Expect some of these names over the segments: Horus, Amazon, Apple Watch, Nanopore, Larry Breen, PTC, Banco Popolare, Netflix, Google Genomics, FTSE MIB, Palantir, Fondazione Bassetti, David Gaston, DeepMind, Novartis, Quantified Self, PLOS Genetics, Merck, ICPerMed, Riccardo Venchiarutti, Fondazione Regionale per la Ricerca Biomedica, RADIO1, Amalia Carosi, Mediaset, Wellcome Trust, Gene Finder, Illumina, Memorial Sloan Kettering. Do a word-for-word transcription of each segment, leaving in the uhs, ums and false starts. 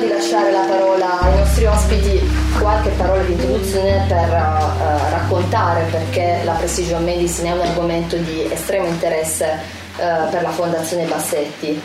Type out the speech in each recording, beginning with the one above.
di lasciare la parola ai nostri ospiti, qualche parola di introduzione per uh, raccontare perché la precision medicine è un argomento di estremo interesse uh, per la Fondazione Bassetti.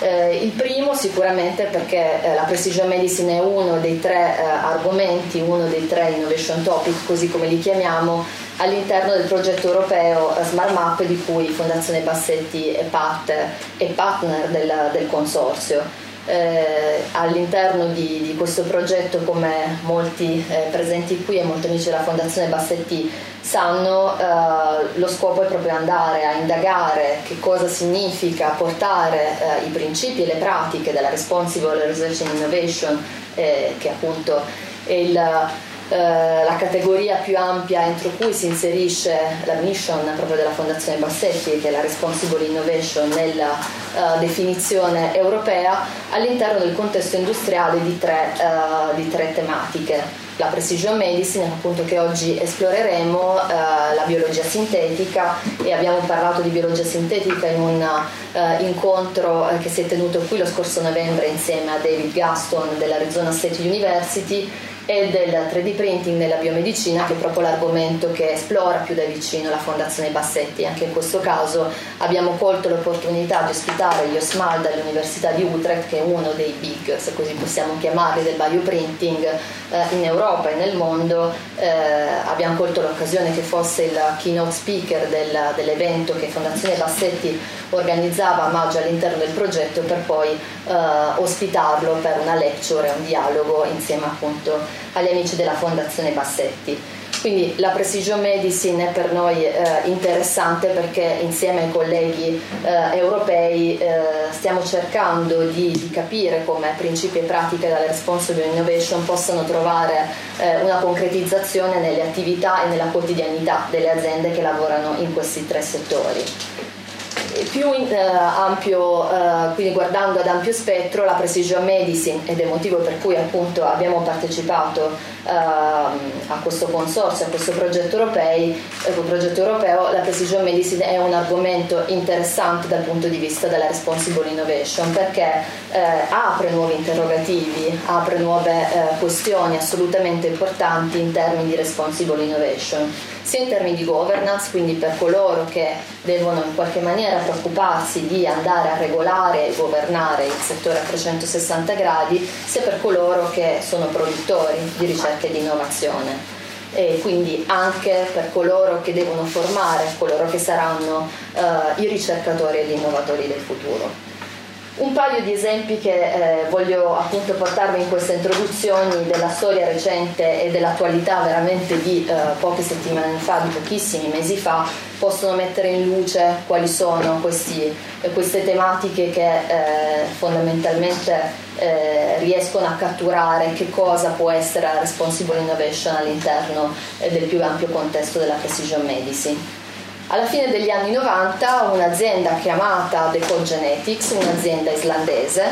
Eh, il primo sicuramente perché eh, la precision medicine è uno dei tre eh, argomenti, uno dei tre innovation topic, così come li chiamiamo, all'interno del progetto europeo eh, Smart Map, di cui Fondazione Bassetti è parte e partner del, del consorzio. Eh, all'interno di, di questo progetto, come molti eh, presenti qui e molti amici della Fondazione Bassetti sanno, eh, lo scopo è proprio andare a indagare che cosa significa portare eh, i principi e le pratiche della Responsible Research and Innovation, eh, che appunto è il, eh, la categoria più ampia entro cui si inserisce la mission proprio della Fondazione Bassetti, che è la Responsible Innovation, nella eh, definizione europea, all'interno del contesto industriale di tre, eh, di tre tematiche. La precision medicine, appunto, che oggi esploreremo, eh, la biologia sintetica, e abbiamo parlato di biologia sintetica in un eh, incontro eh, che si è tenuto qui lo scorso novembre insieme a David Gaston dell'Arizona State University, e del tre D printing nella biomedicina, che è proprio l'argomento che esplora più da vicino la Fondazione Bassetti. Anche in questo caso abbiamo colto l'opportunità di ospitare gli OSMAL dall'Università di Utrecht, che è uno dei big, se così possiamo chiamarli, del bioprinting eh, in Europa e nel mondo. Eh, abbiamo colto l'occasione che fosse il keynote speaker del, dell'evento che Fondazione Bassetti organizzava a maggio all'interno del progetto, per poi eh, ospitarlo per una lecture, un dialogo insieme appunto agli amici della Fondazione Bassetti. Quindi la precision medicine è per noi eh, interessante perché insieme ai colleghi eh, europei eh, stiamo cercando di, di capire come principi e pratiche della responsible innovation possano trovare eh, una concretizzazione nelle attività e nella quotidianità delle aziende che lavorano in questi tre settori. Più in, eh, ampio, eh, quindi guardando ad ampio spettro, la precision medicine, ed è il motivo per cui appunto abbiamo partecipato eh, a questo consorzio, a questo progetto europeo, eh, progetto europeo, la precision medicine è un argomento interessante dal punto di vista della responsible innovation, perché eh, apre nuovi interrogativi, apre nuove eh, questioni assolutamente importanti in termini di responsible innovation, sia in termini di governance, quindi per coloro che devono in qualche maniera preoccuparsi di andare a regolare e governare il settore a trecentosessanta gradi, sia per coloro che sono produttori di ricerca e di innovazione, e quindi anche per coloro che devono formare coloro che saranno eh, i ricercatori e gli innovatori del futuro. Un paio di esempi che eh, voglio appunto portarvi in queste introduzioni della storia recente e dell'attualità veramente di eh, poche settimane fa, di pochissimi mesi fa, possono mettere in luce quali sono questi, queste tematiche che eh, fondamentalmente eh, riescono a catturare che cosa può essere la responsible innovation all'interno eh, del più ampio contesto della precision medicine. Alla fine degli anni novanta un'azienda chiamata Decode Genetics, un'azienda islandese,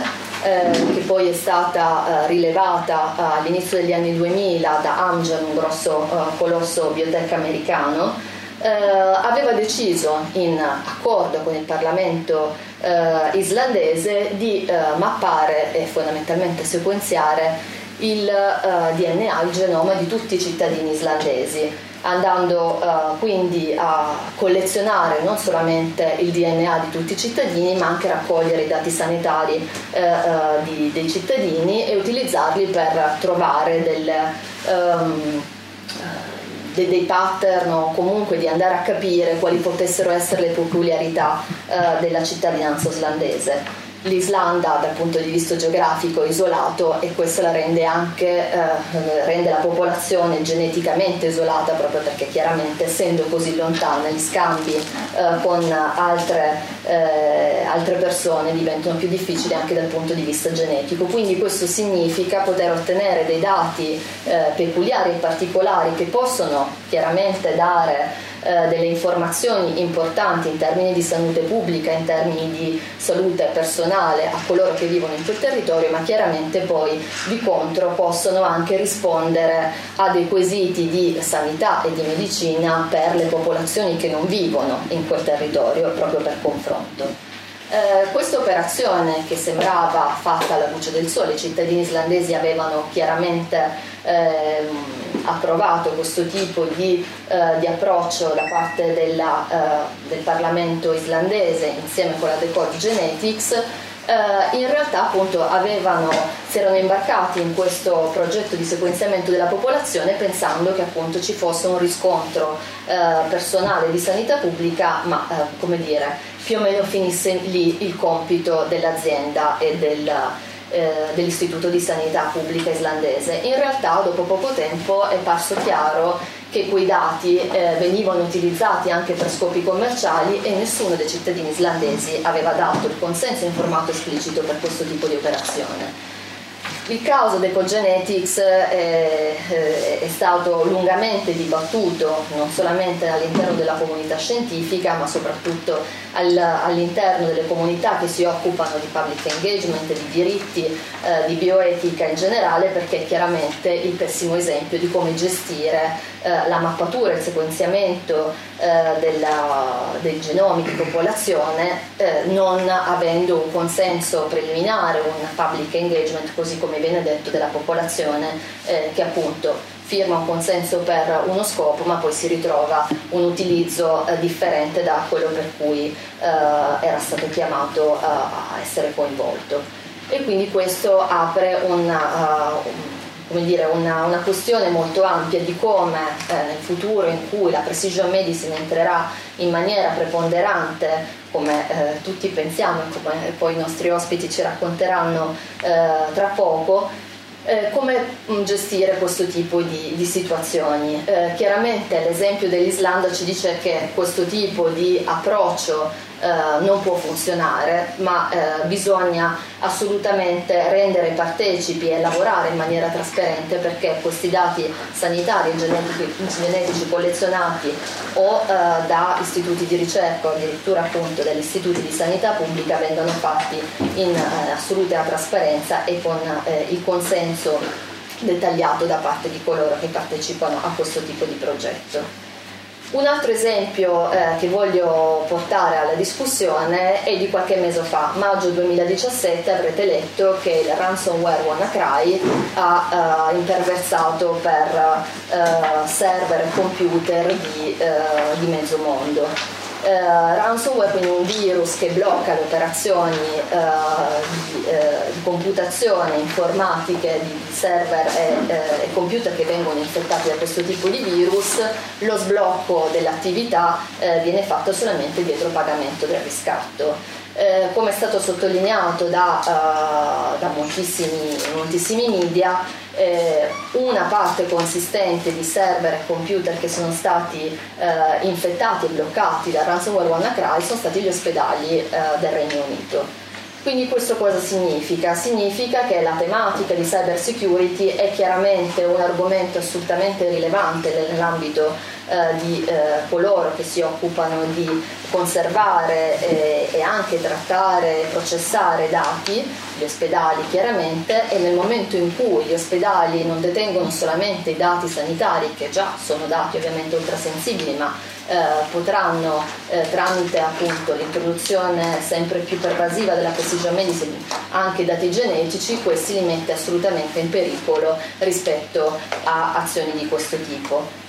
eh, che poi è stata eh, rilevata eh, all'inizio degli anni duemila da Amgen, un grosso eh, colosso biotech americano, eh, aveva deciso, in accordo con il Parlamento eh, islandese, di eh, mappare e fondamentalmente sequenziare il eh, D N A, il genoma di tutti i cittadini islandesi, andando eh, quindi a collezionare non solamente il D N A di tutti i cittadini, ma anche raccogliere i dati sanitari eh, eh, di, dei cittadini e utilizzarli per trovare del, um, de, dei pattern, o comunque di andare a capire quali potessero essere le peculiarità eh, della cittadinanza islandese. L'Islanda, dal punto di vista geografico, è isolato, e questo la rende anche eh, rende la popolazione geneticamente isolata, proprio perché chiaramente, essendo così lontana, gli scambi eh, con altre, eh, altre persone diventano più difficili anche dal punto di vista genetico. Quindi questo significa poter ottenere dei dati eh, peculiari e particolari, che possono chiaramente dare delle informazioni importanti in termini di salute pubblica, in termini di salute personale a coloro che vivono in quel territorio, ma chiaramente poi di contro possono anche rispondere a dei quesiti di sanità e di medicina per le popolazioni che non vivono in quel territorio, proprio per confronto. Eh, eh, questa operazione che sembrava fatta alla luce del sole, i cittadini islandesi avevano chiaramente eh, approvato questo tipo di, eh, di approccio da parte della, eh, del Parlamento islandese insieme con la Decode Genetics. Uh, in realtà appunto avevano, si erano imbarcati in questo progetto di sequenziamento della popolazione pensando che appunto ci fosse un riscontro uh, personale di sanità pubblica, ma uh, come dire, più o meno finisse lì il compito dell'azienda e del, uh, dell'Istituto di Sanità Pubblica islandese. In realtà dopo poco tempo è parso chiaro che quei dati eh, venivano utilizzati anche per scopi commerciali e nessuno dei cittadini islandesi aveva dato il consenso informato esplicito per questo tipo di operazione. Il caso Decode Genetics è, è stato lungamente dibattuto non solamente all'interno della comunità scientifica, ma soprattutto all'interno delle comunità che si occupano di public engagement, di diritti, eh, di bioetica in generale, perché è chiaramente il pessimo esempio di come gestire eh, la mappatura, il sequenziamento eh, della, dei genomi di popolazione, eh, non avendo un consenso preliminare, un public engagement, così come viene detto, della popolazione eh, che appunto firma un consenso per uno scopo ma poi si ritrova un utilizzo eh, differente da quello per cui eh, era stato chiamato eh, a essere coinvolto. E quindi questo apre una, uh, come dire, una, una questione molto ampia di come eh, nel futuro, in cui la precision medicine entrerà in maniera preponderante, come eh, tutti pensiamo e come poi i nostri ospiti ci racconteranno eh, tra poco, eh, come gestire questo tipo di, di situazioni. Eh, chiaramente l'esempio dell'Islanda ci dice che questo tipo di approccio eh, non può funzionare, ma eh, bisogna assolutamente rendere partecipi e lavorare in maniera trasparente perché questi dati sanitari e genetici, genetici collezionati o eh, da istituti di ricerca o addirittura appunto dagli istituti di sanità pubblica vengano fatti in eh, assoluta trasparenza e con eh, il consenso dettagliato da parte di coloro che partecipano a questo tipo di progetto. Un altro esempio eh, che voglio portare alla discussione è di qualche mese fa, maggio duemiladiciassette, avrete letto che il ransomware WannaCry ha eh, imperversato per eh, server e computer di, eh, di mezzo mondo. Eh, ransomware, quindi un virus che blocca le operazioni eh, di, eh, di computazione informatiche di server e, eh, e computer che vengono infettati da questo tipo di virus. Lo sblocco dell'attività eh, viene fatto solamente dietro pagamento del riscatto. Eh, come è stato sottolineato da, uh, da moltissimi, moltissimi media, eh, una parte consistente di server e computer che sono stati eh, infettati e bloccati dal ransomware WannaCry sono stati gli ospedali eh, del Regno Unito. Quindi questo cosa significa? Significa che la tematica di cyber security è chiaramente un argomento assolutamente rilevante nell'ambito di eh, coloro che si occupano di conservare eh, e anche trattare e processare dati, gli ospedali chiaramente, e nel momento in cui gli ospedali non detengono solamente i dati sanitari, che già sono dati ovviamente ultrasensibili, ma eh, potranno eh, tramite appunto l'introduzione sempre più pervasiva della precision medicine anche i dati genetici, questi li mette assolutamente in pericolo rispetto a azioni di questo tipo.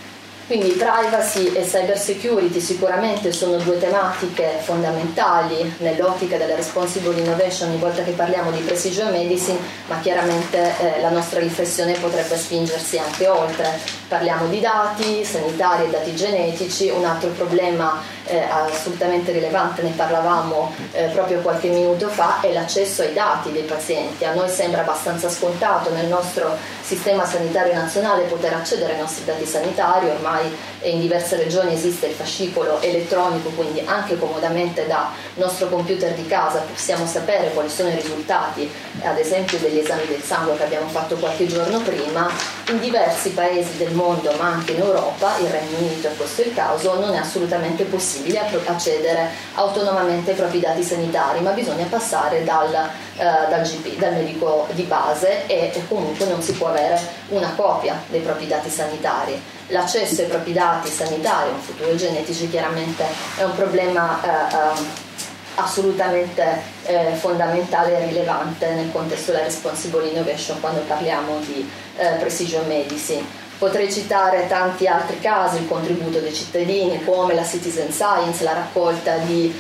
Quindi privacy e cyber security sicuramente sono due tematiche fondamentali nell'ottica della responsible innovation ogni volta che parliamo di precision medicine, ma chiaramente eh, la nostra riflessione potrebbe spingersi anche oltre. Parliamo di dati sanitari e dati genetici, un altro problema eh, assolutamente rilevante, ne parlavamo eh, proprio qualche minuto fa, è l'accesso ai dati dei pazienti. A noi sembra abbastanza scontato nel nostro sistema sanitario nazionale poter accedere ai nostri dati sanitari, ormai in diverse regioni esiste il fascicolo elettronico, quindi anche comodamente dal nostro computer di casa possiamo sapere quali sono i risultati, ad esempio degli esami del sangue che abbiamo fatto qualche giorno prima. In diversi paesi del mondo, ma anche in Europa, il Regno Unito è questo il caso, non è assolutamente possibile accedere autonomamente ai propri dati sanitari, ma bisogna passare dal, eh, dal G P, dal medico di base, e, e comunque non si può avere una copia dei propri dati sanitari. L'accesso ai propri dati sanitari, in futuro genetici, chiaramente è un problema eh, assolutamente eh, fondamentale e rilevante nel contesto della Responsible Innovation quando parliamo di eh, Precision Medicine. Potrei citare tanti altri casi, il contributo dei cittadini, come la citizen science, la raccolta di eh,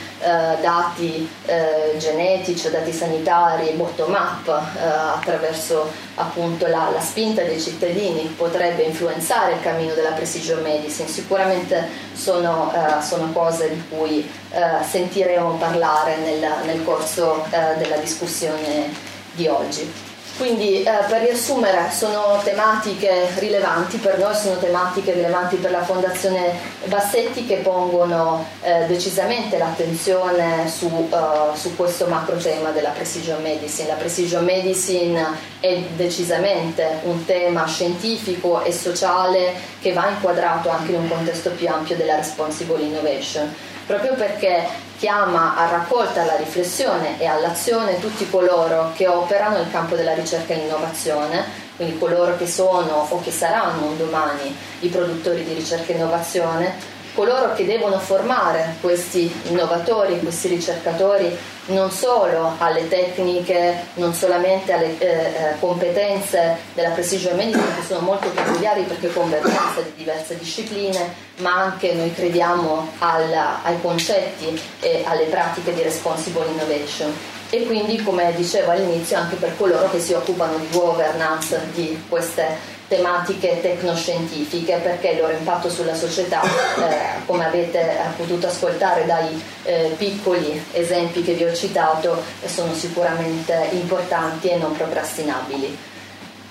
dati eh, genetici o dati sanitari bottom up eh, attraverso appunto la, la spinta dei cittadini potrebbe influenzare il cammino della precision medicine. Sicuramente sono, eh, sono cose di cui eh, sentiremo parlare nel, nel corso eh, della discussione di oggi. Quindi eh, per riassumere, sono tematiche rilevanti per noi, sono tematiche rilevanti per la Fondazione Bassetti, che pongono eh, decisamente l'attenzione su, uh, su questo macro tema della precision medicine. La precision medicine è decisamente un tema scientifico e sociale che va inquadrato anche in un contesto più ampio della responsible innovation, proprio perché chiama a raccolta, alla riflessione e all'azione tutti coloro che operano nel campo della ricerca e innovazione, quindi coloro che sono o che saranno un domani i produttori di ricerca e innovazione, coloro che devono formare questi innovatori, questi ricercatori non solo alle tecniche, non solamente alle eh, competenze della precision medicine, che sono molto peculiari perché convergenza di diverse discipline, ma anche noi crediamo alla, ai concetti e alle pratiche di responsible innovation, e quindi, come dicevo all'inizio, anche per coloro che si occupano di governance di queste tematiche tecnoscientifiche, perché il loro impatto sulla società, eh, come avete potuto ascoltare dai eh, piccoli esempi che vi ho citato, sono sicuramente importanti e non procrastinabili.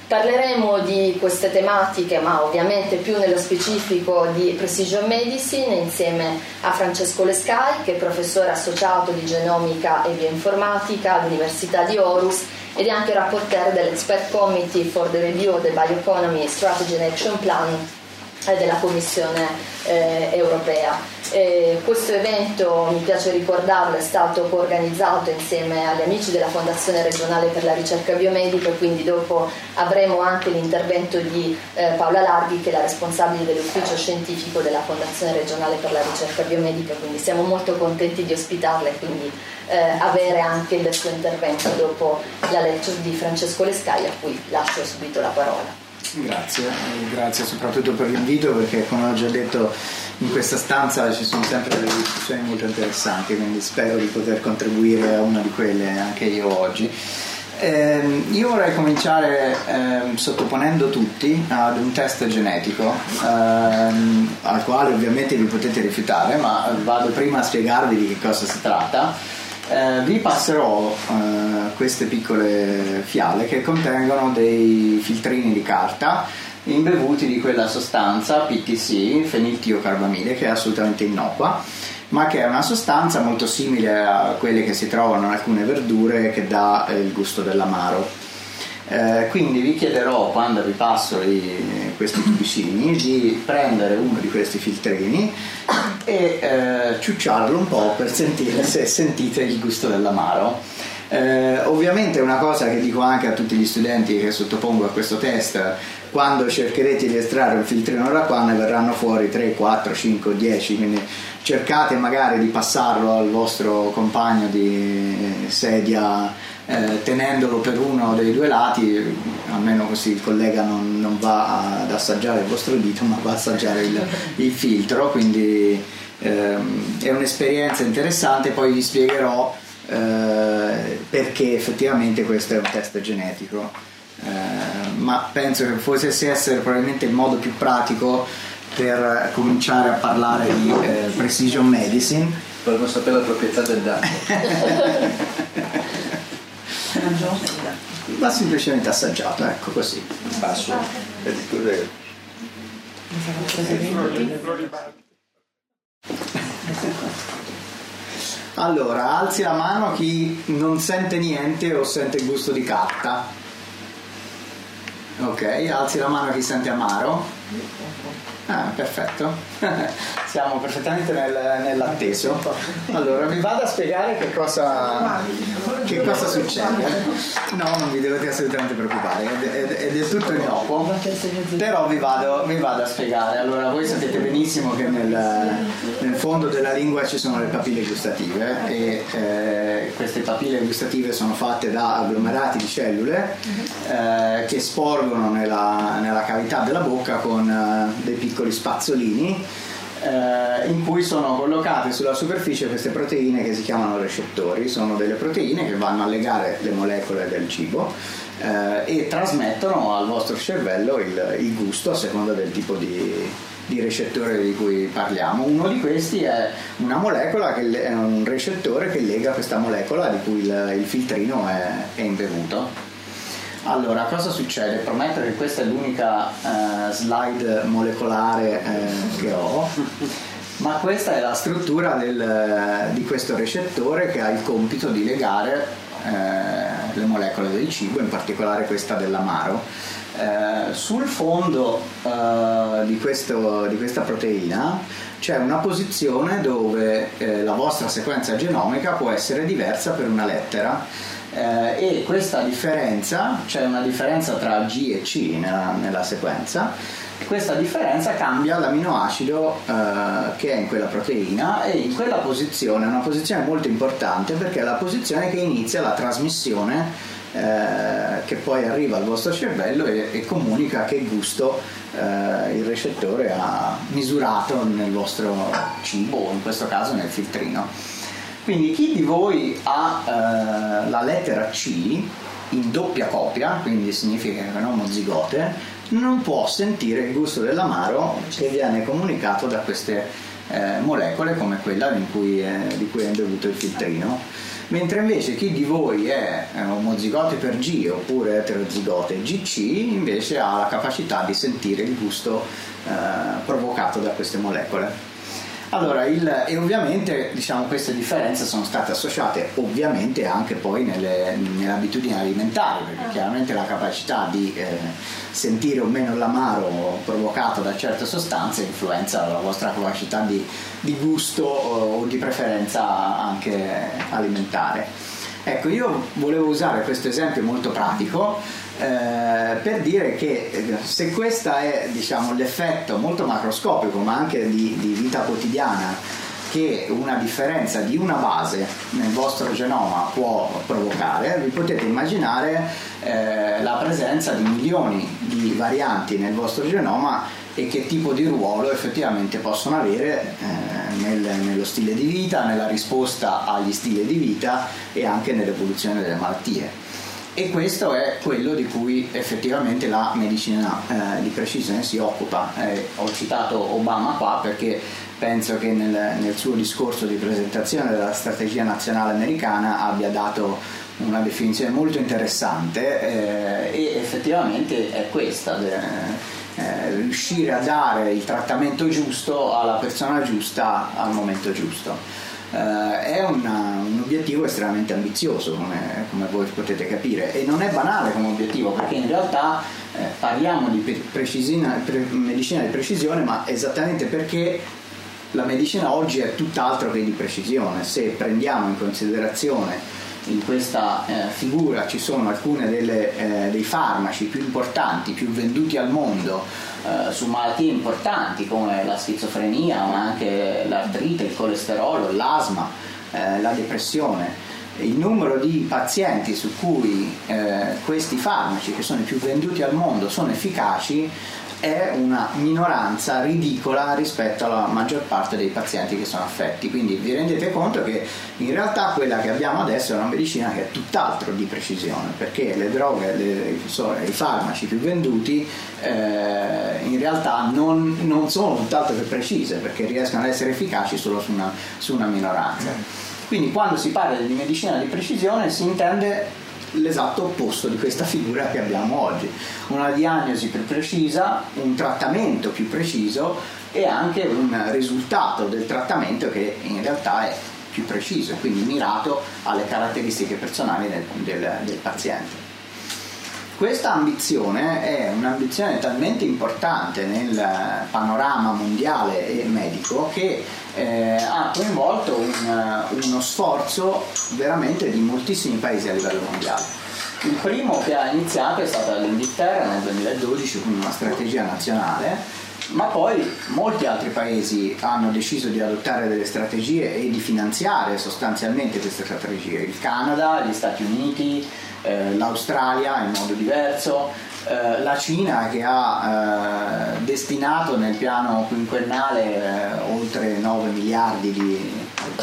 Parleremo di queste tematiche, ma ovviamente più nello specifico di Precision Medicine, insieme a Francesco Lescai, che è professore associato di genomica e bioinformatica all'Università di Horus, ed è anche rapporteur dell'Expert Committee for the Review of the Bioeconomy Strategy and Action Plan della Commissione eh, Europea. E questo evento, mi piace ricordarlo, è stato coorganizzato insieme agli amici della Fondazione Regionale per la Ricerca Biomedica, quindi dopo avremo anche l'intervento di eh, Paola Larghi, che è la responsabile dell'ufficio scientifico della Fondazione Regionale per la Ricerca Biomedica, quindi siamo molto contenti di ospitarla e quindi eh, avere anche il suo intervento dopo la lecture di Francesco Lescai, a cui lascio subito la parola. Grazie, grazie soprattutto per l'invito, perché come ho già detto in questa stanza ci sono sempre delle discussioni molto interessanti, quindi spero di poter contribuire a una di quelle anche io oggi. Eh, io vorrei cominciare eh, sottoponendo tutti ad un test genetico ehm, al quale ovviamente vi potete rifiutare, ma vado prima a spiegarvi di che cosa si tratta. Eh, vi passerò eh, queste piccole fiale che contengono dei filtrini di carta imbevuti di quella sostanza P T C, feniltiocarbamide, che è assolutamente innocua, ma che è una sostanza molto simile a quelle che si trovano in alcune verdure, che dà eh, il gusto dell'amaro. Eh, quindi vi chiederò, quando vi passo i, questi tubicini, di prendere uno di questi filtrini e eh, ciucciarlo un po' per sentire se sentite il gusto dell'amaro. Eh, ovviamente una cosa che dico anche a tutti gli studenti che sottopongo a questo test: quando cercherete di estrarre un filtrino da qua, ne verranno fuori tre, quattro, cinque, dieci, quindi cercate magari di passarlo al vostro compagno di sedia Eh, tenendolo per uno dei due lati, almeno così il collega non, non va ad assaggiare il vostro dito, ma va ad assaggiare il, il filtro. Quindi ehm, è un'esperienza interessante. Poi vi spiegherò eh, perché effettivamente questo è un test genetico, eh, ma penso che potesse essere probabilmente il modo più pratico per cominciare a parlare di eh, precision medicine. Volevo sapere la proprietà del dato. Va semplicemente assaggiato, ecco, così. Basso. Allora, alzi la mano chi non sente niente o sente il gusto di carta. Ok, alzi la mano chi sente amaro. Ah, perfetto. Siamo perfettamente nel, nell'atteso. Allora, vi vado a spiegare che cosa, che cosa succede. No, non vi dovete assolutamente preoccupare, è, è, è del tutto innocuo, però vi vado, vi vado a spiegare. Allora, voi sapete benissimo che nel, nel fondo della lingua ci sono le papille gustative e eh, queste papille gustative sono fatte da agglomerati di cellule eh, che sporgono nella, nella cavità della bocca con eh, dei piccoli spazzolini eh, in cui sono collocate sulla superficie queste proteine che si chiamano recettori. Sono delle proteine che vanno a legare le molecole del cibo eh, e trasmettono al vostro cervello il, il gusto a seconda del tipo di, di recettore di cui parliamo. Uno di questi è una molecola che è un recettore che lega questa molecola di cui il, il filtrino è, è imbevuto. Allora, cosa succede? Prometto che questa è l'unica eh, slide molecolare eh, che ho, ma questa è la struttura del, di questo recettore che ha il compito di legare eh, le molecole del cibo, in particolare questa dell'amaro. Eh, sul fondo eh, di, questo, di questa proteina c'è una posizione dove eh, la vostra sequenza genomica può essere diversa per una lettera. Eh, e questa differenza, c'è cioè una differenza tra G e C nella, nella sequenza, e questa differenza cambia l'aminoacido eh, che è in quella proteina, e in quella posizione è una posizione molto importante perché è la posizione che inizia la trasmissione eh, che poi arriva al vostro cervello e, e comunica che gusto eh, il recettore ha misurato nel vostro cibo, o in questo caso nel filtrino. Quindi chi di voi ha eh, la lettera C in doppia copia, quindi significa che non mozigote, non può sentire il gusto dell'amaro che viene comunicato da queste eh, molecole come quella in cui è, di cui è imbevuto il filtrino. Mentre invece chi di voi è eh, omozigote per G oppure eterozigote G C invece ha la capacità di sentire il gusto eh, provocato da queste molecole. Allora, il, e ovviamente diciamo, queste differenze sono state associate ovviamente anche poi nelle, nelle abitudini alimentari, perché chiaramente la capacità di eh, sentire o meno l'amaro provocato da certe sostanze influenza la vostra capacità di, di gusto o, o di preferenza anche alimentare. Ecco, io volevo usare questo esempio molto pratico Eh, per dire che se questo è diciamo, l'effetto molto macroscopico ma anche di, di vita quotidiana che una differenza di una base nel vostro genoma può provocare, vi potete immaginare eh, la presenza di milioni di varianti nel vostro genoma e che tipo di ruolo effettivamente possono avere eh, nel, nello stile di vita, nella risposta agli stili di vita e anche nell'evoluzione delle malattie. E questo è quello di cui effettivamente la medicina eh, di precisione si occupa. Eh, ho citato Obama qua perché penso che nel, nel suo discorso di presentazione della strategia nazionale americana abbia dato una definizione molto interessante eh, e effettivamente è questa. De, eh, riuscire a dare il trattamento giusto alla persona giusta al momento giusto. Uh, è una, un obiettivo estremamente ambizioso come, come voi potete capire, e non è banale come obiettivo perché in realtà eh, parliamo di pre- precisina, pre- medicina di precisione, ma esattamente perché la medicina oggi è tutt'altro che di precisione. Se prendiamo in considerazione in questa eh, figura ci sono alcune delle, eh, dei farmaci più importanti, più venduti al mondo eh, su malattie importanti come la schizofrenia, ma anche l'artrite, il colesterolo, l'asma, eh, la depressione. Il numero di pazienti su cui eh, questi farmaci, che sono i più venduti al mondo, sono efficaci è una minoranza ridicola rispetto alla maggior parte dei pazienti che sono affetti. Quindi vi rendete conto che in realtà quella che abbiamo adesso è una medicina che è tutt'altro di precisione, perché le droghe, le, sono, i farmaci più venduti eh, in realtà non, non sono tutt'altro che precise, perché riescono ad essere efficaci solo su una, su una minoranza. Quindi quando si parla di medicina di precisione si intende l'esatto opposto di questa figura che abbiamo oggi, una diagnosi più precisa, un trattamento più preciso e anche un risultato del trattamento che in realtà è più preciso, quindi mirato alle caratteristiche personali del, del, del paziente. Questa ambizione è un'ambizione talmente importante nel panorama mondiale e medico che eh, ha coinvolto un, uno sforzo veramente di moltissimi paesi a livello mondiale. Il primo che ha iniziato è stato l'Inghilterra nel duemiladodici con una strategia nazionale, ma poi molti altri paesi hanno deciso di adottare delle strategie e di finanziare sostanzialmente queste strategie. Il Canada, gli Stati Uniti, eh, l'Australia in modo diverso, eh, la Cina che ha eh, destinato nel piano quinquennale eh, oltre nove miliardi di,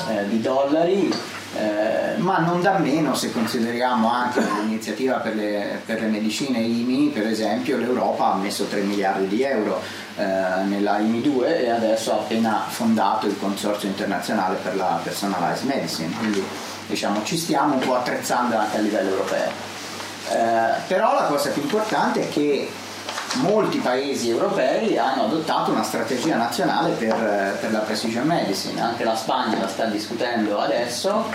eh, di dollari. Eh, ma non da meno se consideriamo anche l'iniziativa per le, per le medicine I M I, per esempio l'Europa ha messo tre miliardi di euro eh, nella I M I due e adesso ha appena fondato il consorzio internazionale per la personalized medicine, quindi diciamo ci stiamo un po' attrezzando anche a livello europeo. Eh, però la cosa più importante è che molti paesi europei hanno adottato una strategia nazionale per, per la precision medicine, anche la Spagna la sta discutendo adesso,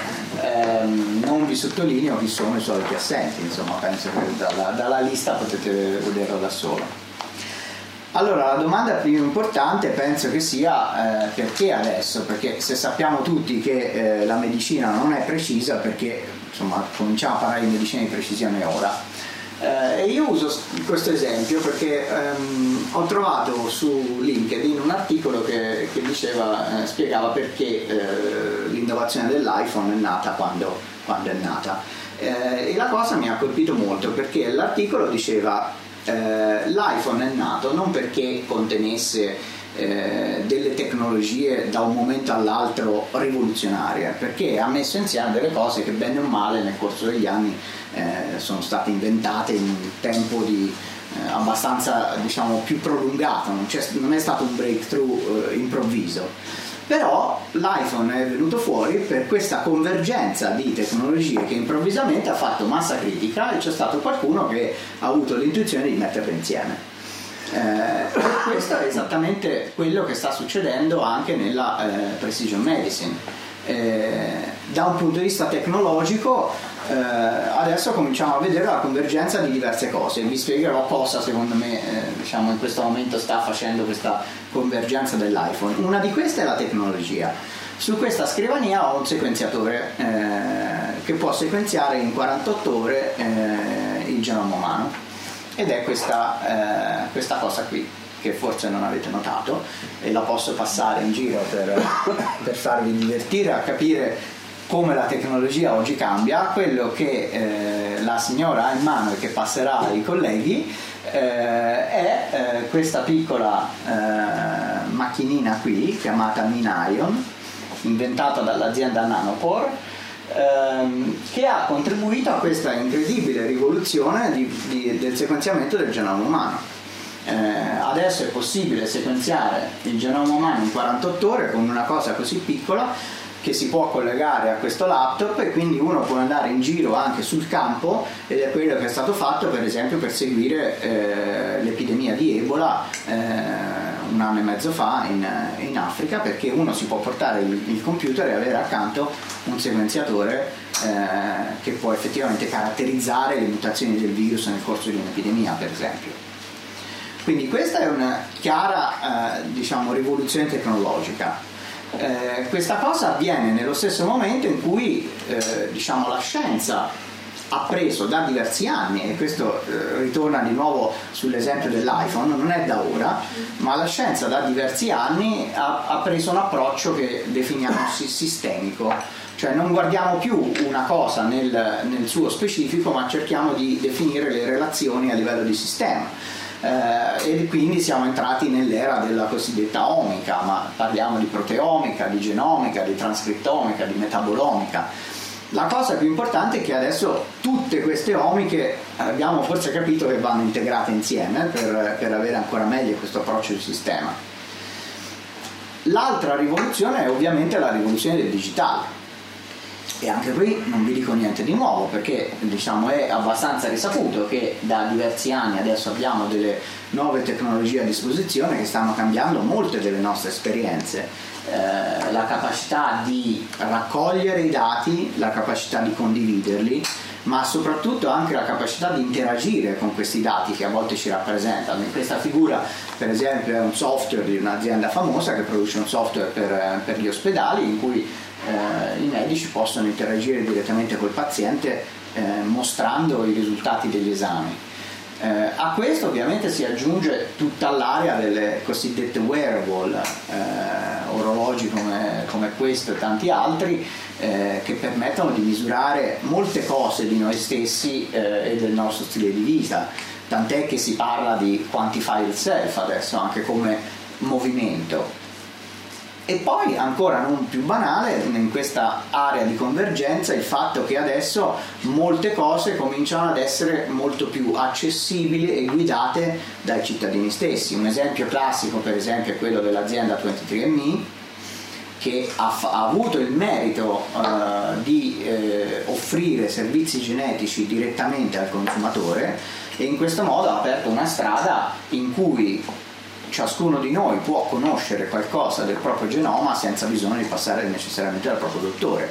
ehm, non vi sottolineo chi sono i soliti assenti, insomma penso che dalla, dalla lista potete vederlo da solo. Allora la domanda più importante penso che sia eh, perché adesso, perché se sappiamo tutti che eh, la medicina non è precisa, perché insomma cominciamo a parlare di medicina di precisione ora. Eh, io uso questo esempio perché ehm, ho trovato su LinkedIn un articolo che, che diceva, eh, spiegava perché eh, l'innovazione dell'iPhone è nata quando, quando è nata eh, e la cosa mi ha colpito molto perché l'articolo diceva eh, l'iPhone è nato non perché contenesse eh, delle tecnologie da un momento all'altro rivoluzionarie, perché ha messo insieme delle cose che bene o male nel corso degli anni Eh, sono state inventate in un tempo di, eh, abbastanza diciamo, più prolungato, non, c'è, non è stato un breakthrough eh, improvviso. Però l'iPhone è venuto fuori per questa convergenza di tecnologie che improvvisamente ha fatto massa critica e c'è stato qualcuno che ha avuto l'intuizione di metterle insieme. Eh, questo è esattamente quello che sta succedendo anche nella eh, precision medicine. Eh, da un punto di vista tecnologico eh, adesso cominciamo a vedere la convergenza di diverse cose. Vi spiegherò cosa secondo me eh, diciamo in questo momento sta facendo questa convergenza dell'iPhone. Una di queste è la tecnologia. Su questa scrivania ho un sequenziatore eh, che può sequenziare in quarantotto ore eh, il genoma umano ed è questa, eh, questa cosa qui che forse non avete notato e la posso passare in giro per, per farvi divertire a capire come la tecnologia oggi cambia. Quello che eh, la signora ha in mano e che passerà ai colleghi eh, è eh, questa piccola eh, macchinina qui chiamata Minion, inventata dall'azienda Nanopore, ehm, che ha contribuito a questa incredibile rivoluzione di, di, del sequenziamento del genoma umano. Eh, adesso è possibile sequenziare il genoma umano in quarantotto ore con una cosa così piccola che si può collegare a questo laptop e quindi uno può andare in giro anche sul campo, ed è quello che è stato fatto per esempio per seguire eh, l'epidemia di Ebola eh, un anno e mezzo fa in, in Africa, perché uno si può portare il, il computer e avere accanto un sequenziatore eh, che può effettivamente caratterizzare le mutazioni del virus nel corso di un'epidemia per esempio. Quindi questa è una chiara eh, diciamo, rivoluzione tecnologica. Eh, questa cosa avviene nello stesso momento in cui eh, diciamo, la scienza ha preso da diversi anni, e questo eh, ritorna di nuovo sull'esempio dell'iPhone, non è da ora, ma la scienza da diversi anni ha, ha preso un approccio che definiamo sistemico, cioè non guardiamo più una cosa nel, nel suo specifico, ma cerchiamo di definire le relazioni a livello di sistema. Eh, e quindi siamo entrati nell'era della cosiddetta omica, ma parliamo di proteomica, di genomica, di transcrittomica, di metabolomica. La cosa più importante è che adesso tutte queste omiche abbiamo forse capito che vanno integrate insieme per, per avere ancora meglio questo approccio di sistema. L'altra rivoluzione è ovviamente la rivoluzione del digitale. E anche qui non vi dico niente di nuovo, perché diciamo è abbastanza risaputo che da diversi anni adesso abbiamo delle nuove tecnologie a disposizione che stanno cambiando molte delle nostre esperienze. Eh, la capacità di raccogliere i dati, la capacità di condividerli, ma soprattutto anche la capacità di interagire con questi dati che a volte ci rappresentano. In questa figura, per esempio, è un software di un'azienda famosa che produce un software per, per gli ospedali, in cui eh, i medici possono interagire direttamente col paziente eh, mostrando i risultati degli esami. Eh, a questo ovviamente si aggiunge tutta l'area delle cosiddette wearable, eh, orologi come, come questo e tanti altri, eh, che permettono di misurare molte cose di noi stessi eh, e del nostro stile di vita, tant'è che si parla di Quantified Self adesso anche come movimento. E poi, ancora non più banale, in questa area di convergenza, il fatto che adesso molte cose cominciano ad essere molto più accessibili e guidate dai cittadini stessi. Un esempio classico, per esempio, è quello dell'azienda ventitré and me, che ha, f- ha avuto il merito eh, di eh, offrire servizi genetici direttamente al consumatore, e in questo modo ha aperto una strada in cui ciascuno di noi può conoscere qualcosa del proprio genoma senza bisogno di passare necessariamente dal proprio dottore.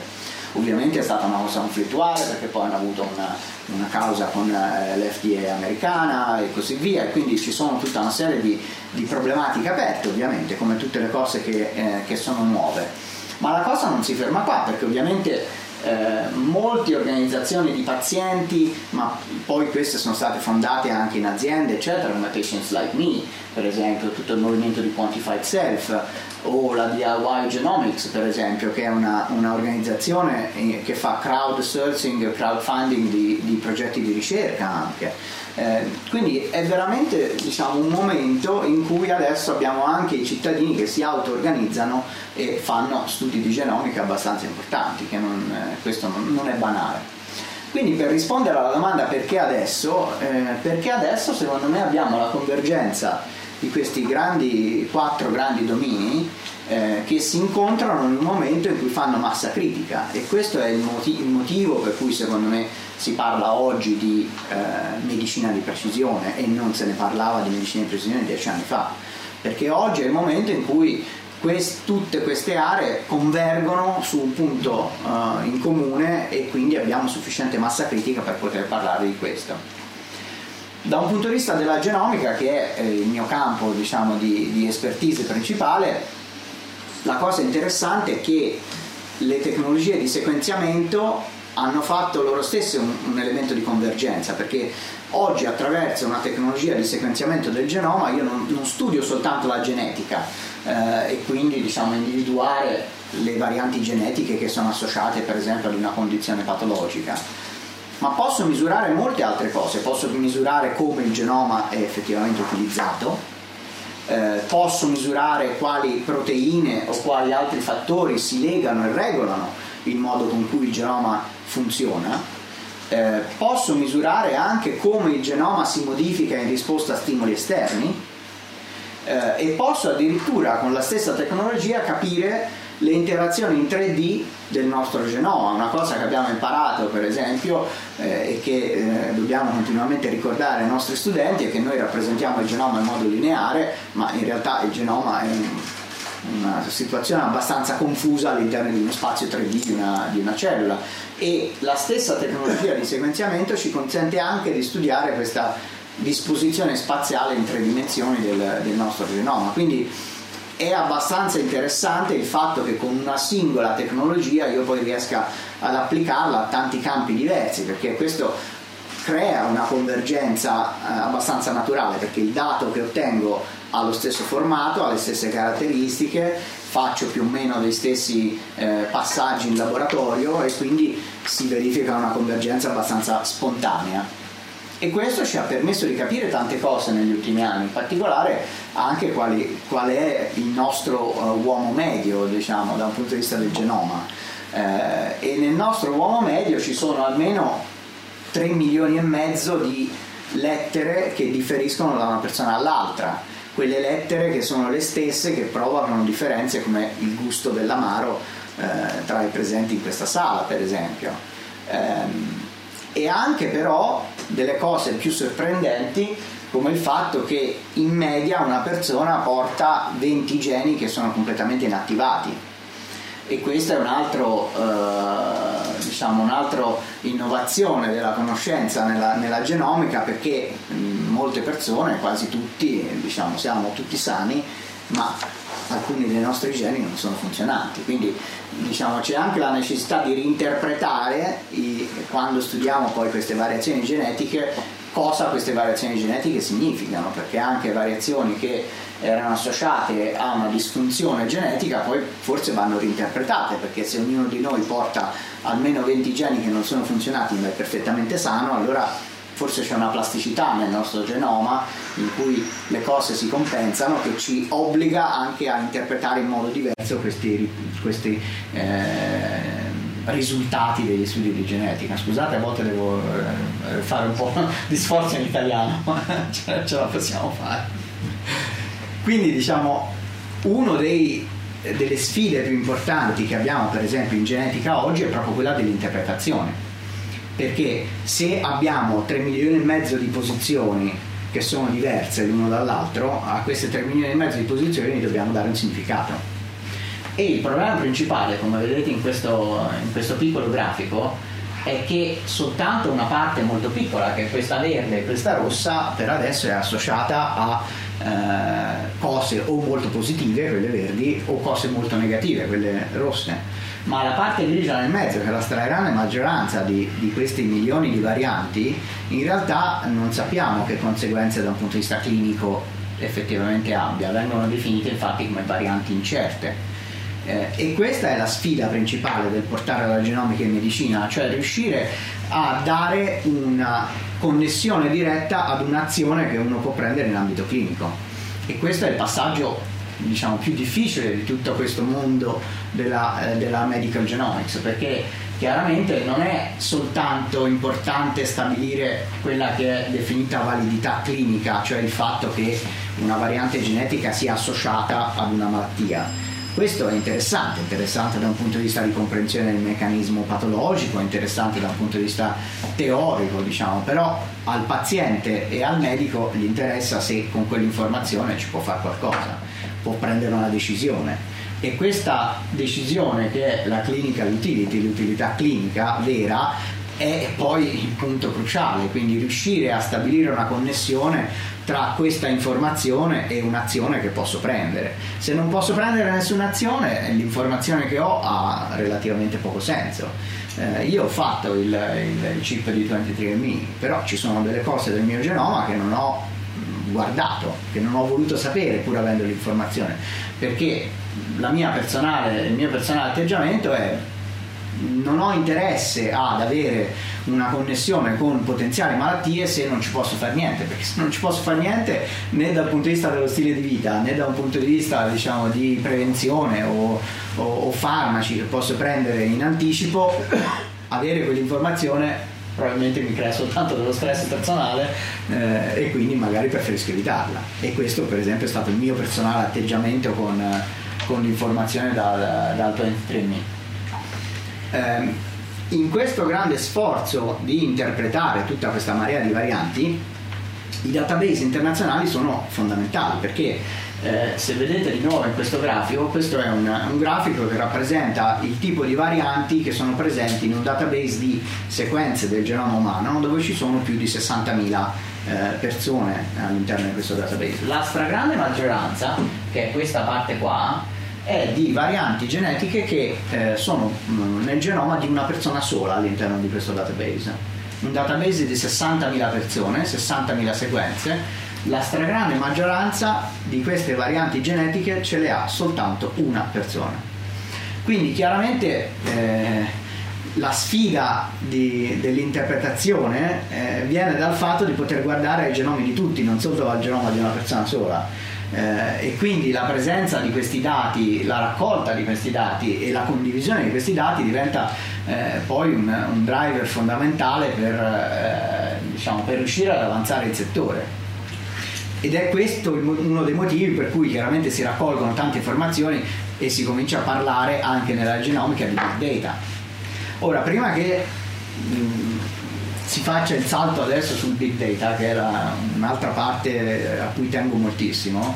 Ovviamente è stata una cosa conflittuale, perché poi hanno avuto una, una causa con l'F D A americana e così via, e quindi ci sono tutta una serie di, di problematiche aperte, ovviamente, come tutte le cose che, eh, che sono nuove. Ma la cosa non si ferma qua, perché ovviamente Eh, molte organizzazioni di pazienti, ma poi queste sono state fondate anche in aziende eccetera, come Patients Like Me, per esempio, tutto il movimento di Quantified Self, o la D I Y Genomics, per esempio, che è una, una organizzazione che fa crowdsourcing e crowdfunding di, di progetti di ricerca anche. Eh, quindi è veramente, diciamo, un momento in cui adesso abbiamo anche i cittadini che si auto-organizzano e fanno studi di genomica abbastanza importanti, che non, eh, questo non, non è banale. Quindi, per rispondere alla domanda perché adesso, eh, perché adesso secondo me abbiamo la convergenza di questi grandi, quattro grandi domini eh, che si incontrano in un momento in cui fanno massa critica, e questo è il, moti- il motivo per cui secondo me si parla oggi di eh, medicina di precisione, e non se ne parlava di medicina di precisione dieci anni fa, perché oggi è il momento in cui quest- tutte queste aree convergono su un punto eh, in comune, e quindi abbiamo sufficiente massa critica per poter parlare di questo. Da un punto di vista della genomica, che è il mio campo, diciamo, di, di expertise principale, la cosa interessante è che le tecnologie di sequenziamento hanno fatto loro stesse un, un elemento di convergenza, perché oggi, attraverso una tecnologia di sequenziamento del genoma, io non, non studio soltanto la genetica eh, e quindi, diciamo, individuare le varianti genetiche che sono associate, per esempio, ad una condizione patologica, ma posso misurare molte altre cose. Posso misurare come il genoma è effettivamente utilizzato, eh, posso misurare quali proteine o quali altri fattori si legano e regolano il modo con cui il genoma funziona, eh, posso misurare anche come il genoma si modifica in risposta a stimoli esterni, eh, e posso addirittura con la stessa tecnologia capire le interazioni in tre D del nostro genoma. Una cosa che abbiamo imparato, per esempio, eh, e che eh, dobbiamo continuamente ricordare ai nostri studenti, è che noi rappresentiamo il genoma in modo lineare, ma in realtà il genoma è un, una situazione abbastanza confusa all'interno di uno spazio tre D di una, di una cellula, e la stessa tecnologia di sequenziamento ci consente anche di studiare questa disposizione spaziale in tre dimensioni del, del nostro genoma. Quindi è abbastanza interessante il fatto che con una singola tecnologia io poi riesca ad applicarla a tanti campi diversi, perché questo crea una convergenza abbastanza naturale, perché il dato che ottengo ha lo stesso formato, ha le stesse caratteristiche, faccio più o meno gli stessi eh, passaggi in laboratorio, e quindi si verifica una convergenza abbastanza spontanea. E questo ci ha permesso di capire tante cose negli ultimi anni, in particolare anche quali, qual è il nostro uh, uomo medio, diciamo, da un punto di vista del genoma. Eh, e nel nostro uomo medio ci sono almeno tre milioni e mezzo di lettere che differiscono da una persona all'altra, quelle lettere che sono le stesse che provocano differenze come il gusto dell'amaro eh, tra i presenti in questa sala, per esempio. Eh, e anche però delle cose più sorprendenti, come il fatto che in media una persona porta venti geni che sono completamente inattivati, e questa è un altro, eh, diciamo, un'altra innovazione della conoscenza nella, nella genomica, perché mh, molte persone, quasi tutti, diciamo, siamo tutti sani, ma alcuni dei nostri geni non sono funzionanti, quindi diciamo c'è anche la necessità di reinterpretare i, quando studiamo poi queste variazioni genetiche, cosa queste variazioni genetiche significano, perché anche variazioni che erano associate a una disfunzione genetica poi forse vanno reinterpretate, perché se ognuno di noi porta almeno venti geni che non sono funzionati ma è perfettamente sano, allora forse c'è una plasticità nel nostro genoma in cui le cose si compensano, che ci obbliga anche a interpretare in modo diverso questi, questi eh, risultati degli studi di genetica. Scusate, a volte devo eh, fare un po' di sforzo in italiano, ma ce, ce la possiamo fare. Quindi diciamo, uno dei... delle sfide più importanti che abbiamo per esempio in genetica oggi è proprio quella dell'interpretazione, perché se abbiamo tre milioni e mezzo di posizioni che sono diverse l'uno dall'altro, a queste tre milioni e mezzo di posizioni dobbiamo dare un significato. E il problema principale, come vedrete in questo, in questo piccolo grafico, è che soltanto una parte molto piccola, che è questa verde e questa rossa, per adesso è associata a eh, cose o molto positive, quelle verdi, o cose molto negative, quelle rosse. Ma la parte grigia nel mezzo, che è la stragrande maggioranza di, di questi milioni di varianti, in realtà non sappiamo che conseguenze da un punto di vista clinico effettivamente abbia, vengono definite infatti come varianti incerte. Eh, e questa è la sfida principale del portare la genomica in medicina, cioè riuscire a dare una connessione diretta ad un'azione che uno può prendere in ambito clinico. E questo è il passaggio, diciamo, più difficile di tutto questo mondo della, eh, della medical genomics, perché chiaramente non è soltanto importante stabilire quella che è definita validità clinica, cioè il fatto che una variante genetica sia associata ad una malattia. Questo è interessante, interessante da un punto di vista di comprensione del meccanismo patologico, interessante da un punto di vista teorico, diciamo, però al paziente e al medico gli interessa se con quell'informazione ci può fare qualcosa, può prendere una decisione. E questa decisione, che è la clinical utility, l'utilità clinica vera, è poi il punto cruciale, quindi riuscire a stabilire una connessione tra questa informazione e un'azione che posso prendere. Se non posso prendere nessuna azione, l'informazione che ho ha relativamente poco senso. Eh, io ho fatto il, il, il chip di ventitré and me, però ci sono delle cose del mio genoma che non ho guardato, che non ho voluto sapere pur avendo l'informazione, perché la mia personale, il mio personale atteggiamento è: non ho interesse ad avere una connessione con potenziali malattie se non ci posso fare niente, perché se non ci posso fare niente, né dal punto di vista dello stile di vita, né da un punto di vista, diciamo, di prevenzione o, o, o farmaci che posso prendere in anticipo, avere quell'informazione probabilmente mi crea soltanto dello stress personale, eh, e quindi magari preferisco evitarla. E questo per esempio è stato il mio personale atteggiamento con, con l'informazione dal, dal ventitré and me. In questo grande sforzo di interpretare tutta questa marea di varianti, i database internazionali sono fondamentali, perché eh, se vedete di nuovo in questo grafico, questo è un, un grafico che rappresenta il tipo di varianti che sono presenti in un database di sequenze del genoma umano, dove ci sono più di sessantamila eh, persone all'interno di questo database. La stragrande maggioranza, che è questa parte qua, è di varianti genetiche che eh, sono mh, nel genoma di una persona sola all'interno di questo database. Un database di sessantamila persone, sessantamila sequenze, la stragrande maggioranza di queste varianti genetiche ce le ha soltanto una persona. Quindi chiaramente eh, la sfida di, dell'interpretazione eh, viene dal fatto di poter guardare ai genomi di tutti, non solo al genoma di una persona sola. Eh, e quindi la presenza di questi dati, la raccolta di questi dati e la condivisione di questi dati diventa eh, poi un, un driver fondamentale per, eh, diciamo, per riuscire ad avanzare il settore. Ed è questo il, uno dei motivi per cui chiaramente si raccolgono tante informazioni e si comincia a parlare anche nella genomica di big data. Ora, prima che mh, si faccia il salto adesso sul big data, che è la, un'altra parte a cui tengo moltissimo,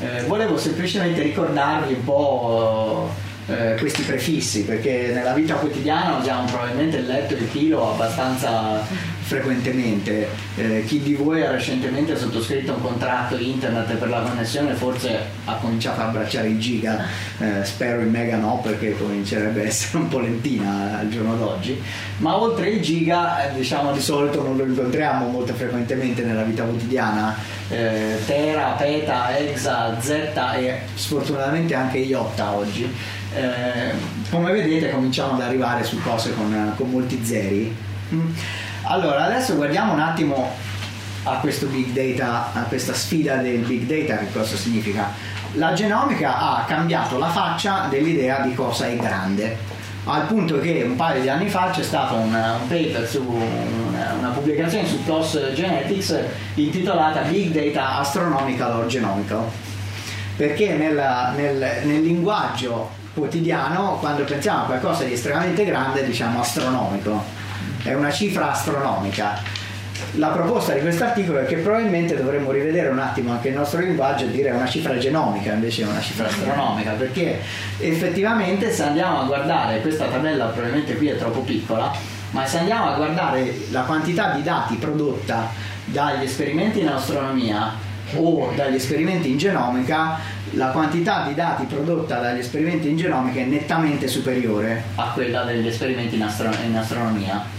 eh, volevo semplicemente ricordarvi un po' eh, questi prefissi, perché nella vita quotidiana usiamo probabilmente il letto e il chilo abbastanza frequentemente. Eh, chi di voi ha recentemente sottoscritto un contratto internet per la connessione forse ha cominciato a abbracciare il giga, eh, spero il mega no, perché comincerebbe a essere un po' lentina al giorno d'oggi, ma oltre il giga, eh, diciamo, di solito non lo incontriamo molto frequentemente nella vita quotidiana. Eh, tera, peta, exa, zeta e sfortunatamente anche iota oggi. Eh, come vedete cominciamo ad arrivare su cose con, con molti zeri. Mm. Allora, adesso guardiamo un attimo a questo big data, a questa sfida del big data, che cosa significa. La genomica ha cambiato la faccia dell'idea di cosa è grande, al punto che un paio di anni fa c'è stato un, un paper su una, una pubblicazione su PLOS Genetics intitolata Big Data Astronomical or Genomical, perché nella, nel, nel linguaggio quotidiano, quando pensiamo a qualcosa di estremamente grande, diciamo astronomico. È una cifra astronomica. La proposta di quest'articolo è che probabilmente dovremmo rivedere un attimo anche il nostro linguaggio e dire una cifra genomica invece che una cifra astronomica, perché effettivamente se andiamo a guardare questa tabella, probabilmente qui è troppo piccola, ma se andiamo a guardare la quantità di dati prodotta dagli esperimenti in astronomia o dagli esperimenti in genomica, la quantità di dati prodotta dagli esperimenti in genomica è nettamente superiore a quella degli esperimenti in, astro- in astronomia.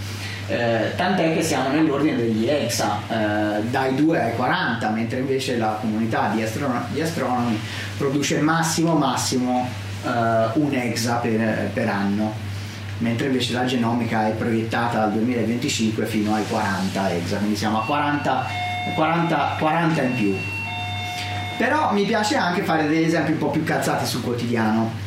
Eh, tant'è che siamo nell'ordine degli exa, eh, dai due ai quaranta, mentre invece la comunità di, astron- di astronomi produce massimo massimo eh, un exa per, per anno, mentre invece la genomica è proiettata dal duemilaventicinque fino ai quaranta exa, quindi siamo a quaranta in più. Però mi piace anche fare degli esempi un po' più calzati sul quotidiano.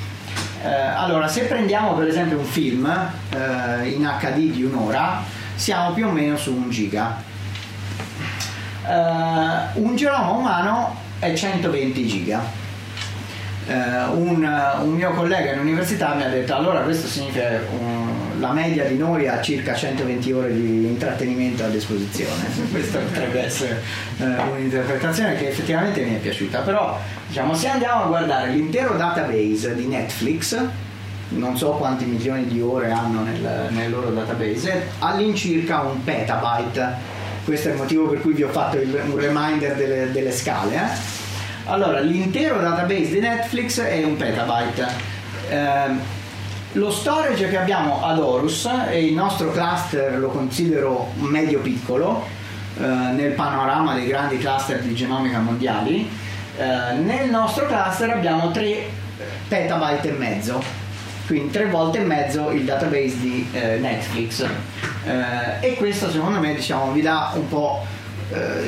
Eh, allora, se prendiamo per esempio un film eh, in acca di di un'ora, siamo più o meno su un giga. Eh, un genoma umano è centoventi giga. Uh, un, un mio collega in università mi ha detto: allora questo significa um, la media di noi ha circa centoventi ore di intrattenimento a disposizione. Questa potrebbe essere uh, un'interpretazione che effettivamente mi è piaciuta, però diciamo, se andiamo a guardare l'intero database di Netflix, non so quanti milioni di ore hanno nel, nel loro database, all'incirca un petabyte. Questo è il motivo per cui vi ho fatto il, un reminder delle, delle scale, eh? Allora, l'intero database di Netflix è un petabyte. Eh, lo storage che abbiamo ad Horus, e il nostro cluster lo considero medio piccolo eh, nel panorama dei grandi cluster di genomica mondiali, eh, nel nostro cluster abbiamo tre petabyte e mezzo, quindi tre volte e mezzo il database di eh, Netflix. Eh, e questo secondo me, diciamo, vi dà un po'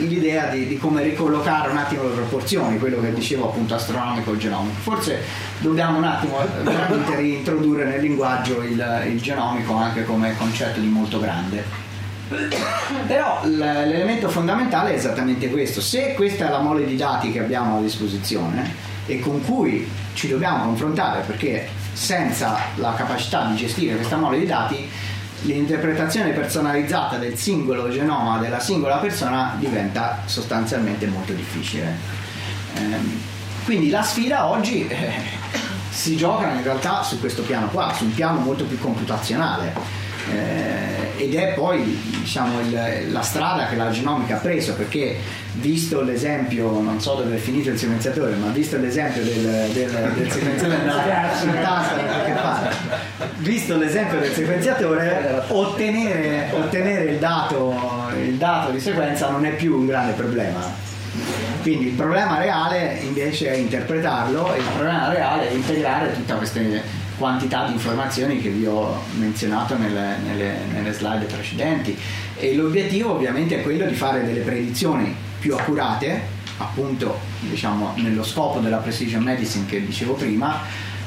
l'idea di, di come ricollocare un attimo le proporzioni, quello che dicevo appunto astronomico e genomico. Forse dobbiamo un attimo veramente reintrodurre nel linguaggio il, il genomico anche come concetto di molto grande. Però l'elemento fondamentale è esattamente questo: se questa è la mole di dati che abbiamo a disposizione e con cui ci dobbiamo confrontare, perché senza la capacità di gestire questa mole di dati l'interpretazione personalizzata del singolo genoma della singola persona diventa sostanzialmente molto difficile. Ehm, quindi la sfida oggi eh, si gioca in realtà su questo piano qua, su un piano molto più computazionale, eh, ed è poi, diciamo, il, la strada che la genomica ha preso, perché visto l'esempio, non so dove è finito il sequenziatore, ma visto l'esempio del, del, del sequenziatore no, visto l'esempio del sequenziatore, ottenere, ottenere il, dato, il dato di sequenza non è più un grande problema. Quindi il problema reale invece è interpretarlo, e il problema reale è integrare tutta questa quantità di informazioni che vi ho menzionato nelle, nelle, nelle slide precedenti. E l'obiettivo ovviamente è quello di fare delle predizioni più accurate, appunto, diciamo, nello scopo della precision medicine che dicevo prima,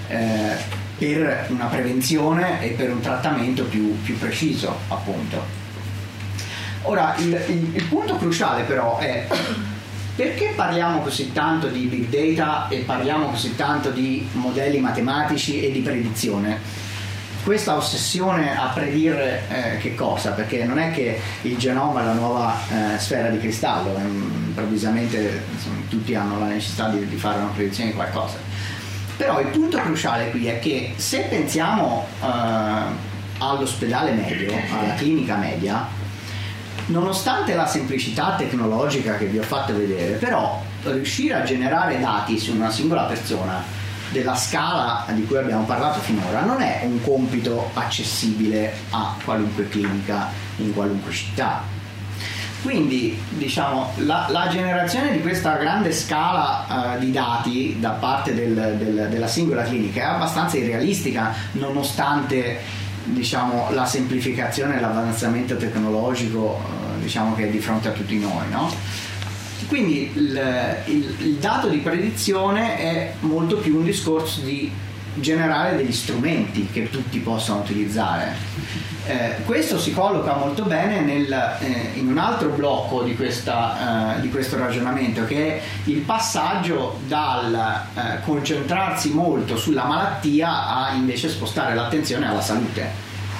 eh, per una prevenzione e per un trattamento più, più preciso, appunto. Ora, il, il, il punto cruciale però è: perché parliamo così tanto di big data e parliamo così tanto di modelli matematici e di predizione? Questa ossessione a predire eh, che cosa? Perché non è che il genoma è la nuova eh, sfera di cristallo, improvvisamente insomma, tutti hanno la necessità di, di fare una predizione di qualcosa. Però il punto cruciale qui è che se pensiamo eh, all'ospedale medio, alla clinica media, nonostante la semplicità tecnologica che vi ho fatto vedere, però riuscire a generare dati su una singola persona della scala di cui abbiamo parlato finora non è un compito accessibile a qualunque clinica in qualunque città. Quindi diciamo la, la generazione di questa grande scala uh, di dati da parte del, del, della singola clinica è abbastanza irrealistica, nonostante diciamo la semplificazione e l'avanzamento tecnologico uh, diciamo che è di fronte a tutti noi, no? Quindi il, il, il dato di predizione è molto più un discorso di generare degli strumenti che tutti possano utilizzare. Eh, questo si colloca molto bene nel, eh, in un altro blocco di, questa, eh, di questo ragionamento, che è il passaggio dal eh, concentrarsi molto sulla malattia a invece spostare l'attenzione alla salute,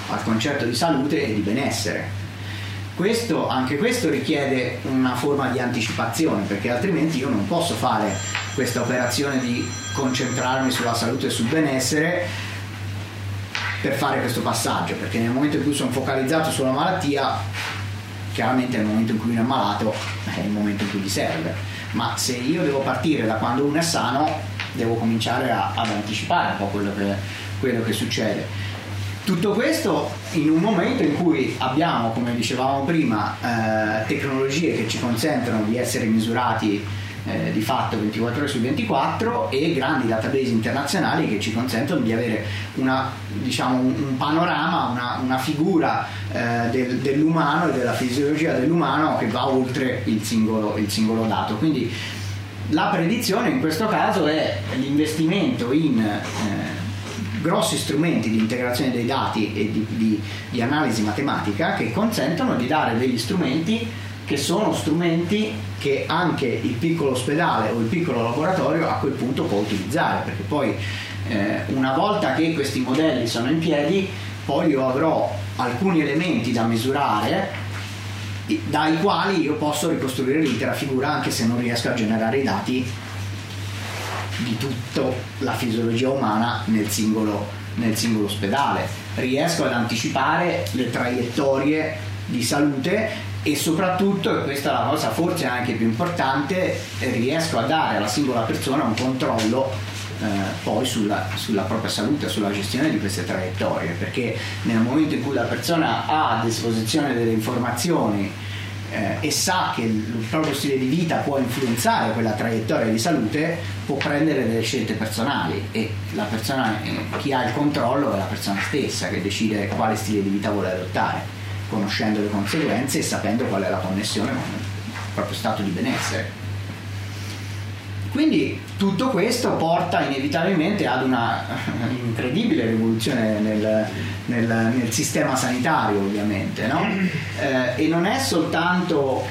al concetto di salute e di benessere. Questo, anche questo richiede una forma di anticipazione, perché altrimenti io non posso fare questa operazione di concentrarmi sulla salute e sul benessere per fare questo passaggio, perché nel momento in cui sono focalizzato sulla malattia, chiaramente nel momento in cui uno è malato è il momento in cui gli serve, ma se io devo partire da quando uno è sano devo cominciare a, ad anticipare un po' quello che, quello che succede. Tutto questo in un momento in cui abbiamo, come dicevamo prima, eh, tecnologie che ci consentono di essere misurati eh, di fatto ventiquattro ore su ventiquattro e grandi database internazionali che ci consentono di avere una, diciamo, un, un panorama, una, una figura eh, del, dell'umano e della fisiologia dell'umano che va oltre il singolo, il singolo dato. Quindi la predizione in questo caso è l'investimento in... Eh, grossi strumenti di integrazione dei dati e di, di, di analisi matematica che consentono di dare degli strumenti che sono strumenti che anche il piccolo ospedale o il piccolo laboratorio a quel punto può utilizzare, perché poi eh, una volta che questi modelli sono in piedi, poi io avrò alcuni elementi da misurare dai quali io posso ricostruire l'intera figura, anche se non riesco a generare i dati di tutta la fisiologia umana nel singolo, nel singolo ospedale. Riesco ad anticipare le traiettorie di salute e soprattutto, e questa è la cosa forse anche più importante, riesco a dare alla singola persona un controllo eh, poi sulla, sulla propria salute, sulla gestione di queste traiettorie, perché nel momento in cui la persona ha a disposizione delle informazioni Eh, e sa che il proprio stile di vita può influenzare quella traiettoria di salute, può prendere delle scelte personali, e la persona, eh, chi ha il controllo è la persona stessa che decide quale stile di vita vuole adottare, conoscendo le conseguenze e sapendo qual è la connessione con il proprio stato di benessere. Quindi tutto questo porta inevitabilmente ad una incredibile rivoluzione nel, nel, nel sistema sanitario, ovviamente, no? Eh, e non è soltanto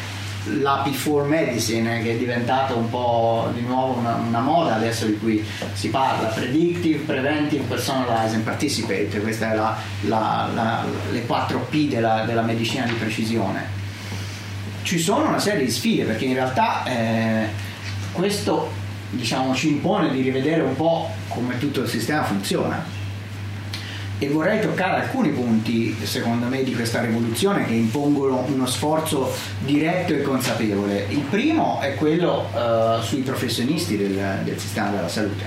la P quattro medicine che è diventata un po' di nuovo una, una moda adesso di cui si parla, predictive, preventive, personalized and participate, questa è la, la, la, le quattro P della, della medicina di precisione. Ci sono una serie di sfide, perché in realtà eh, questo, diciamo, ci impone di rivedere un po' come tutto il sistema funziona, e vorrei toccare alcuni punti, secondo me, di questa rivoluzione che impongono uno sforzo diretto e consapevole. Il primo è quello eh, sui professionisti del, del sistema della salute,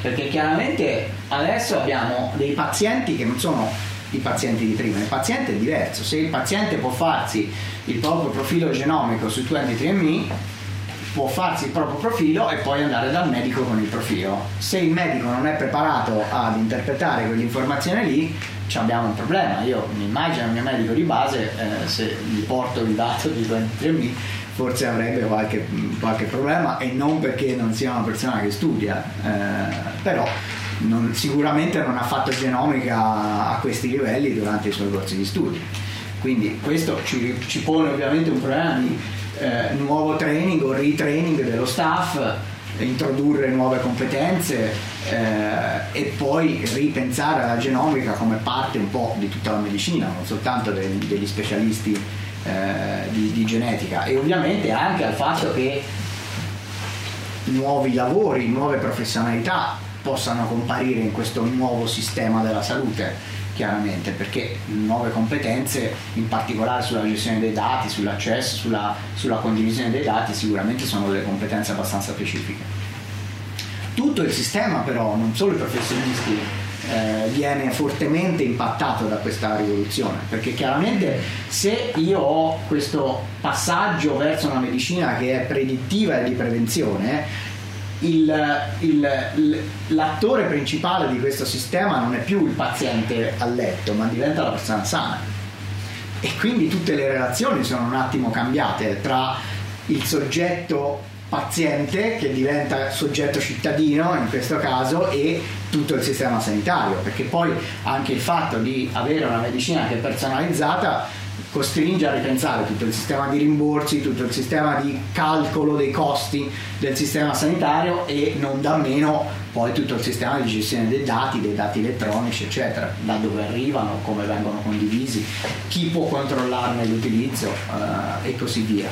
perché chiaramente adesso abbiamo dei pazienti che non sono i pazienti di prima. Il paziente è diverso. Se il paziente può farsi il proprio profilo genomico su ventitré and me, può farsi il proprio profilo e poi andare dal medico con il profilo. Se il medico non è preparato ad interpretare quell'informazione lì, abbiamo un problema. Io mi immagino il mio medico di base, eh, se gli porto il dato di ventitré and me, forse avrebbe qualche, qualche problema, e non perché non sia una persona che studia, eh, però non, sicuramente non ha fatto genomica a questi livelli durante i suoi corsi di studio. Quindi questo ci, ci pone ovviamente un problema di Eh, nuovo training o retraining dello staff, introdurre nuove competenze eh, e poi ripensare alla genomica come parte un po' di tutta la medicina, non soltanto de- degli specialisti eh, di-, di genetica, e ovviamente anche al fatto che nuovi lavori, nuove professionalità possano comparire in questo nuovo sistema della salute, chiaramente, perché nuove competenze, in particolare sulla gestione dei dati, sull'accesso, sulla, sulla condivisione dei dati, sicuramente sono delle competenze abbastanza specifiche. Tutto il sistema però, non solo i professionisti, eh, viene fortemente impattato da questa rivoluzione, perché chiaramente se io ho questo passaggio verso una medicina che è predittiva e di prevenzione, Il, il, l'attore principale di questo sistema non è più il paziente a letto, ma diventa la persona sana, e quindi tutte le relazioni sono un attimo cambiate tra il soggetto paziente, che diventa soggetto cittadino in questo caso, e tutto il sistema sanitario, perché poi anche il fatto di avere una medicina che è personalizzata costringe a ripensare tutto il sistema di rimborsi, tutto il sistema di calcolo dei costi del sistema sanitario, e non da meno poi tutto il sistema di gestione dei dati, dei dati elettronici, eccetera, da dove arrivano, come vengono condivisi, chi può controllarne l'utilizzo, eh, e così via.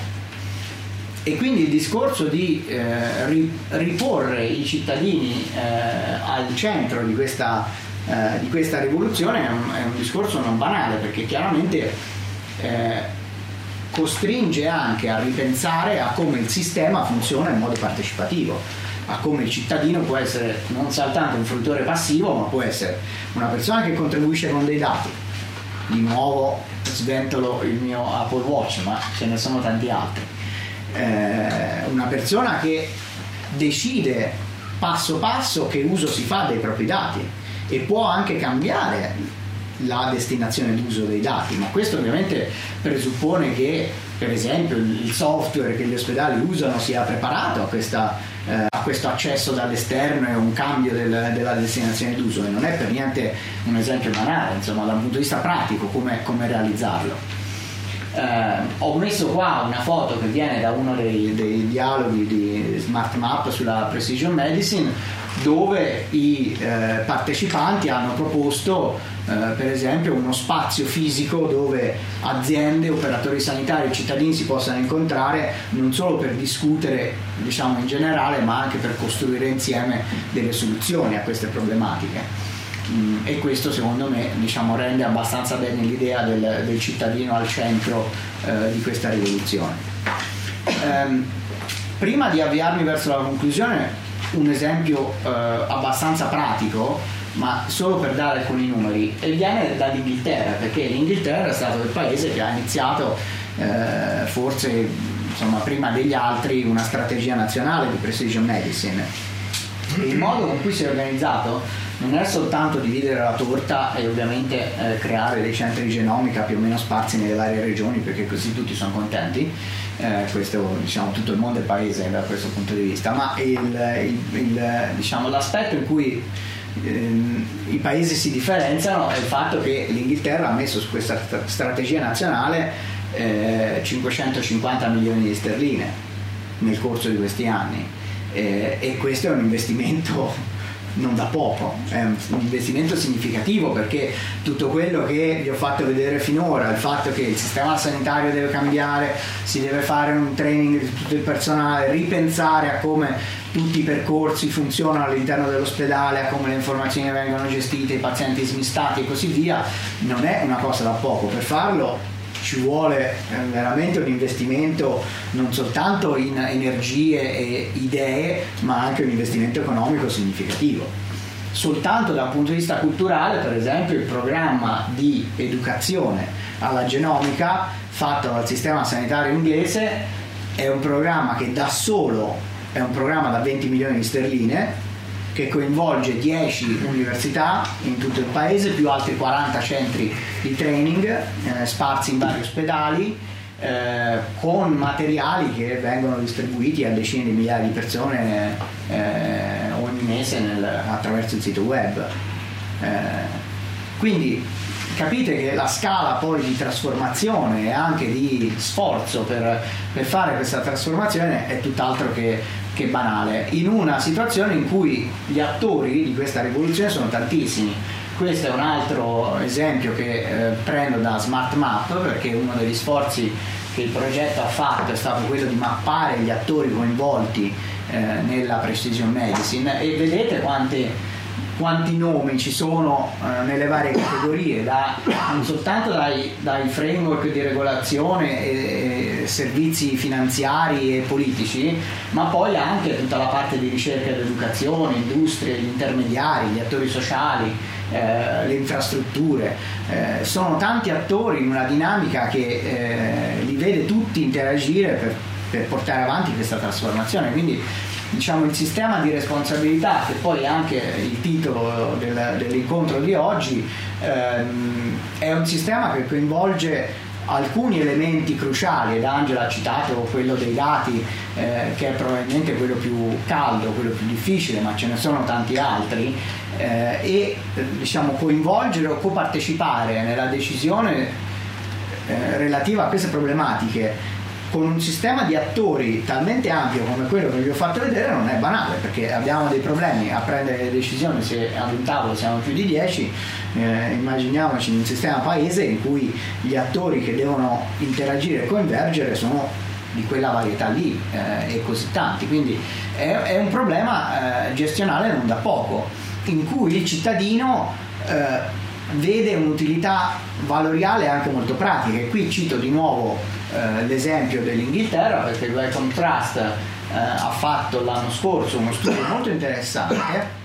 E quindi il discorso di eh, riporre i cittadini eh, al centro di questa, eh, di questa rivoluzione è un, è un discorso non banale, perché chiaramente Eh, costringe anche a ripensare a come il sistema funziona in modo partecipativo, a come il cittadino può essere non soltanto un fruitore passivo, ma può essere una persona che contribuisce con dei dati. Di nuovo sventolo il mio Apple Watch, ma ce ne sono tanti altri. Eh, una persona che decide passo passo che uso si fa dei propri dati, e può anche cambiare la destinazione d'uso dei dati, ma questo ovviamente presuppone che, per esempio, il software che gli ospedali usano sia preparato a, questa, eh, a questo accesso dall'esterno e un cambio del, della destinazione d'uso, e non è per niente un esempio banale, insomma, dal punto di vista pratico come, come realizzarlo. Eh, ho messo qua una foto che viene da uno dei, dei dialoghi di Smart Map sulla Precision Medicine, dove i eh, partecipanti hanno proposto eh, per esempio uno spazio fisico dove aziende, operatori sanitari e cittadini si possano incontrare non solo per discutere, diciamo, in generale, ma anche per costruire insieme delle soluzioni a queste problematiche. Mm, e questo secondo me, diciamo, rende abbastanza bene l'idea del, del cittadino al centro eh, di questa rivoluzione. Ehm, prima di avviarmi verso la conclusione, un esempio eh, abbastanza pratico, ma solo per dare alcuni numeri, e viene dall'Inghilterra, perché l'Inghilterra è stato il paese che ha iniziato eh, forse, insomma, prima degli altri, una strategia nazionale di precision medicine, e il modo con cui si è organizzato non è soltanto dividere la torta e ovviamente eh, creare dei centri di genomica più o meno sparsi nelle varie regioni, perché così tutti sono contenti. Eh, questo, diciamo, tutto il mondo è paese da questo punto di vista, ma il, il, il, diciamo, l'aspetto in cui ehm, i paesi si differenziano è il fatto che l'Inghilterra ha messo su questa strategia nazionale eh, cinquecentocinquanta milioni di sterline nel corso di questi anni, eh, e questo è un investimento non da poco, è un investimento significativo, perché tutto quello che vi ho fatto vedere finora, il fatto che il sistema sanitario deve cambiare, si deve fare un training di tutto il personale, ripensare a come tutti i percorsi funzionano all'interno dell'ospedale, a come le informazioni vengono gestite, i pazienti smistati e così via, non è una cosa da poco. Per farlo ci vuole veramente un investimento non soltanto in energie e idee, ma anche un investimento economico significativo. Soltanto da un punto di vista culturale, per esempio, il programma di educazione alla genomica fatto dal sistema sanitario inglese è un programma che da solo è un programma da venti milioni di sterline, che coinvolge dieci università in tutto il paese, più altri quaranta centri di training eh, sparsi in vari ospedali, eh, con materiali che vengono distribuiti a decine di migliaia di persone eh, ogni mese nel, attraverso il sito web. Eh, quindi capite che la scala poi di trasformazione e anche di sforzo per, per fare questa trasformazione è tutt'altro che, che banale, in una situazione in cui gli attori di questa rivoluzione sono tantissimi. Questo è un altro esempio che eh, prendo da Smart Map, perché uno degli sforzi che il progetto ha fatto è stato quello di mappare gli attori coinvolti eh, nella precision medicine, e vedete quanti, quanti nomi ci sono eh, nelle varie categorie, da, non soltanto dai, dai framework di regolazione e, e servizi finanziari e politici, ma poi anche tutta la parte di ricerca ed educazione, industrie, gli intermediari, gli attori sociali, Eh, le infrastrutture, eh, sono tanti attori in una dinamica che eh, li vede tutti interagire per, per portare avanti questa trasformazione. Quindi diciamo il sistema di responsabilità, che poi è anche il titolo del, dell'incontro di oggi, ehm, è un sistema che coinvolge alcuni elementi cruciali, ed Angela ha citato quello dei dati, eh, che è probabilmente quello più caldo, quello più difficile, ma ce ne sono tanti altri, eh, e diciamo coinvolgere o copartecipare nella decisione eh, relativa a queste problematiche con un sistema di attori talmente ampio come quello che vi ho fatto vedere non è banale, perché abbiamo dei problemi a prendere le decisioni se ad un tavolo siamo più di dieci. Eh, immaginiamoci un sistema paese in cui gli attori che devono interagire e convergere sono di quella varietà lì, eh, e così tanti. Quindi è, è un problema eh, gestionale non da poco, in cui il cittadino eh, vede un'utilità valoriale anche molto pratica, e qui cito di nuovo eh, l'esempio dell'Inghilterra, perché il Wellcome Trust eh, ha fatto l'anno scorso uno studio molto interessante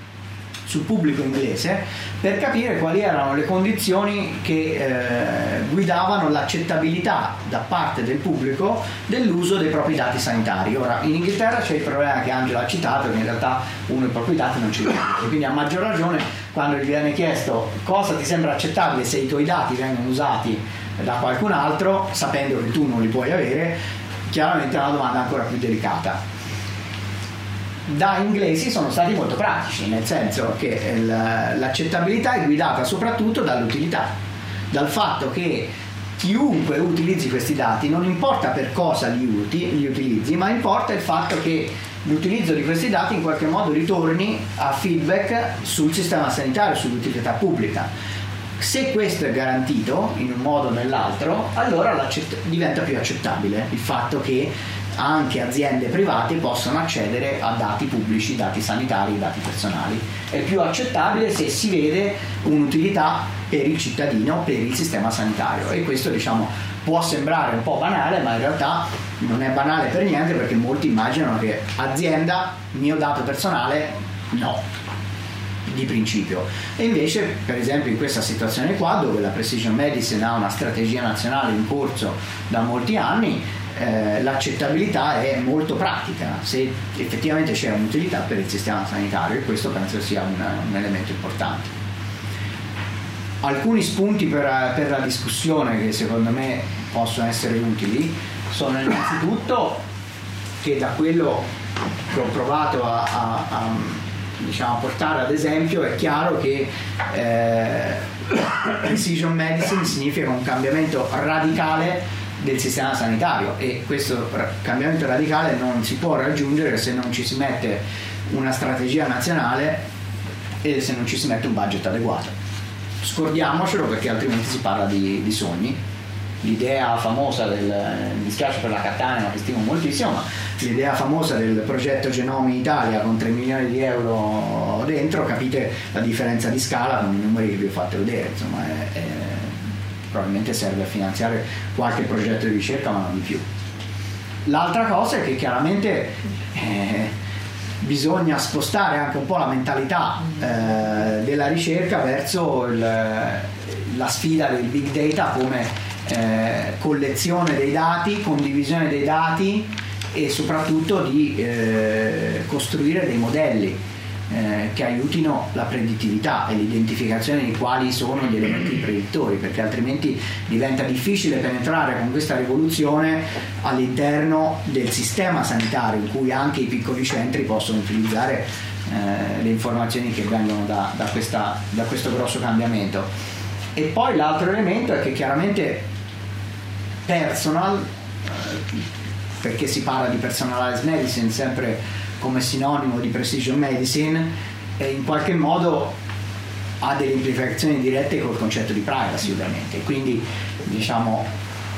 sul pubblico inglese per capire quali erano le condizioni che eh, guidavano l'accettabilità da parte del pubblico dell'uso dei propri dati sanitari. Ora, in Inghilterra c'è il problema che Angela ha citato, che in realtà uno i propri dati non ci riesce, quindi a maggior ragione quando gli viene chiesto cosa ti sembra accettabile se i tuoi dati vengono usati da qualcun altro, sapendo che tu non li puoi avere, chiaramente è una domanda ancora più delicata. Da inglesi sono stati molto pratici, nel senso che l'accettabilità è guidata soprattutto dall'utilità, dal fatto che chiunque utilizzi questi dati, non importa per cosa li, uti, li utilizzi, ma importa il fatto che l'utilizzo di questi dati in qualche modo ritorni a feedback sul sistema sanitario, sull'utilità pubblica. Se questo è garantito in un modo o nell'altro, allora diventa più accettabile il fatto che anche aziende private possono accedere a dati pubblici, dati sanitari, dati personali. È più accettabile se si vede un'utilità per il cittadino, per il sistema sanitario, e questo diciamo può sembrare un po' banale, ma in realtà non è banale per niente, perché molti immaginano che azienda, mio dato personale, no, di principio. E invece, per esempio, in questa situazione qua, dove la precision medicine ha una strategia nazionale in corso da molti anni, Eh, l'accettabilità è molto pratica, se effettivamente c'è un'utilità per il sistema sanitario, e questo penso sia un, un elemento importante. Alcuni spunti per, per la discussione che secondo me possono essere utili sono innanzitutto che, da quello che ho provato a, a, a diciamo, portare ad esempio, è chiaro che eh, precision medicine significa un cambiamento radicale del sistema sanitario, e questo cambiamento radicale non si può raggiungere se non ci si mette una strategia nazionale e se non ci si mette un budget adeguato. Scordiamocelo, perché altrimenti si parla di, di sogni. L'idea famosa del, mi dispiace per la Cattaneo che stimo moltissimo, ma l'idea famosa del progetto Genomi Italia con tre milioni di euro dentro, capite la differenza di scala con i numeri che vi ho fatto vedere, insomma è, è probabilmente serve a finanziare qualche progetto di ricerca, ma non di più. L'altra cosa è che chiaramente eh, bisogna spostare anche un po' la mentalità eh, della ricerca verso il, la sfida del big data come eh, collezione dei dati, condivisione dei dati e soprattutto di eh, costruire dei modelli che aiutino la predittività e l'identificazione di quali sono gli elementi predittori, perché altrimenti diventa difficile penetrare con questa rivoluzione all'interno del sistema sanitario, in cui anche i piccoli centri possono utilizzare eh, le informazioni che vengono da, da, questa, da questo grosso cambiamento. E poi l'altro elemento è che chiaramente personal, perché si parla di personalized medicine sempre come sinonimo di precision medicine, e in qualche modo ha delle implicazioni dirette col concetto di privacy, ovviamente. Quindi diciamo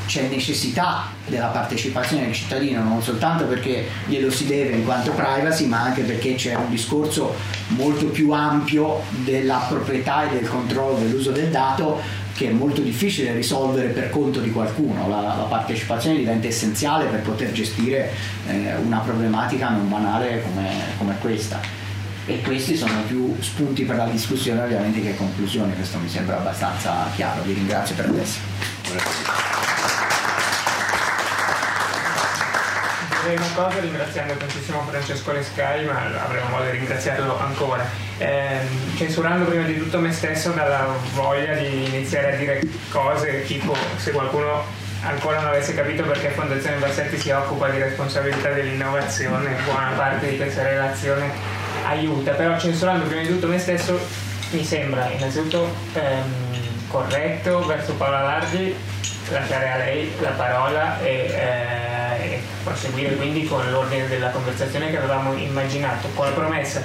c'è necessità della partecipazione del cittadino, non soltanto perché glielo si deve in quanto privacy, ma anche perché c'è un discorso molto più ampio della proprietà e del controllo dell'uso del dato, che è molto difficile risolvere per conto di qualcuno. La, la partecipazione diventa essenziale per poter gestire eh, una problematica non banale come, come questa. E questi sono più spunti per la discussione ovviamente che conclusioni, questo mi sembra abbastanza chiaro. Vi ringrazio per adesso. Una cosa, ringraziando tantissimo Francesco Lescai, ma avremo modo di ringraziarlo ancora, eh, censurando prima di tutto me stesso dalla voglia di iniziare a dire cose tipo, se qualcuno ancora non avesse capito perché Fondazione Bassetti si occupa di responsabilità dell'innovazione, buona parte di questa relazione aiuta, però censurando prima di tutto me stesso mi sembra innanzitutto ehm, corretto verso Paola Larghi lasciare a lei la parola e eh, proseguire quindi con l'ordine della conversazione che avevamo immaginato, con la promessa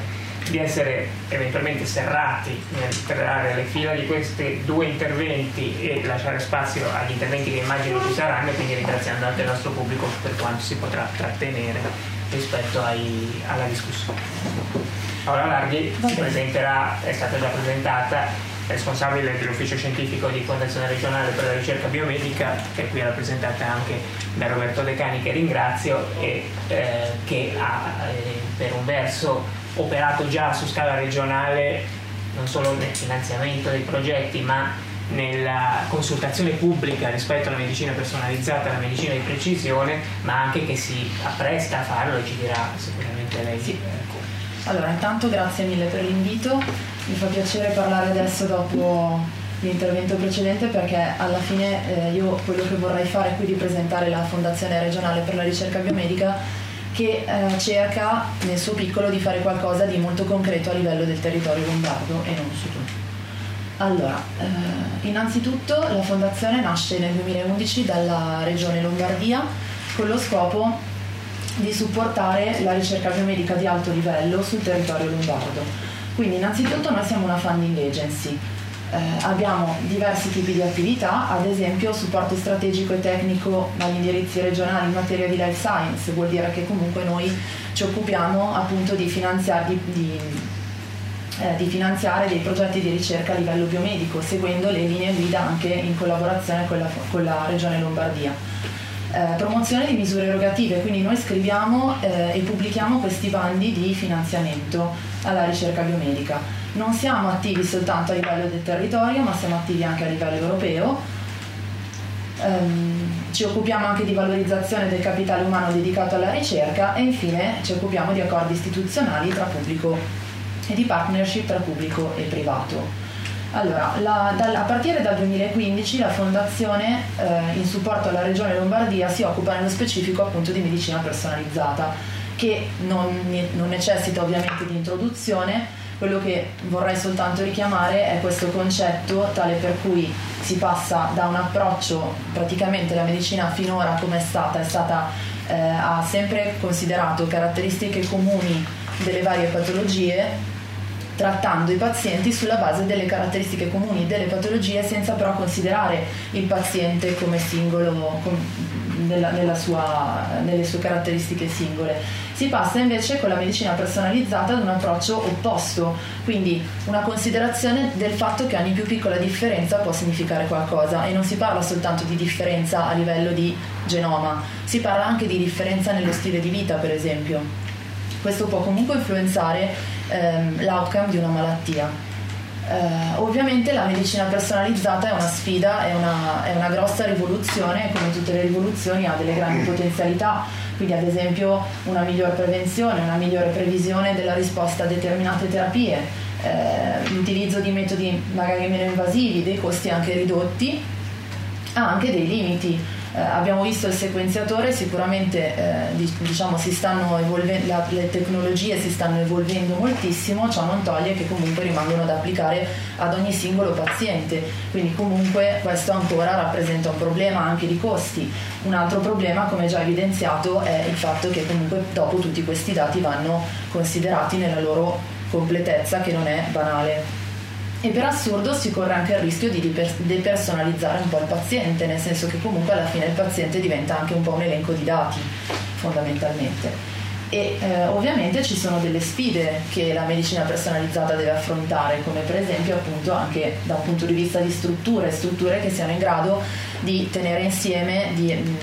di essere eventualmente serrati nel trarre le fila di questi due interventi e lasciare spazio agli interventi che immagino ci saranno, e quindi ringraziando anche il nostro pubblico per quanto si potrà trattenere rispetto ai, alla discussione. Paola Larghi si presenterà, è stata già presentata, responsabile dell'ufficio scientifico di Fondazione Regionale per la Ricerca Biomedica, che qui è rappresentata anche da Roberto Decani, che ringrazio, e eh, che ha eh, per un verso operato già su scala regionale non solo nel finanziamento dei progetti ma nella consultazione pubblica rispetto alla medicina personalizzata, alla medicina di precisione, ma anche che si appresta a farlo e ci dirà sicuramente lei. Sì. Allora, intanto grazie mille per l'invito. Mi fa piacere parlare adesso dopo l'intervento precedente, perché alla fine eh, io quello che vorrei fare è qui di presentare la Fondazione Regionale per la Ricerca Biomedica, che eh, cerca nel suo piccolo di fare qualcosa di molto concreto a livello del territorio lombardo e non solo. Allora, eh, innanzitutto la Fondazione nasce nel duemilaundici dalla Regione Lombardia con lo scopo di supportare la ricerca biomedica di alto livello sul territorio lombardo. Quindi innanzitutto noi siamo una funding agency, eh, abbiamo diversi tipi di attività, ad esempio supporto strategico e tecnico agli indirizzi regionali in materia di life science, vuol dire che comunque noi ci occupiamo appunto di finanziare, di, di, eh, di finanziare dei progetti di ricerca a livello biomedico, seguendo le linee guida anche in collaborazione con la, con la Regione Lombardia. Eh, promozione di misure erogative, quindi noi scriviamo eh, e pubblichiamo questi bandi di finanziamento alla ricerca biomedica. Non siamo attivi soltanto a livello del territorio, ma siamo attivi anche a livello europeo. Ehm, ci occupiamo anche di valorizzazione del capitale umano dedicato alla ricerca e infine ci occupiamo di accordi istituzionali tra pubblico e di partnership tra pubblico e privato. Allora, la, dal, a partire dal duemilaquindici la Fondazione eh, in supporto alla Regione Lombardia si occupa nello specifico appunto di medicina personalizzata, che non, non necessita ovviamente di introduzione. Quello che vorrei soltanto richiamare è questo concetto tale per cui si passa da un approccio, praticamente la medicina finora come è stata, è stata eh, ha sempre considerato caratteristiche comuni delle varie patologie, trattando i pazienti sulla base delle caratteristiche comuni delle patologie, senza però considerare il paziente come singolo, com- Nella, nella sua, nelle sue caratteristiche singole. Si passa invece con la medicina personalizzata ad un approccio opposto, quindi una considerazione del fatto che ogni più piccola differenza può significare qualcosa, e non si parla soltanto di differenza a livello di genoma, si parla anche di differenza nello stile di vita, per esempio. Questo può comunque influenzare ehm, l'outcome di una malattia. Uh, ovviamente la medicina personalizzata è una sfida, è una, è una grossa rivoluzione, come tutte le rivoluzioni ha delle grandi potenzialità, quindi ad esempio una migliore prevenzione, una migliore previsione della risposta a determinate terapie, uh, l'utilizzo di metodi magari meno invasivi, dei costi anche ridotti, ha anche dei limiti. Uh, abbiamo visto il sequenziatore, sicuramente eh, diciamo, si stanno evolve- la, le tecnologie si stanno evolvendo moltissimo, ciò non toglie che comunque rimangono da applicare ad ogni singolo paziente, quindi comunque questo ancora rappresenta un problema anche di costi. Un altro problema, come già evidenziato, è il fatto che comunque dopo tutti questi dati vanno considerati nella loro completezza, che non è banale. E per assurdo si corre anche il rischio di depersonalizzare un po' il paziente, nel senso che comunque alla fine il paziente diventa anche un po' un elenco di dati, fondamentalmente. E eh, ovviamente ci sono delle sfide che la medicina personalizzata deve affrontare, come per esempio appunto anche da un punto di vista di strutture, strutture che siano in grado di tenere insieme, di,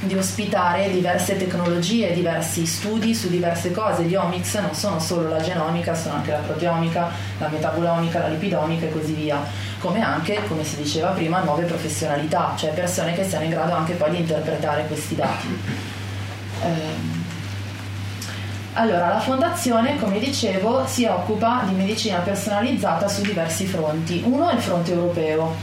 di ospitare diverse tecnologie, diversi studi su diverse cose. Gli omics non sono solo la genomica, sono anche la proteomica, la metabolomica, la lipidomica e così via, come anche, come si diceva prima, nuove professionalità, cioè persone che siano in grado anche poi di interpretare questi dati. Eh, Allora, la fondazione, come dicevo, si occupa di medicina personalizzata su diversi fronti. Uno è il fronte europeo.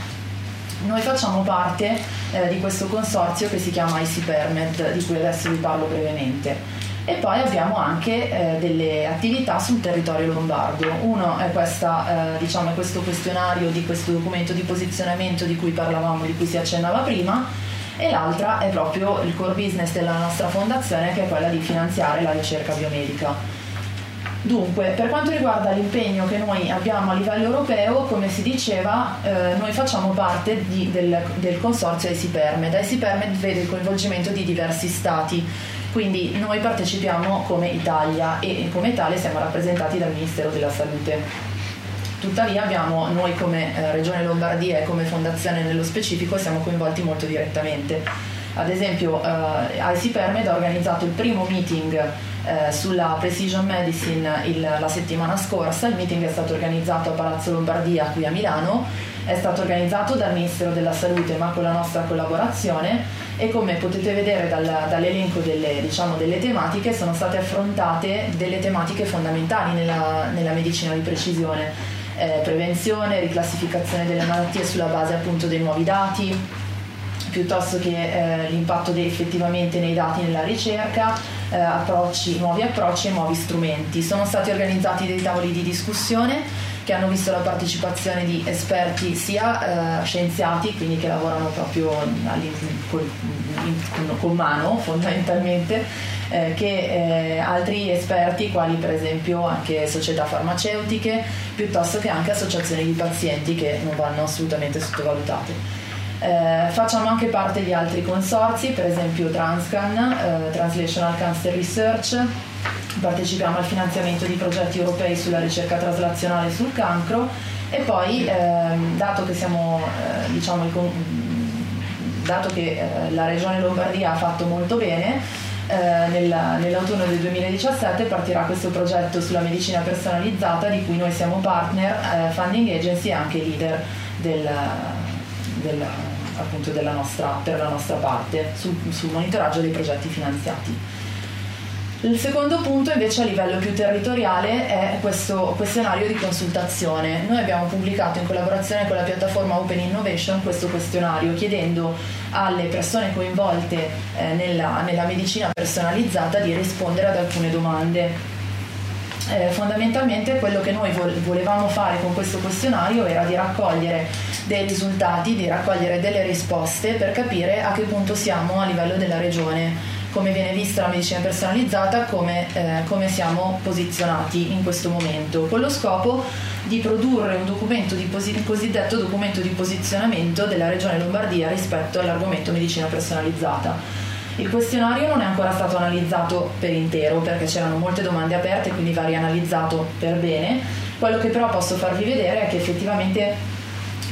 Noi facciamo parte eh, di questo consorzio che si chiama ICPerMed, di cui adesso vi parlo brevemente. E poi abbiamo anche eh, delle attività sul territorio lombardo. Uno è, questa, eh, diciamo, è questo questionario di questo documento di posizionamento di cui parlavamo, di cui si accennava prima, e l'altra è proprio il core business della nostra fondazione, che è quella di finanziare la ricerca biomedica. Dunque, per quanto riguarda l'impegno che noi abbiamo a livello europeo, come si diceva, eh, noi facciamo parte di, del, del consorzio ICPerMed. ICPerMed vede il coinvolgimento di diversi stati, quindi noi partecipiamo come Italia e come tale siamo rappresentati dal Ministero della Salute. Tuttavia abbiamo, noi come eh, Regione Lombardia e come fondazione nello specifico, siamo coinvolti molto direttamente. Ad esempio eh, ICPerMed ha organizzato il primo meeting eh, sulla precision medicine il, la settimana scorsa. Il meeting è stato organizzato a Palazzo Lombardia qui a Milano, è stato organizzato dal Ministero della Salute ma con la nostra collaborazione, e come potete vedere dal, dall'elenco delle, diciamo, delle tematiche, sono state affrontate delle tematiche fondamentali nella, nella medicina di precisione. Eh, prevenzione, riclassificazione delle malattie sulla base appunto dei nuovi dati, piuttosto che eh, l'impatto dei, effettivamente nei dati nella ricerca, eh, approcci, nuovi approcci e nuovi strumenti. Sono stati organizzati dei tavoli di discussione che hanno visto la partecipazione di esperti sia eh, scienziati, quindi che lavorano proprio col, con mano fondamentalmente, eh, che eh, altri esperti quali per esempio anche società farmaceutiche, piuttosto che anche associazioni di pazienti che non vanno assolutamente sottovalutate. Eh, facciamo anche parte di altri consorzi, per esempio Transcan, eh, Translational Cancer Research. Partecipiamo al finanziamento di progetti europei sulla ricerca traslazionale sul cancro, e poi ehm, dato che, siamo, eh, diciamo, il, dato che eh, la Regione Lombardia ha fatto molto bene, eh, nel, nell'autunno del duemiladiciassette partirà questo progetto sulla medicina personalizzata, di cui noi siamo partner, eh, funding agency e anche leader del, del, appunto della nostra, per la nostra parte sul, sul monitoraggio dei progetti finanziati. Il secondo punto invece a livello più territoriale è questo questionario di consultazione. Noi abbiamo pubblicato in collaborazione con la piattaforma Open Innovation questo questionario, chiedendo alle persone coinvolte eh, nella, nella medicina personalizzata di rispondere ad alcune domande. Eh, fondamentalmente quello che noi volevamo fare con questo questionario era di raccogliere dei risultati, di raccogliere delle risposte per capire a che punto siamo a livello della regione, come viene vista la medicina personalizzata, come, eh, come siamo posizionati in questo momento, con lo scopo di produrre un documento di posi- cosiddetto documento di posizionamento della Regione Lombardia rispetto all'argomento medicina personalizzata. Il questionario non è ancora stato analizzato per intero perché c'erano molte domande aperte, quindi va rianalizzato per bene. Quello che però posso farvi vedere è che effettivamente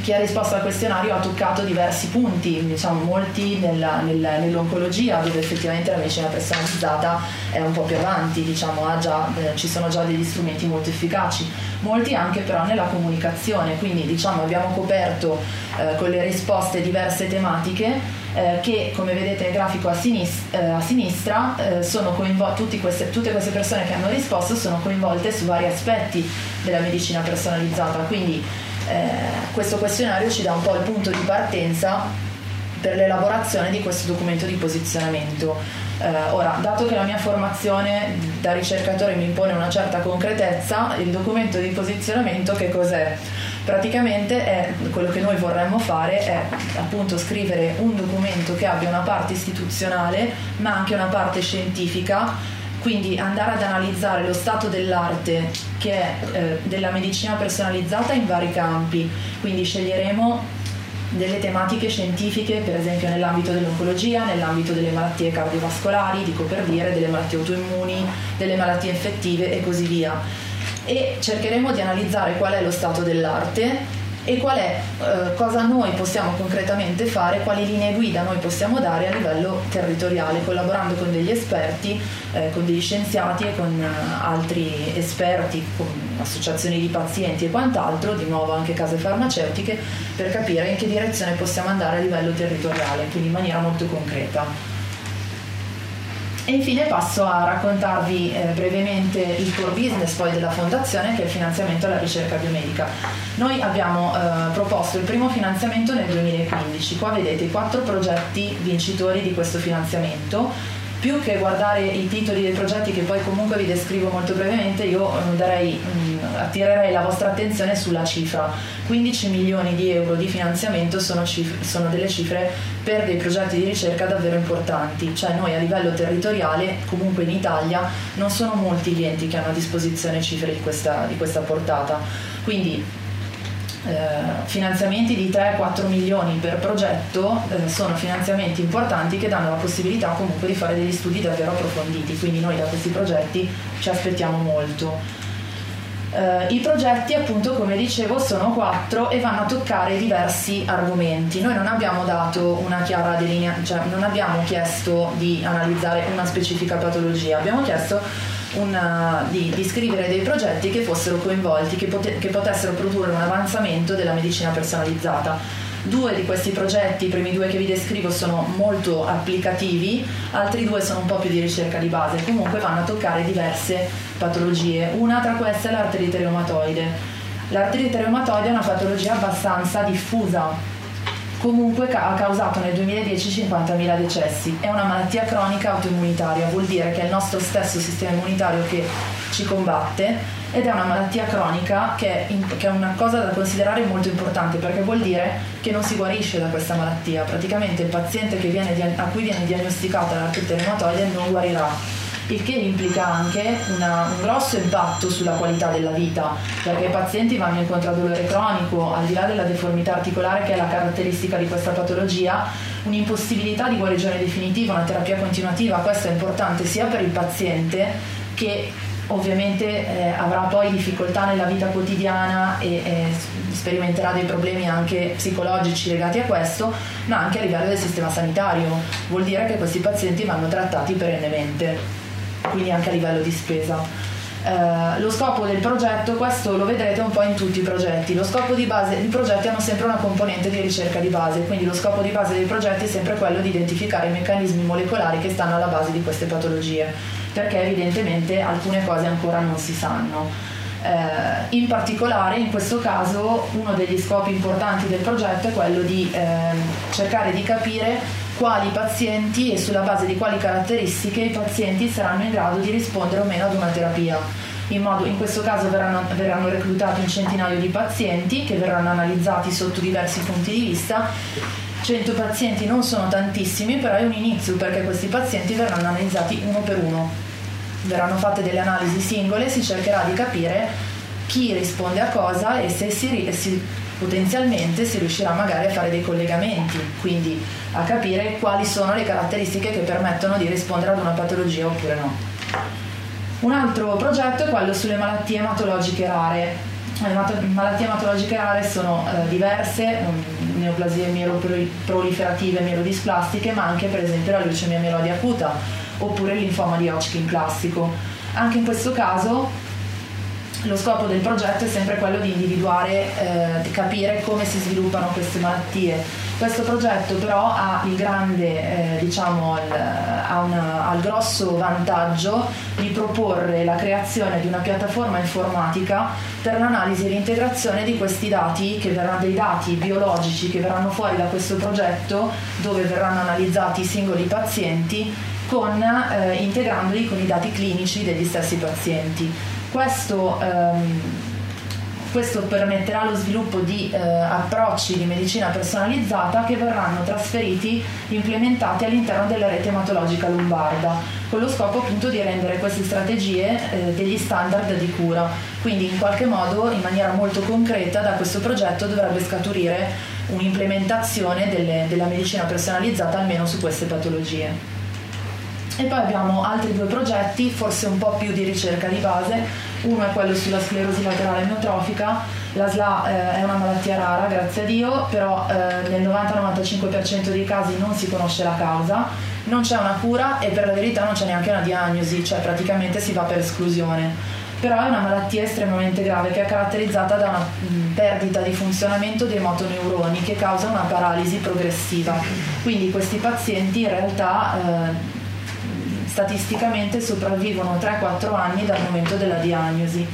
chi ha risposto al questionario ha toccato diversi punti, diciamo molti nella, nella, nell'oncologia, dove effettivamente la medicina personalizzata è un po' più avanti, diciamo, ha già, eh, ci sono già degli strumenti molto efficaci, molti anche però nella comunicazione, quindi diciamo abbiamo coperto eh, con le risposte diverse tematiche eh, che, come vedete nel grafico a, sinistra, eh, a sinistra, eh, sono coinvol- tutti queste, tutte queste persone che hanno risposto sono coinvolte su vari aspetti della medicina personalizzata, quindi Eh, questo questionario ci dà un po' il punto di partenza per l'elaborazione di questo documento di posizionamento. Eh, ora, dato che la mia formazione da ricercatore mi impone una certa concretezza, il documento di posizionamento che cos'è? Praticamente è, quello che noi vorremmo fare è appunto scrivere un documento che abbia una parte istituzionale ma anche una parte scientifica, Quindi andare ad analizzare lo stato dell'arte che è eh, della medicina personalizzata in vari campi, quindi sceglieremo delle tematiche scientifiche, per esempio nell'ambito dell'oncologia, nell'ambito delle malattie cardiovascolari, dico per dire, delle malattie autoimmuni, delle malattie infettive e così via, e cercheremo di analizzare qual è lo stato dell'arte e qual è, eh, cosa noi possiamo concretamente fare, quali linee guida noi possiamo dare a livello territoriale, collaborando con degli esperti, eh, con degli scienziati e con eh, altri esperti, con associazioni di pazienti e quant'altro, di nuovo anche case farmaceutiche, per capire in che direzione possiamo andare a livello territoriale, quindi in maniera molto concreta. E infine passo a raccontarvi eh, brevemente il core business poi della fondazione, che è il finanziamento alla ricerca biomedica. Noi abbiamo eh, proposto il primo finanziamento nel duemilaquindici, qua vedete i quattro progetti vincitori di questo finanziamento. Più che guardare i titoli dei progetti, che poi comunque vi descrivo molto brevemente, io darei, mh, attirerei la vostra attenzione sulla cifra. quindici milioni di euro di finanziamento sono, cifre, sono delle cifre per dei progetti di ricerca davvero importanti, cioè noi a livello territoriale, comunque in Italia, non sono molti gli enti che hanno a disposizione cifre di questa, di questa portata. Quindi Eh, finanziamenti di da tre a quattro milioni per progetto eh, sono finanziamenti importanti che danno la possibilità comunque di fare degli studi davvero approfonditi, quindi noi da questi progetti ci aspettiamo molto. Eh, i progetti, appunto, come dicevo, sono quattro e vanno a toccare diversi argomenti. Noi non abbiamo dato una chiara delineazione, cioè non abbiamo chiesto di analizzare una specifica patologia, abbiamo chiesto Una, di, di scrivere dei progetti che fossero coinvolti, che, pote, che potessero produrre un avanzamento della medicina personalizzata. Due di questi progetti, i primi due che vi descrivo, sono molto applicativi, altri due sono un po' più di ricerca di base, comunque vanno a toccare diverse patologie. Una tra queste è l'arterite reumatoide. L'arterite reumatoide è una patologia abbastanza diffusa, comunque ha causato nel duemiladieci cinquantamila decessi. È una malattia cronica autoimmunitaria, vuol dire che è il nostro stesso sistema immunitario che ci combatte, ed è una malattia cronica che è, che è una cosa da considerare molto importante, perché vuol dire che non si guarisce da questa malattia. Praticamente il paziente che viene, a cui viene diagnosticata l'artrite reumatoide non guarirà, il che implica anche una, un grosso impatto sulla qualità della vita, perché i pazienti vanno incontro a dolore cronico, al di là della deformità articolare che è la caratteristica di questa patologia, un'impossibilità di guarigione definitiva, una terapia continuativa. Questo è importante sia per il paziente, che ovviamente eh, avrà poi difficoltà nella vita quotidiana e eh, sperimenterà dei problemi anche psicologici legati a questo, ma anche a livello del sistema sanitario, vuol dire che questi pazienti vanno trattati perennemente, quindi anche a livello di spesa. Eh, lo scopo del progetto, questo lo vedrete un po' in tutti i progetti, lo scopo di base, i progetti hanno sempre una componente di ricerca di base, quindi lo scopo di base dei progetti è sempre quello di identificare i meccanismi molecolari che stanno alla base di queste patologie, perché evidentemente alcune cose ancora non si sanno. Eh, in particolare in questo caso uno degli scopi importanti del progetto è quello di eh, cercare di capire quali pazienti e sulla base di quali caratteristiche i pazienti saranno in grado di rispondere o meno ad una terapia. In, modo, in questo caso verranno, verranno reclutati un centinaio di pazienti che verranno analizzati sotto diversi punti di vista. Cento pazienti non sono tantissimi, però è un inizio, perché questi pazienti verranno analizzati uno per uno. Verranno fatte delle analisi singole e si cercherà di capire chi risponde a cosa e se si... si potenzialmente si riuscirà magari a fare dei collegamenti, quindi a capire quali sono le caratteristiche che permettono di rispondere ad una patologia oppure no. Un altro progetto è quello sulle malattie ematologiche rare. Le malattie ematologiche rare sono eh, diverse, neoplasie mieloproliferative, mielodisplastiche, ma anche per esempio la leucemia mieloide acuta oppure il linfoma di Hodgkin classico. Anche in questo caso lo scopo del progetto è sempre quello di individuare, eh, di capire come si sviluppano queste malattie. Questo progetto però ha il grande, eh, diciamo, il, ha, una, ha il grosso vantaggio di proporre la creazione di una piattaforma informatica per l'analisi e l'integrazione di questi dati, che verranno, dei dati biologici che verranno fuori da questo progetto, dove verranno analizzati i singoli pazienti, con, eh, integrandoli con i dati clinici degli stessi pazienti. Questo, ehm, Questo permetterà lo sviluppo di eh, approcci di medicina personalizzata che verranno trasferiti, implementati all'interno della rete ematologica lombarda, con lo scopo appunto di rendere queste strategie eh, degli standard di cura. Quindi in qualche modo, in maniera molto concreta, da questo progetto dovrebbe scaturire un'implementazione delle, della medicina personalizzata almeno su queste patologie. E poi abbiamo altri due progetti, forse un po' più di ricerca di base. Uno è quello sulla sclerosi laterale amiotrofica. La S L A eh, è una malattia rara, grazie a Dio, però eh, nel novanta novantacinque per cento dei casi non si conosce la causa, non c'è una cura e per la verità non c'è neanche una diagnosi, cioè praticamente si va per esclusione. Però è una malattia estremamente grave che è caratterizzata da una perdita di funzionamento dei motoneuroni che causa una paralisi progressiva. Quindi questi pazienti in realtà... Eh, statisticamente sopravvivono tre quattro anni dal momento della diagnosi.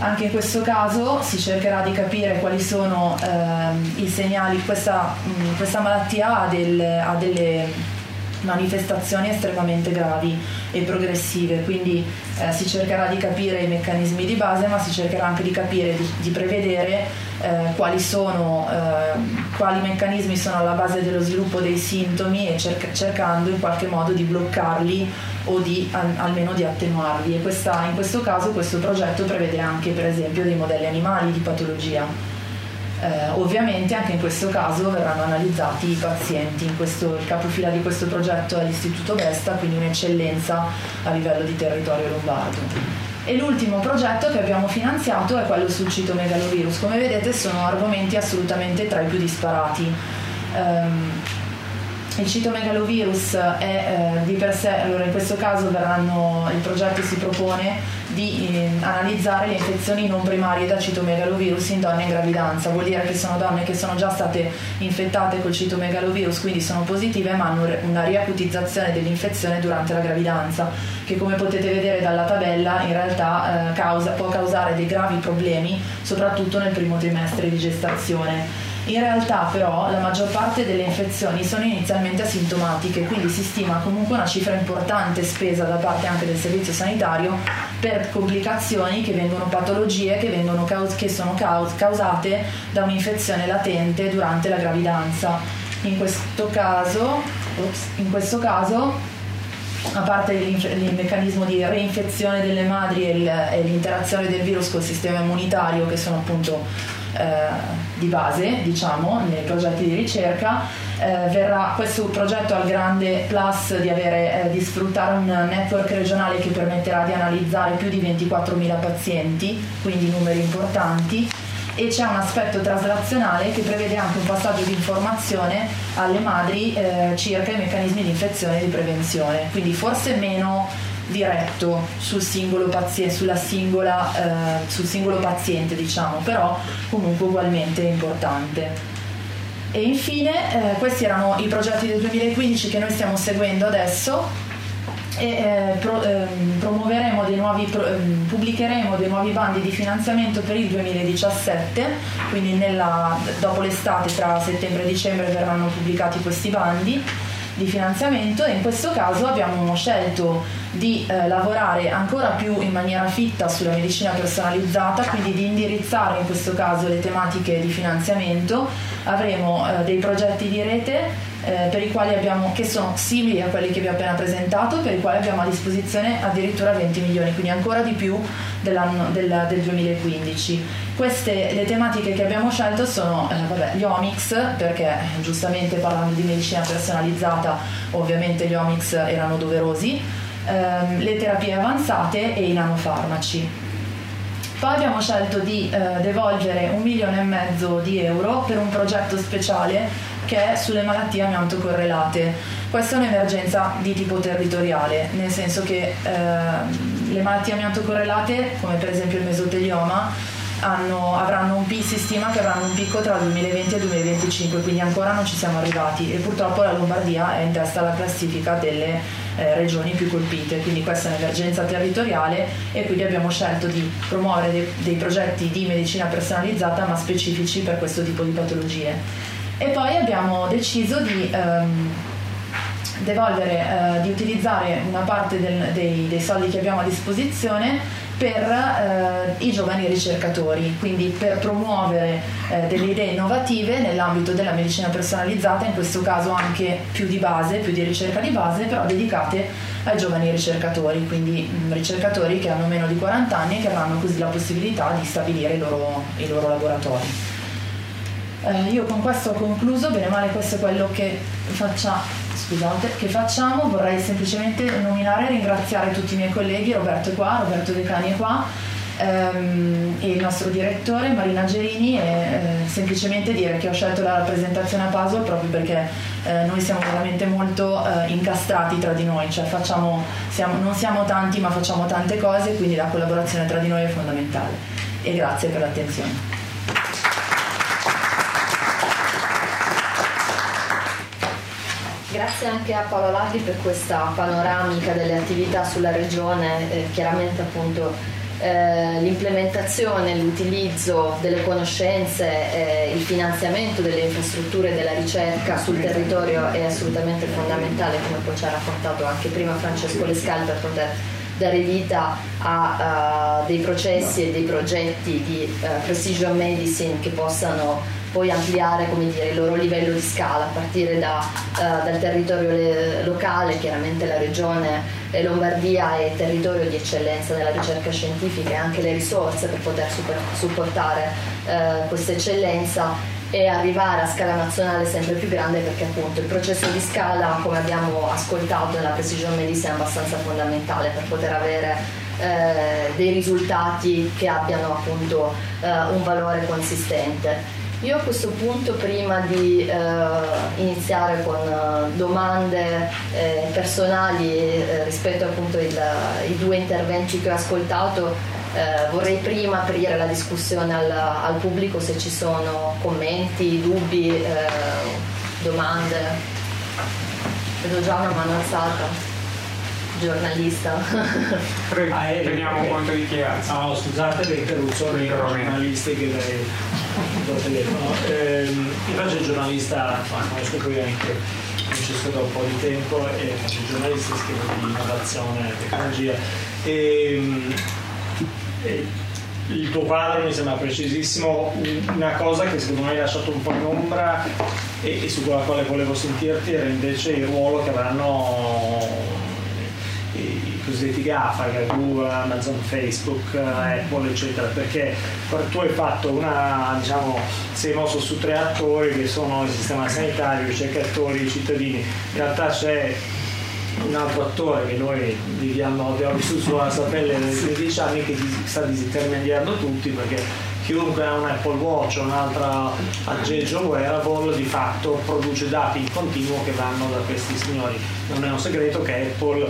Anche in questo caso si cercherà di capire quali sono eh, i segnali. Questa, mh, questa malattia ha, del, ha delle manifestazioni estremamente gravi e progressive, quindi eh, si cercherà di capire i meccanismi di base, ma si cercherà anche di capire, di, di prevedere eh, quali sono, eh, quali meccanismi sono alla base dello sviluppo dei sintomi e cer- cercando in qualche modo di bloccarli o di al- almeno di attenuarli. E questa, in questo caso questo progetto prevede anche per esempio dei modelli animali di patologia. Eh, ovviamente anche in questo caso verranno analizzati i pazienti. In questo, il capofila di questo progetto è l'Istituto Vesta, quindi un'eccellenza a livello di territorio lombardo. E l'ultimo progetto che abbiamo finanziato è quello sul citomegalovirus. Come vedete sono argomenti assolutamente tra i più disparati. Um, il citomegalovirus è eh, di per sé, allora in questo caso verranno, il progetto si propone di eh, analizzare le infezioni non primarie da citomegalovirus in donne in gravidanza. Vuol dire che sono donne che sono già state infettate col citomegalovirus, quindi sono positive, ma hanno una riacutizzazione dell'infezione durante la gravidanza, che come potete vedere dalla tabella in realtà eh, causa, può causare dei gravi problemi, soprattutto nel primo trimestre di gestazione. In realtà però la maggior parte delle infezioni sono inizialmente asintomatiche, quindi si stima comunque una cifra importante spesa da parte anche del servizio sanitario per complicazioni che vengono, patologie che, vengono caus- che sono caus- causate da un'infezione latente durante la gravidanza. In questo caso, ops, in questo caso a parte il meccanismo di reinfezione delle madri e l'interazione del virus col sistema immunitario, che sono appunto eh, di base, diciamo, nei progetti di ricerca, eh, verrà questo progetto al grande plus di, avere, eh, di sfruttare un network regionale che permetterà di analizzare più di ventiquattromila pazienti, quindi numeri importanti. E c'è un aspetto traslazionale che prevede anche un passaggio di informazione alle madri eh, circa i meccanismi di infezione e di prevenzione, quindi forse meno diretto sul singolo paziente, sulla singola, eh, sul singolo paziente diciamo, però comunque ugualmente importante. E infine eh, questi erano i progetti del duemilaquindici che noi stiamo seguendo adesso. E eh, pro, ehm, promuoveremo dei nuovi, pro, ehm, pubblicheremo dei nuovi bandi di finanziamento per il duemiladiciassette, quindi nella, dopo l'estate, tra settembre e dicembre, verranno pubblicati questi bandi di finanziamento. E in questo caso abbiamo scelto di eh, lavorare ancora più in maniera fitta sulla medicina personalizzata, quindi di indirizzare in questo caso le tematiche di finanziamento. Avremo eh, dei progetti di rete eh, per i quali abbiamo, che sono simili a quelli che vi ho appena presentato, per i quali abbiamo a disposizione addirittura venti milioni, quindi ancora di più dell'anno, del, del duemilaquindici. Queste le tematiche che abbiamo scelto sono eh, vabbè, gli omics, perché giustamente parlando di medicina personalizzata ovviamente gli omics erano doverosi, ehm, le terapie avanzate e i nanofarmaci. Poi abbiamo scelto di eh, devolvere un milione e mezzo di euro per un progetto speciale che è sulle malattie amiantocorrelate. Questa è un'emergenza di tipo territoriale, nel senso che eh, le malattie amiantocorrelate, come per esempio il mesotelioma, hanno, avranno un P, si stima che avranno un picco tra il duemilaventi e il duemilaventicinque, quindi ancora non ci siamo arrivati e purtroppo la Lombardia è in testa alla classifica delle eh, regioni più colpite, quindi questa è un'emergenza territoriale e quindi abbiamo scelto di promuovere de- dei progetti di medicina personalizzata ma specifici per questo tipo di patologie. E poi abbiamo deciso di ehm, devolvere, eh, di utilizzare una parte del, dei, dei soldi che abbiamo a disposizione per eh, i giovani ricercatori, quindi per promuovere eh, delle idee innovative nell'ambito della medicina personalizzata, in questo caso anche più di base, più di ricerca di base, però dedicate ai giovani ricercatori, quindi mh, ricercatori che hanno meno di quaranta anni e che avranno così la possibilità di stabilire i loro, i loro laboratori. Eh, io con questo ho concluso, bene o male questo è quello che, faccia, scusate, che facciamo. Vorrei semplicemente nominare e ringraziare tutti i miei colleghi, Roberto è qua, Roberto De Cani è qua, ehm, e il nostro direttore Marina Gerini, e eh, semplicemente dire che ho scelto la rappresentazione a puzzle proprio perché eh, noi siamo veramente molto eh, incastrati tra di noi, cioè facciamo, siamo, non siamo tanti ma facciamo tante cose, quindi la collaborazione tra di noi è fondamentale, e grazie per l'attenzione. Grazie anche a Paola Larghi per questa panoramica delle attività sulla regione, eh, chiaramente appunto eh, l'implementazione, l'utilizzo delle conoscenze, eh, il finanziamento delle infrastrutture della ricerca sul territorio è assolutamente fondamentale, come poi ci ha raccontato anche prima Francesco Lescai, per poter dare vita a uh, dei processi e dei progetti di uh, precision medicine che possano poi ampliare, come dire, il loro livello di scala a partire da, uh, dal territorio le, locale. Chiaramente la regione Lombardia è territorio di eccellenza nella ricerca scientifica e anche le risorse per poter super, supportare uh, questa eccellenza e arrivare a scala nazionale sempre più grande, perché appunto il processo di scala, come abbiamo ascoltato nella precision medicine, è abbastanza fondamentale per poter avere eh, dei risultati che abbiano appunto eh, un valore consistente. Io a questo punto, prima di eh, iniziare con eh, domande eh, personali eh, rispetto appunto ai due interventi che ho ascoltato, eh, vorrei prima aprire la discussione al, al pubblico, se ci sono commenti, dubbi, eh, domande. Vedo già una mano alzata. Giornalista. Prego, ah, eh, teniamo eh, conto eh. di chi alza. No, scusate l'interruzione, i giornalisti che lei... No, ehm, io faccio il giornalista, ma conosco poi anche Francesco da un po' di tempo, e faccio il giornalista, scrivo di innovazione e tecnologia. E, e il tuo quadro mi sembra precisissimo. Una cosa che secondo me hai lasciato un po' in ombra e, e sulla quale volevo sentirti era invece il ruolo che avranno i cosiddetti GAFA, Google, Amazon, Facebook, Apple, eccetera, perché tu hai fatto una, diciamo, sei mosso su tre attori che sono il sistema sanitario, i ricercatori, i cittadini. In realtà c'è un altro attore che noi viviamo, abbiamo vissuto sulla nostra pelle negli dieci anni, che sta disintermediando tutti, perché chiunque ha un Apple Watch o un altro aggeggio wearable di fatto produce dati in continuo che vanno da questi signori. Non è un segreto che Apple,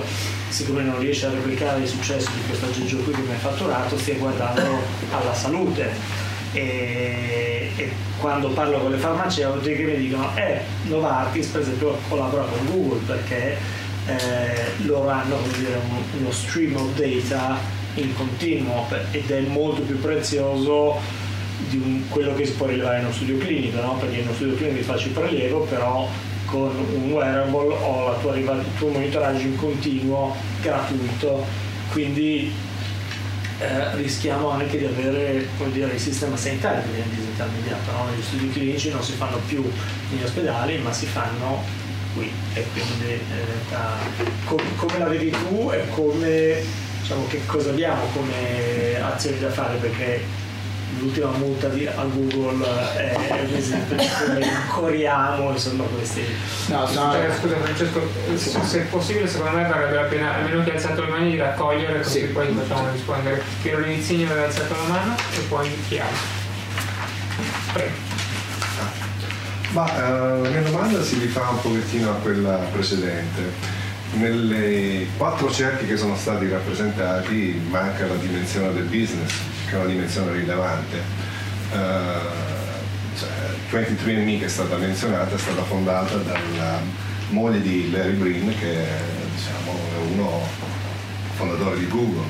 siccome non riesce a replicare il successo di questo aggeggio qui che mi ha fatturato, stia guardando alla salute, e, e quando parlo con le farmaceutiche che mi dicono eh, Novartis per esempio collabora con Google perché eh, loro hanno, come dire, uno stream of data in continuo, ed è molto più prezioso di un, quello che si può rilevare in uno studio clinico, no? Perché in uno studio clinico ti faccio il prelievo, però con un wearable ho la tua, il tuo monitoraggio in continuo, gratuito, quindi eh, rischiamo anche di avere, vuol dire, il sistema sanitario che viene disintermediato, no? Gli studi clinici non si fanno più negli ospedali ma si fanno qui, e quindi eh, da, com, come la vedi tu e come... diciamo, che cosa abbiamo come azioni da fare, perché l'ultima multa di, a Google è un esempio di come corriamo, insomma, questi... No, no, scusa Francesco, sì. Se è possibile secondo me varrebbe la pena, almeno chi ha alzato le mani, di raccogliere, così sì. Poi facciamo rispondere. Piero Linizzini aveva alzato la mano e poi chi altro. Prego. Ma eh, la mia domanda si rifà un pochettino a quella precedente. Nelle quattro cerchi che sono stati rappresentati manca la dimensione del business, che è una dimensione rilevante. Uh, cioè, twenty-three and me, che è stata menzionata, è stata fondata dalla moglie di Larry Breen, che è, diciamo, uno fondatore di Google,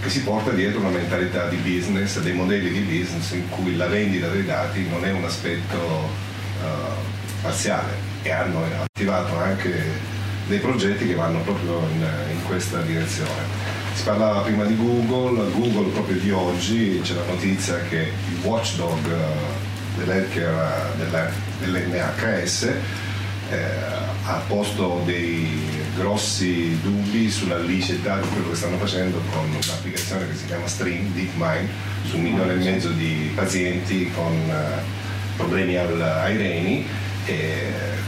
che si porta dietro una mentalità di business, dei modelli di business in cui la vendita dei dati non è un aspetto uh, parziale, e hanno attivato anche dei progetti che vanno proprio in, in questa direzione. Si parlava prima di Google, Google proprio di oggi c'è la notizia che il watchdog dell'N H S eh, ha posto dei grossi dubbi sulla liceità di quello che stanno facendo con un'applicazione che si chiama Stream, DeepMind, su un milione e mezzo di pazienti con uh, problemi al, ai reni, e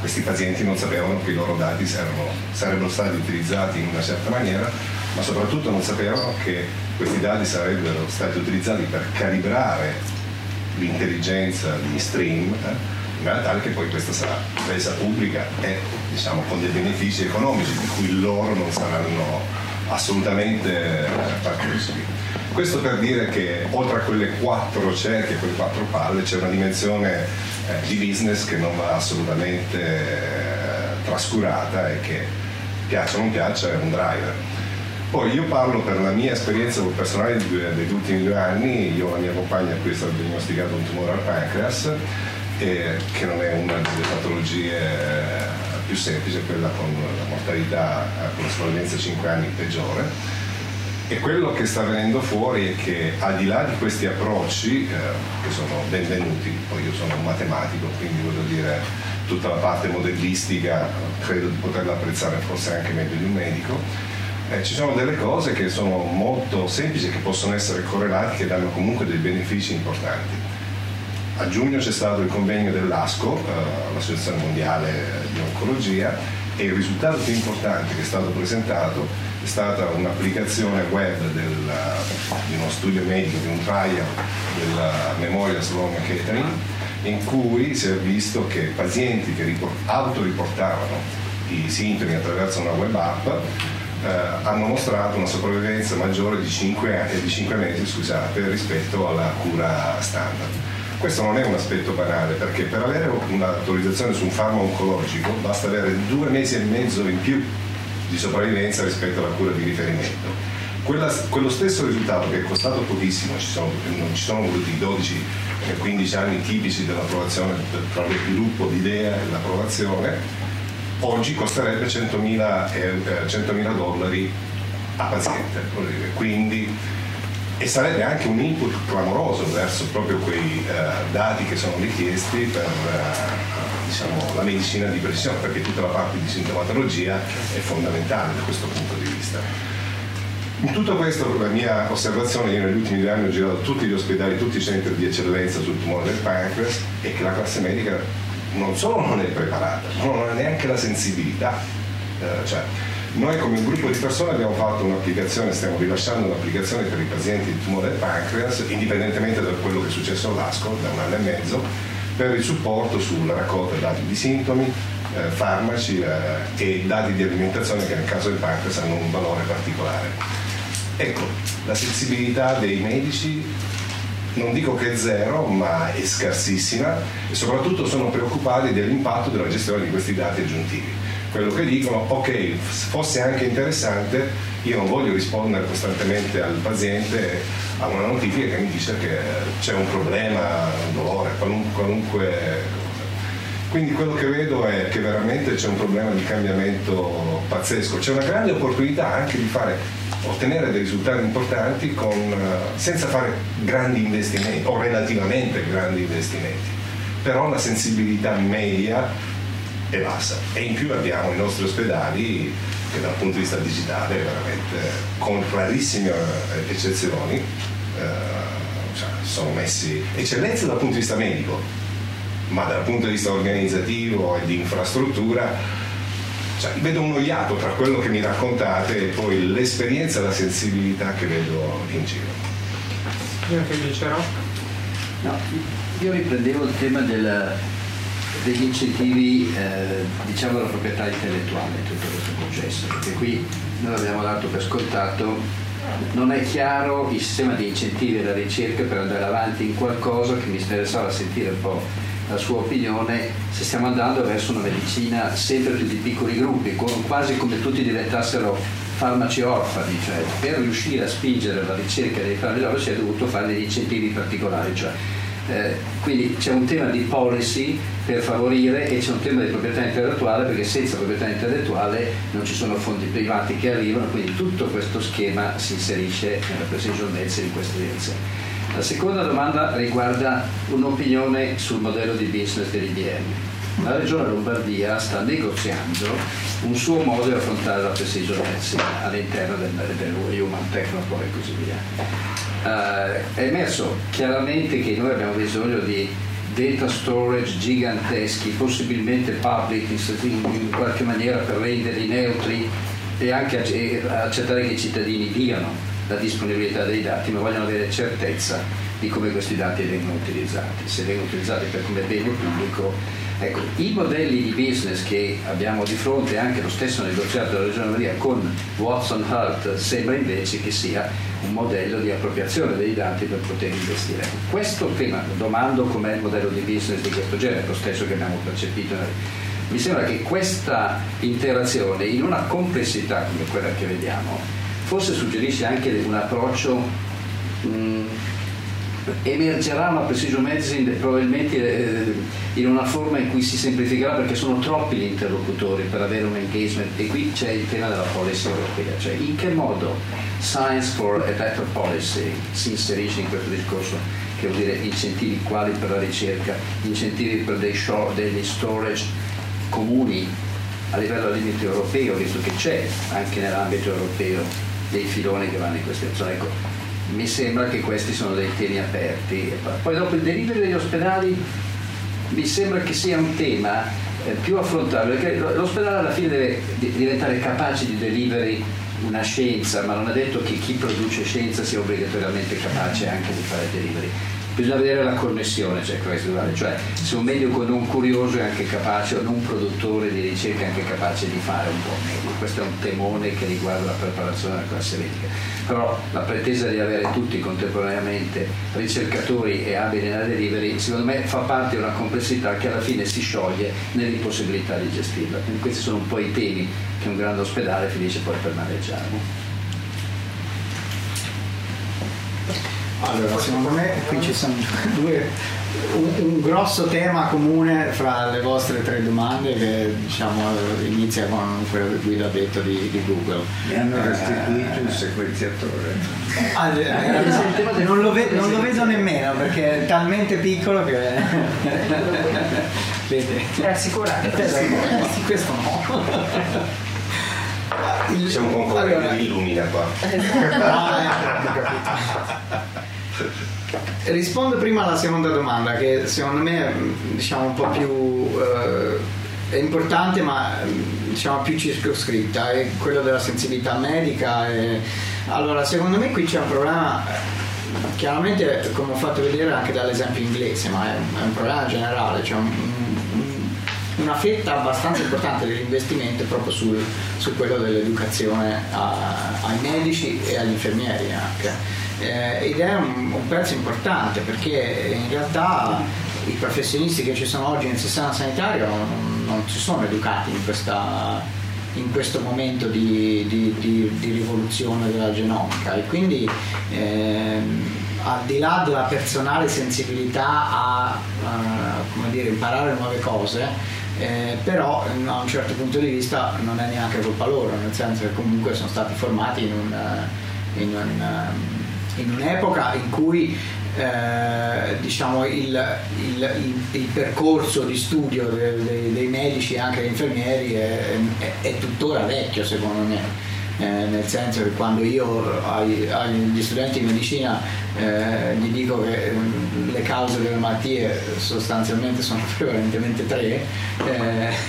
questi pazienti non sapevano che i loro dati sarebbero, sarebbero stati utilizzati in una certa maniera, ma soprattutto non sapevano che questi dati sarebbero stati utilizzati per calibrare l'intelligenza di Stream eh, in realtà, anche poi questa sarà resa pubblica e diciamo con dei benefici economici di cui loro non saranno assolutamente partecipi. Questo per dire che oltre a quelle quattro cerchie, quelle quattro palle, c'è una dimensione eh, di business che non va assolutamente eh, trascurata e che, piaccia o non piaccia, è un driver. Poi io parlo per la mia esperienza personale degli ultimi due anni. Io e la mia compagna qui è stato diagnosticato un tumore al pancreas, eh, che non è una delle patologie eh, più semplici, è quella con la mortalità eh, con la sopravvivenza a cinque anni peggiore. E quello che sta venendo fuori è che al di là di questi approcci, eh, che sono benvenuti, poi io sono un matematico, quindi voglio dire tutta la parte modellistica credo di poterla apprezzare forse anche meglio di un medico, eh, ci sono delle cose che sono molto semplici, che possono essere correlate, che danno comunque dei benefici importanti. A giugno c'è stato il convegno dell'ASCO, eh, l'Associazione Mondiale di Oncologia, e il risultato più importante che è stato presentato è stata un'applicazione web del, di uno studio medico, di un trial della Memorial Sloan Kettering, in cui si è visto che pazienti che autoriportavano i sintomi attraverso una web app eh, hanno mostrato una sopravvivenza maggiore di cinque, anni, di cinque mesi scusate, rispetto alla cura standard. Questo non è un aspetto banale, perché per avere un'autorizzazione su un farmaco oncologico basta avere due mesi e mezzo in più di sopravvivenza rispetto alla cura di riferimento. Quella, quello stesso risultato, che è costato pochissimo, ci sono, non ci sono voluti dodici quindici anni tipici dell'approvazione, tra lo sviluppo di idea e l'approvazione, oggi costerebbe centomila dollari a paziente, quindi, e sarebbe anche un input clamoroso verso proprio quei uh, dati che sono richiesti per uh, diciamo, la medicina di precisione, perché tutta la parte di sintomatologia è fondamentale da questo punto di vista. In tutto questo, per la mia osservazione, io negli ultimi due anni ho girato tutti gli ospedali, tutti i centri di eccellenza sul tumore del pancreas, e che la classe medica non solo non è preparata, ma non ha neanche la sensibilità. Eh, cioè, noi come gruppo di persone abbiamo fatto un'applicazione, stiamo rilasciando un'applicazione per i pazienti di tumore del pancreas, indipendentemente da quello che è successo all'ASCO da un anno e mezzo, per il supporto sulla raccolta dati di sintomi, eh, farmaci eh, e dati di alimentazione, che nel caso del pancreas hanno un valore particolare. Ecco, la sensibilità dei medici non dico che è zero, ma è scarsissima, e soprattutto sono preoccupati dell'impatto della gestione di questi dati aggiuntivi. Quello che dicono, ok, fosse anche interessante, io non voglio rispondere costantemente al paziente a una notifica che mi dice che c'è un problema, un dolore, qualunque cosa. Quindi quello che vedo è che veramente c'è un problema di cambiamento pazzesco, c'è una grande opportunità anche di fare, ottenere dei risultati importanti con, senza fare grandi investimenti o relativamente grandi investimenti, però la sensibilità media è bassa, e in più abbiamo i nostri ospedali che dal punto di vista digitale veramente, con rarissime eccezioni, eh, cioè, sono messi eccellenza dal punto di vista medico, ma dal punto di vista organizzativo e di infrastruttura, cioè, vedo uno iato tra quello che mi raccontate e poi l'esperienza e la sensibilità che vedo in giro. Io che dicevo? No, io riprendevo il tema del, degli incentivi, eh, diciamo della proprietà intellettuale, tutto questo processo, perché qui noi abbiamo dato per scontato, non è chiaro il sistema di incentivi della ricerca per andare avanti in qualcosa che mi interessava sentire un po' la sua opinione, se stiamo andando verso una medicina sempre più di piccoli gruppi, quasi come tutti diventassero farmaci orfani, cioè per riuscire a spingere la ricerca dei farmaci orfani si è dovuto fare degli incentivi particolari, cioè, eh, quindi c'è un tema di policy per favorire, e c'è un tema di proprietà intellettuale, perché senza proprietà intellettuale non ci sono fondi privati che arrivano, quindi tutto questo schema si inserisce nella precisionezza di queste direzioni. La seconda domanda riguarda un'opinione sul modello di business dell'I B M. La Regione Lombardia sta negoziando un suo modo di affrontare la precision medicine all'interno del, del Human Technopore e così via. Uh, è emerso chiaramente che noi abbiamo bisogno di data storage giganteschi, possibilmente public in qualche maniera, per renderli neutri e anche accettare che i cittadini diano la disponibilità dei dati, ma vogliono avere certezza di come questi dati vengono utilizzati, se vengono utilizzati per come bene pubblico. Ecco, i modelli di business che abbiamo di fronte, anche lo stesso negoziato della Regione Lombardia con Watson Hart, sembra invece che sia un modello di appropriazione dei dati per poter investire. Ecco, questo tema, domando com'è il modello di business di questo genere, lo stesso che abbiamo percepito nel... Mi sembra che questa interazione, in una complessità come quella che vediamo, forse suggerisce anche un approccio, mh, emergerà una precision medicine probabilmente eh, in una forma in cui si semplificherà, perché sono troppi gli interlocutori per avere un engagement, e qui c'è il tema della policy europea, cioè in che modo science for a better policy si inserisce in questo discorso, che vuol dire incentivi quali per la ricerca, incentivi per dei short, degli storage comuni a livello al limite europeo, visto che c'è anche nell'ambito europeo dei filoni che vanno in questa direzione. Ecco, mi sembra che questi sono dei temi aperti. Poi dopo il delivery degli ospedali mi sembra che sia un tema eh, più affrontabile, perché l'ospedale alla fine deve diventare capace di delivery una scienza, ma non è detto che chi produce scienza sia obbligatoriamente capace anche di fare delivery. Bisogna vedere la connessione, cioè, cioè se un medico non curioso è anche capace, o non produttore di ricerca è anche capace di fare un po' meglio. Questo è un temone che riguarda la preparazione della classe medica. Però la pretesa di avere tutti contemporaneamente ricercatori e abili nella delivery, secondo me, fa parte di una complessità che alla fine si scioglie nell'impossibilità di gestirla. Quindi questi sono un po' i temi che un grande ospedale finisce poi per maneggiare. Allora, secondo me qui ci sono due, un, un grosso tema comune fra le vostre tre domande, che diciamo inizia con quello che Guido ha detto di, di Google. Mi hanno restituito eh, un sequenziatore. Ah, no, non, lo ve, non lo vedo nemmeno perché è talmente piccolo che... È assicurato. Questo no. Il... C'è un concorrente allora... di Illumina qua. Rispondo prima alla seconda domanda, che secondo me diciamo un po' più eh, importante, ma diciamo più circoscritta, è quella della sensibilità medica. E... Allora, secondo me qui c'è un problema, chiaramente come ho fatto vedere anche dall'esempio inglese, ma è un problema generale, cioè un, una fetta abbastanza importante dell'investimento è proprio sul, su quello dell'educazione a, ai medici e agli infermieri anche, eh, ed è un, un pezzo importante, perché in realtà i professionisti che ci sono oggi nel sistema sanitario non, non si sono educati in, questa, in questo momento di, di, di, di rivoluzione della genomica, e quindi eh, al di là della personale sensibilità a uh, come dire, imparare nuove cose, eh, però a un certo punto di vista non è neanche colpa loro, nel senso che comunque sono stati formati in, un, in, un, in un'epoca in cui eh, diciamo il, il, il, il percorso di studio dei, dei medici e anche degli infermieri è, è, è tuttora vecchio, secondo me. Eh, nel senso che quando io ai, agli studenti di medicina eh, gli dico che le cause delle malattie sostanzialmente sono prevalentemente tre,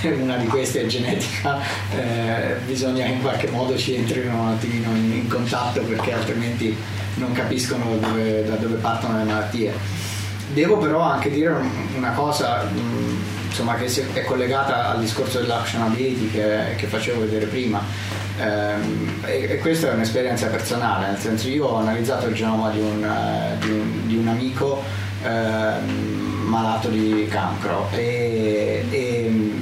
eh, una di queste è genetica, eh, bisogna che in qualche modo ci entrino un attimino in, in contatto, perché altrimenti non capiscono dove, da dove partono le malattie. Devo però anche dire una cosa mh, insomma, che è collegata al discorso dell'actionability che, che facevo vedere prima. E, e questa è un'esperienza personale, nel senso, io ho analizzato il genoma di un, di un, di un amico eh, malato di cancro, e, e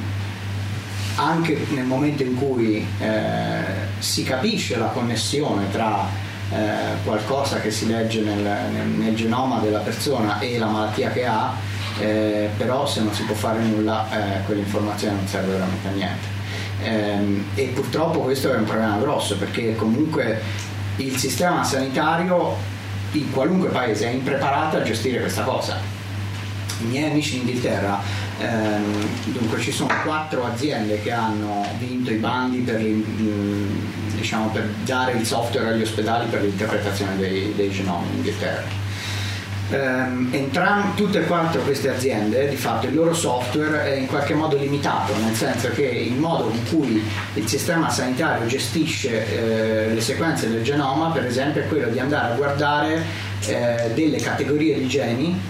anche nel momento in cui eh, si capisce la connessione tra eh, qualcosa che si legge nel, nel, nel genoma della persona e la malattia che ha, eh, però se non si può fare nulla eh, quell'informazione non serve veramente a niente. Eh, e purtroppo questo è un problema grosso, perché comunque il sistema sanitario in qualunque paese è impreparato a gestire questa cosa. I miei amici in Inghilterra, ehm, dunque ci sono quattro aziende che hanno vinto i bandi per, diciamo, per dare il software agli ospedali per l'interpretazione dei, dei genomi in Inghilterra. Ehm, entram- tutte e quattro queste aziende, di fatto il loro software è in qualche modo limitato, nel senso che il modo in cui il sistema sanitario gestisce eh, le sequenze del genoma, per esempio, è quello di andare a guardare eh, delle categorie di geni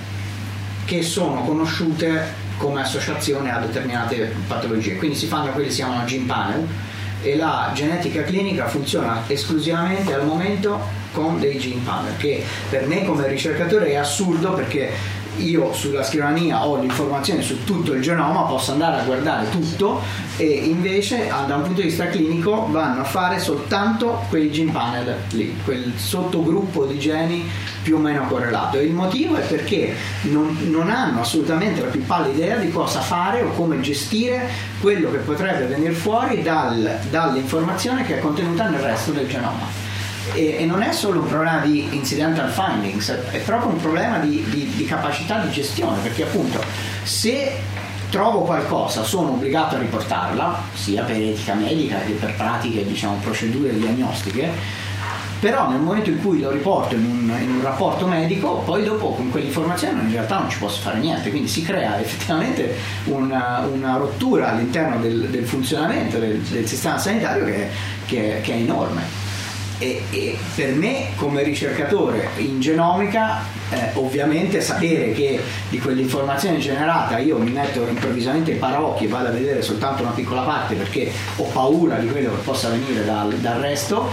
che sono conosciute come associazione a determinate patologie, quindi si fanno quelli che si chiamano gene panel, e la genetica clinica funziona esclusivamente al momento con dei gene panel, che per me come ricercatore è assurdo, perché io sulla scrivania ho l'informazione su tutto il genoma, posso andare a guardare tutto, e invece da un punto di vista clinico vanno a fare soltanto quei gene panel lì, quel sottogruppo di geni più o meno correlato. E il motivo è perché non, non hanno assolutamente la più pallida idea di cosa fare o come gestire quello che potrebbe venire fuori dal, dall'informazione che è contenuta nel resto del genoma. E, e non è solo un problema di incidental findings, è proprio un problema di, di, di capacità di gestione, perché appunto se trovo qualcosa sono obbligato a riportarla, sia per etica medica che per pratiche, diciamo, procedure diagnostiche, però nel momento in cui lo riporto in un, in un rapporto medico, poi dopo con quell'informazione in realtà non ci posso fare niente, quindi si crea effettivamente una, una rottura all'interno del, del funzionamento del, del sistema sanitario che, che, che è enorme. E, e per me come ricercatore in genomica eh, ovviamente sapere che di quell'informazione generata io mi metto improvvisamente i paraocchi e vado a vedere soltanto una piccola parte perché ho paura di quello che possa venire dal, dal resto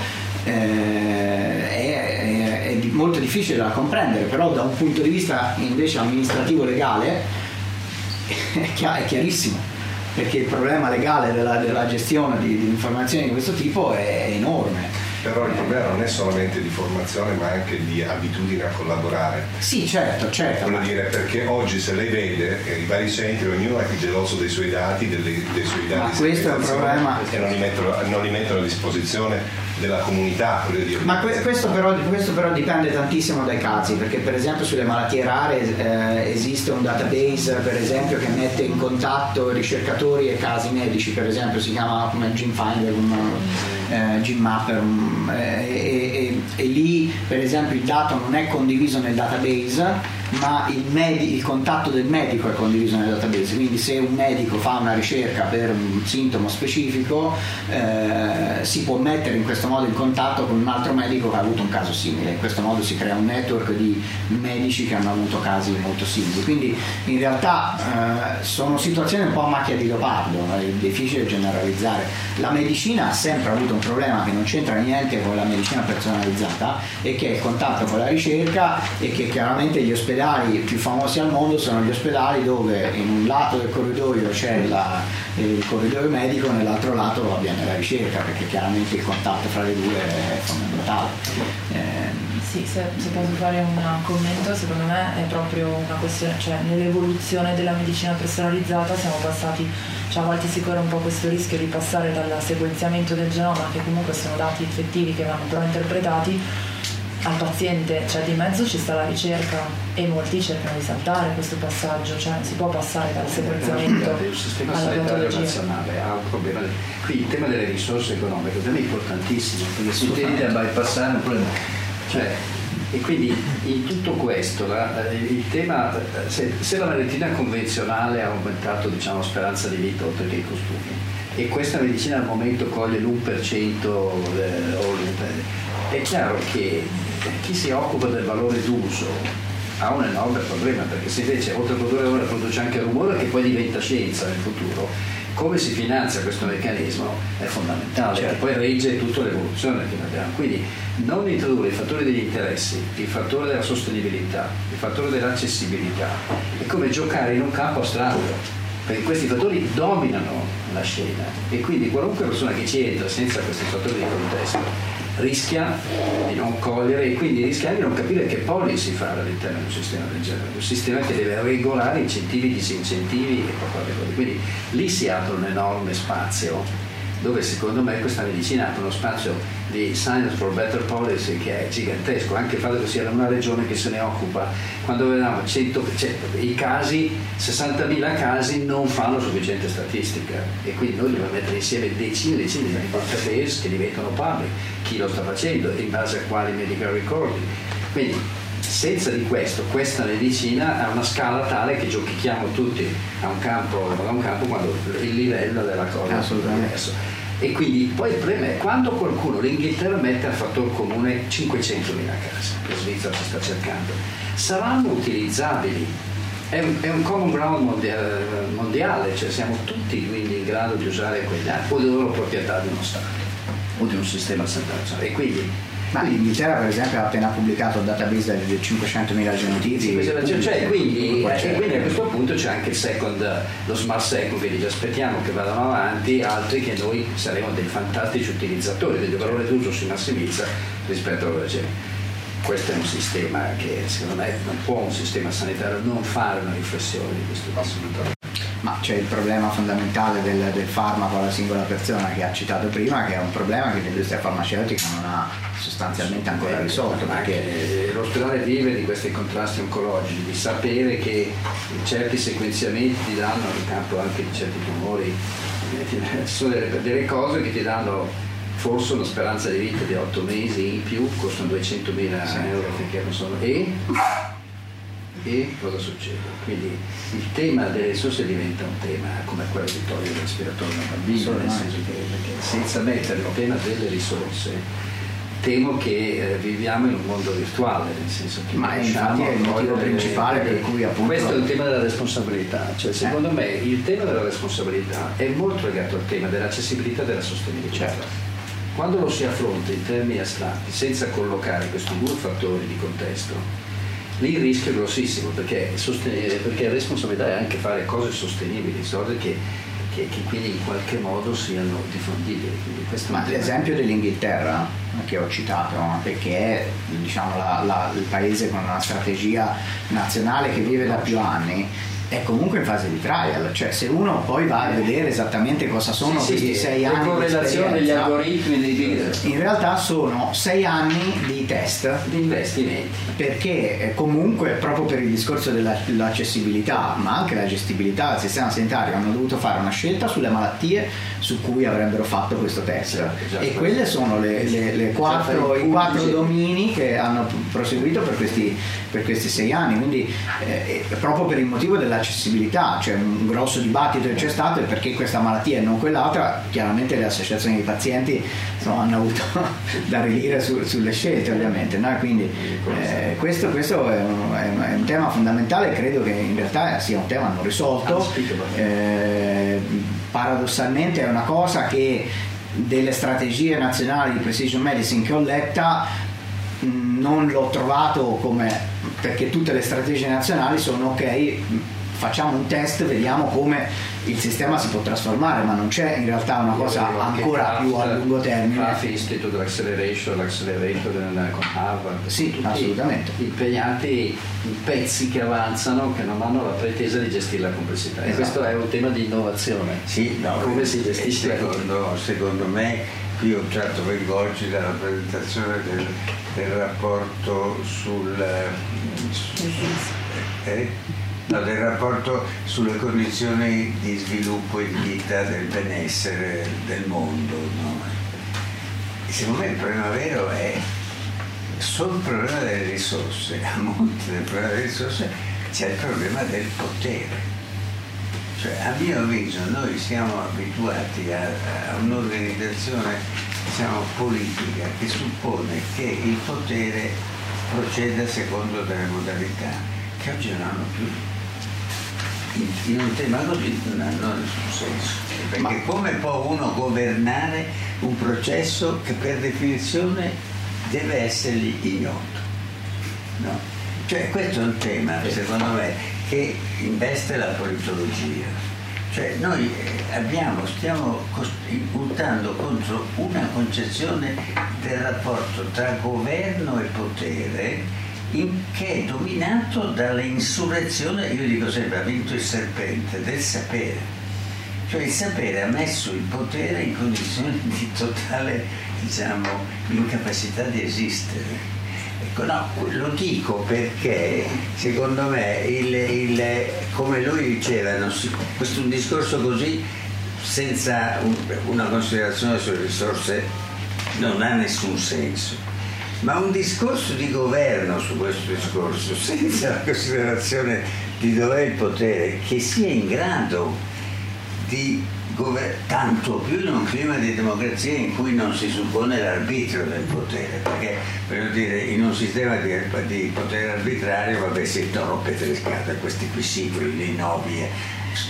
eh, è, è, è molto difficile da comprendere, però da un punto di vista invece amministrativo legale è, chiar- è chiarissimo, perché il problema legale della, della gestione di, di informazioni di questo tipo è enorme. Però il problema non è solamente di formazione, ma anche di abitudine a collaborare. Sì, certo, certo. Voglio dire, perché oggi se lei vede i vari centri, ognuno è geloso dei suoi dati, delle, dei suoi dati. Ma questo è un problema. E non li mettono, non li mettono a disposizione della comunità. Voglio dire. Ma que- questo, però, questo però dipende tantissimo dai casi, perché per esempio sulle malattie rare eh, esiste un database, per esempio, che mette in contatto ricercatori e casi medici, per esempio si chiama come Gene Finder, un Eh, Gene Mapper, um, eh, eh, eh, e lì per esempio il dato non è condiviso nel database, ma il, medi- il contatto del medico è condiviso nel database, quindi se un medico fa una ricerca per un sintomo specifico eh, si può mettere in questo modo in contatto con un altro medico che ha avuto un caso simile, in questo modo si crea un network di medici che hanno avuto casi molto simili, quindi in realtà eh, sono situazioni un po' a macchia di leopardo, è difficile generalizzare. La medicina ha sempre avuto un problema che non c'entra niente con la medicina personalizzata, e che è il contatto con la ricerca, e che chiaramente gli ospedali I più famosi al mondo sono gli ospedali dove in un lato del corridoio c'è la, il corridoio medico, nell'altro lato avviene la ricerca, perché chiaramente il contatto fra le due è fondamentale. Eh. Sì, se, se posso fare un commento, secondo me è proprio una questione, cioè nell'evoluzione della medicina personalizzata siamo passati, cioè a volte si corre un po' questo rischio di passare dal sequenziamento del genoma, che comunque sono dati effettivi che vanno però interpretati, al paziente, cioè di mezzo ci sta la ricerca, e molti cercano di saltare questo passaggio, cioè si può passare dal sequenziamento del sistema sanitario nazionale ha un problema. Qui il tema delle risorse economiche è importantissimo, perché si tende a bypassare un problema, cioè, e quindi in tutto questo la, il tema, se, se la medicina convenzionale ha aumentato, diciamo, speranza di vita oltre che i costumi, e questa medicina al momento coglie l'uno per cento o è chiaro che chi si occupa del valore d'uso ha un enorme problema, perché se invece oltre a produrre ora produce anche rumore che poi diventa scienza nel futuro, come si finanzia questo meccanismo è fondamentale, certo. Che poi regge tutta l'evoluzione che abbiamo. Quindi non introdurre il fattore degli interessi, il fattore della sostenibilità, il fattore dell'accessibilità è come giocare in un campo astratto. perché questi fattori dominano la scena e quindi qualunque persona che ci entra senza questi fattori di contesto rischia di non cogliere e quindi rischia di non capire che policy fare all'interno di un sistema del genere, un sistema che deve regolare incentivi, disincentivi e qualcosa così. Quindi lì si apre un enorme spazio dove secondo me questa medicina apre uno spazio di Science for Better Policy che è gigantesco, anche il fatto che sia una regione che se ne occupa. Quando vediamo cento, cento, i casi, sessantamila casi non fanno sufficiente statistica e quindi noi dobbiamo mettere insieme decine e decine di database che diventano public, chi lo sta facendo, in base a quali medical recording. Quindi senza di questo, questa medicina ha una scala tale che giochichiamo tutti a un campo, a un campo quando il livello della cosa è diverso. E quindi poi il problema è quando qualcuno, l'Inghilterra mette al fattor comune cinquecentomila casi, la Svizzera si sta cercando, saranno utilizzabili, è un, è un common ground mondiale, mondiale, cioè siamo tutti quindi in grado di usare quei dati o di loro proprietà di uno Stato o di un sistema sanitario. E quindi ma l'Inghilterra per esempio ha appena pubblicato il database di cinquecentomila genotipi, cioè, quindi, e quindi a questo punto c'è anche il second, lo smart second che dice aspettiamo che vadano avanti altri che noi saremo dei fantastici utilizzatori, del valore d'uso si massimizza rispetto alla gente. Questo è un sistema che secondo me non può un sistema sanitario non fare una riflessione di questo passo. Ma c'è il problema fondamentale del, del farmaco alla singola persona che ha citato prima, che è un problema che l'industria farmaceutica non ha sostanzialmente ancora risolto, perché l'ospedale vive di questi contrasti oncologici, di sapere che certi sequenziamenti ti danno, in campo anche di certi tumori, sono delle cose che ti danno forse una speranza di vita di otto mesi in più, costano duecentomila sì. euro finché non sono... E? E cosa succede? Quindi il tema delle risorse diventa un tema come quello di togliere il respiratore a una bambina, nel senso che perché senza mettere il tema delle risorse temo che eh, viviamo in un mondo virtuale, nel senso che ma infatti è il motivo principale per cui appunto questo è il tema della responsabilità, cioè secondo eh. me il tema della responsabilità è molto legato al tema dell'accessibilità e della sostenibilità. Certo. Quando lo si affronta in termini astratti senza collocare questi due fattori di contesto, lì il rischio è grossissimo, perché sostenere, perché la responsabilità è anche fare cose sostenibili, soldi che, che, che quindi in qualche modo siano diffondibili. Ma l'esempio dell'Inghilterra che ho citato, perché è diciamo, la, la, il paese con una strategia nazionale che vive da più anni, è comunque in fase di trial, cioè se uno poi va a vedere esattamente cosa sono sì, questi sì, sei anni correlazione di correlazione degli algoritmi di... in realtà sono sei anni di test di investimenti, perché comunque proprio per il discorso dell'accessibilità ma anche la gestibilità del sistema sanitario hanno dovuto fare una scelta sulle malattie su cui avrebbero fatto questo test, esatto, e quelle sono le, le, le quattro, esatto, i quattro domini che hanno proseguito per questi, per questi sei anni, quindi eh, proprio per il motivo della accessibilità, cioè un grosso dibattito che c'è stato è perché questa malattia e non quell'altra, chiaramente le associazioni di pazienti insomma, hanno avuto da ridire su, sulle scelte ovviamente, no? Quindi eh, questo, questo è, un, è un tema fondamentale, credo che in realtà sia un tema non risolto, eh, paradossalmente è una cosa che delle strategie nazionali di precision medicine che ho letta non l'ho trovato come, perché tutte le strategie nazionali sono ok, facciamo un test, vediamo come il sistema si può trasformare, ma non c'è in realtà una cosa ancora più a lungo termine. La Institute dell'Acceleration, l'Accelerator con Harvard, sì, assolutamente impegnati in pezzi che avanzano, che non hanno la pretesa di gestire la complessità. Esatto. E questo è un tema di innovazione. Sì, no, come si gestisce? Secondo, secondo me. Io ho tratto per oggi dalla presentazione del, del rapporto sul eh, no, del rapporto sulle condizioni di sviluppo e di vita del benessere del mondo, no? Secondo me il problema vero è solo il problema delle risorse, a monte del problema delle risorse c'è il problema del potere. Cioè, a mio avviso noi siamo abituati a, a un'organizzazione diciamo, politica che suppone che il potere proceda secondo delle modalità che oggi non hanno più. In, in un tema così non hanno nessun senso. Perché ma come può uno governare un processo che per definizione deve essergli ignoto? No? Cioè questo è un tema, secondo me, che investe la politologia, Cioè noi abbiamo, stiamo buttando contro una concezione del rapporto tra governo e potere in, che è dominato dall'insurrezione, io dico sempre, ha vinto il serpente del sapere. Cioè il sapere ha messo il potere in condizioni di totale, diciamo, incapacità di esistere. Ecco, no, lo dico perché secondo me, il, il, come lui diceva, non si, questo un discorso così senza un, una considerazione sulle risorse non ha nessun senso, ma un discorso di governo su questo discorso senza la considerazione di dov'è il potere che sia in grado di governare, tanto più in un clima di democrazia in cui non si suppone l'arbitrio del potere, perché voglio dire, in un sistema di, di potere arbitrario, vabbè, si rompe le scatole, questi qui sì, quelli nobili,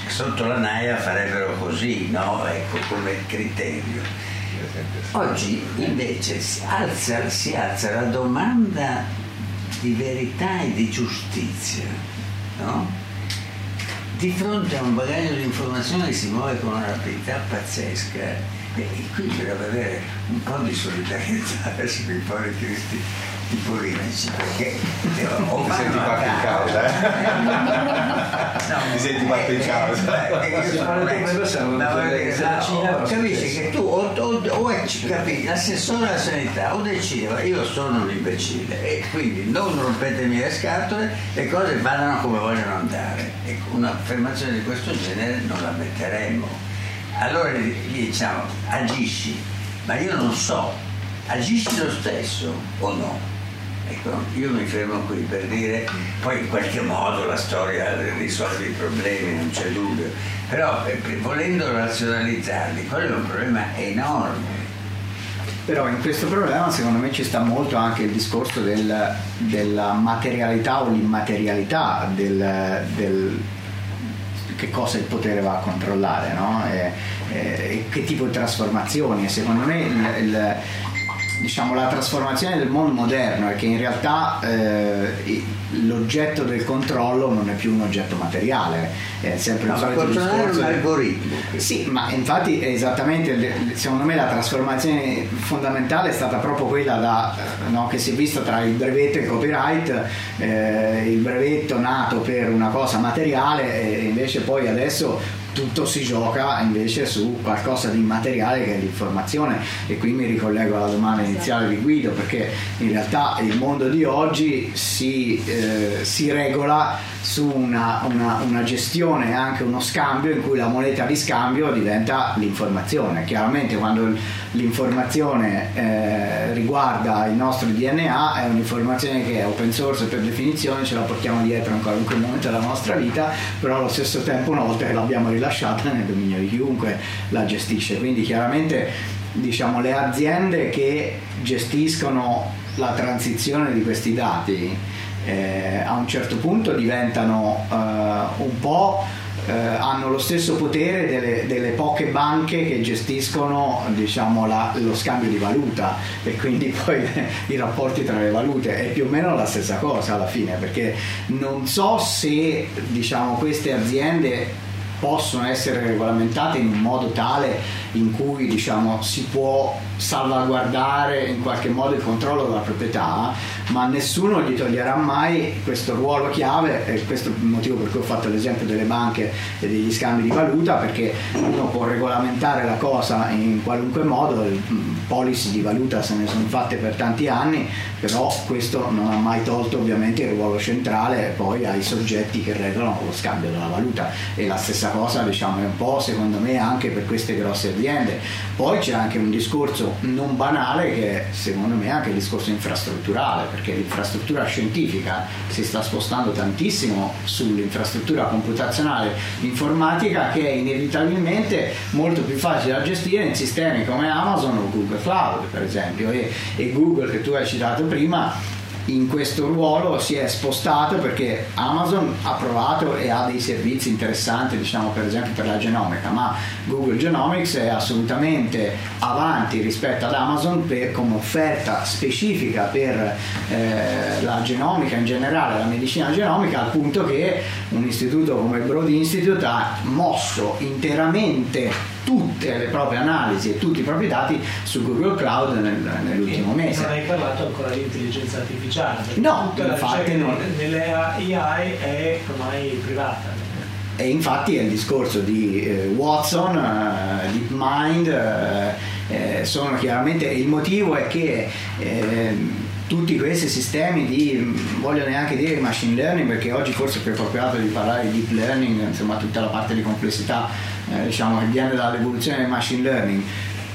sotto la naia farebbero così, no? Ecco, come criterio. Oggi invece si alza, si alza la domanda di verità e di giustizia, no? Di fronte a un bagaglio di informazioni che si muove con una rapidità pazzesca, e qui dovrebbe avere un po' di solidarietà sui poveri cristi i politici, perché o mi senti fatto in causa, mi senti fatto in causa, capisci che tu o, o, o capisci, l'assessore alla sanità o decide io sono un imbecille e quindi non rompetemi le scatole, le cose vadano come vogliono andare. Ecco, un'affermazione di questo genere non la metteremo. Allora gli diciamo agisci, ma io non so, agisci lo stesso o no? Ecco, io mi fermo qui per dire, poi in qualche modo la storia risolve i problemi, non c'è dubbio, però eh, volendo razionalizzarli, quello è un problema enorme. Però in questo problema secondo me ci sta molto anche il discorso del, della materialità o l'immaterialità del, del che cosa il potere va a controllare, no? E, e che tipo di trasformazioni. Secondo me il, il diciamo la trasformazione del mondo moderno è che in realtà eh, l'oggetto del controllo non è più un oggetto materiale, è sempre no, un solito discorso un algoritmo. Sì, ma infatti esattamente secondo me la trasformazione fondamentale è stata proprio quella da, no, che si è vista tra il brevetto e il copyright, eh, il brevetto nato per una cosa materiale e invece poi adesso tutto si gioca invece su qualcosa di immateriale che è l'informazione. E qui mi ricollego alla domanda iniziale di Guido, perché in realtà il mondo di oggi si, eh, si regola su una, una, una gestione, anche uno scambio in cui la moneta di scambio diventa l'informazione. Chiaramente quando l'informazione eh, riguarda il nostro D N A è un'informazione che è open source per definizione, ce la portiamo dietro in qualunque momento della nostra vita, però allo stesso tempo una volta che l'abbiamo rilasciata nel dominio di chiunque la gestisce. Quindi chiaramente diciamo le aziende che gestiscono la transizione di questi dati eh, a un certo punto diventano eh, un po' eh, hanno lo stesso potere delle, delle poche banche che gestiscono diciamo la, lo scambio di valuta e quindi poi i rapporti tra le valute. È più o meno la stessa cosa alla fine, perché non so se diciamo queste aziende possono essere regolamentate in un modo tale in cui diciamo si può salvaguardare in qualche modo il controllo della proprietà, ma nessuno gli toglierà mai questo ruolo chiave. E questo è il motivo per cui ho fatto l'esempio delle banche e degli scambi di valuta, perché uno può regolamentare la cosa in qualunque modo, policy di valuta se ne sono fatte per tanti anni, però questo non ha mai tolto ovviamente il ruolo centrale poi ai soggetti che regolano lo scambio della valuta. E la stessa cosa diciamo è un po' secondo me anche per queste grosse aziende. Poi c'è anche un discorso non banale che secondo me è anche il discorso infrastrutturale, perché l'infrastruttura scientifica si sta spostando tantissimo sull'infrastruttura computazionale informatica, che è inevitabilmente molto più facile da gestire in sistemi come Amazon o Google Cloud per esempio, e, e Google che tu hai citato prima in questo ruolo si è spostato, perché Amazon ha provato e ha dei servizi interessanti, diciamo per esempio per la genomica, ma Google Genomics è assolutamente avanti rispetto ad Amazon per, come offerta specifica per eh, la genomica in generale, la medicina genomica, al punto che un istituto come il Broad Institute ha mosso interamente tutte le proprie analisi e tutti i propri dati su Google Cloud nel, nell'ultimo mese. Non hai parlato ancora di intelligenza artificiale? No, infatti non. Nell'A I è ormai privata. E infatti è il discorso di eh, Watson, eh, DeepMind, eh, eh, sono chiaramente, il motivo è che eh, tutti questi sistemi di, voglio neanche dire machine learning, perché oggi forse è più appropriato di parlare di deep learning, insomma tutta la parte di complessità eh, diciamo che viene dall'evoluzione del machine learning,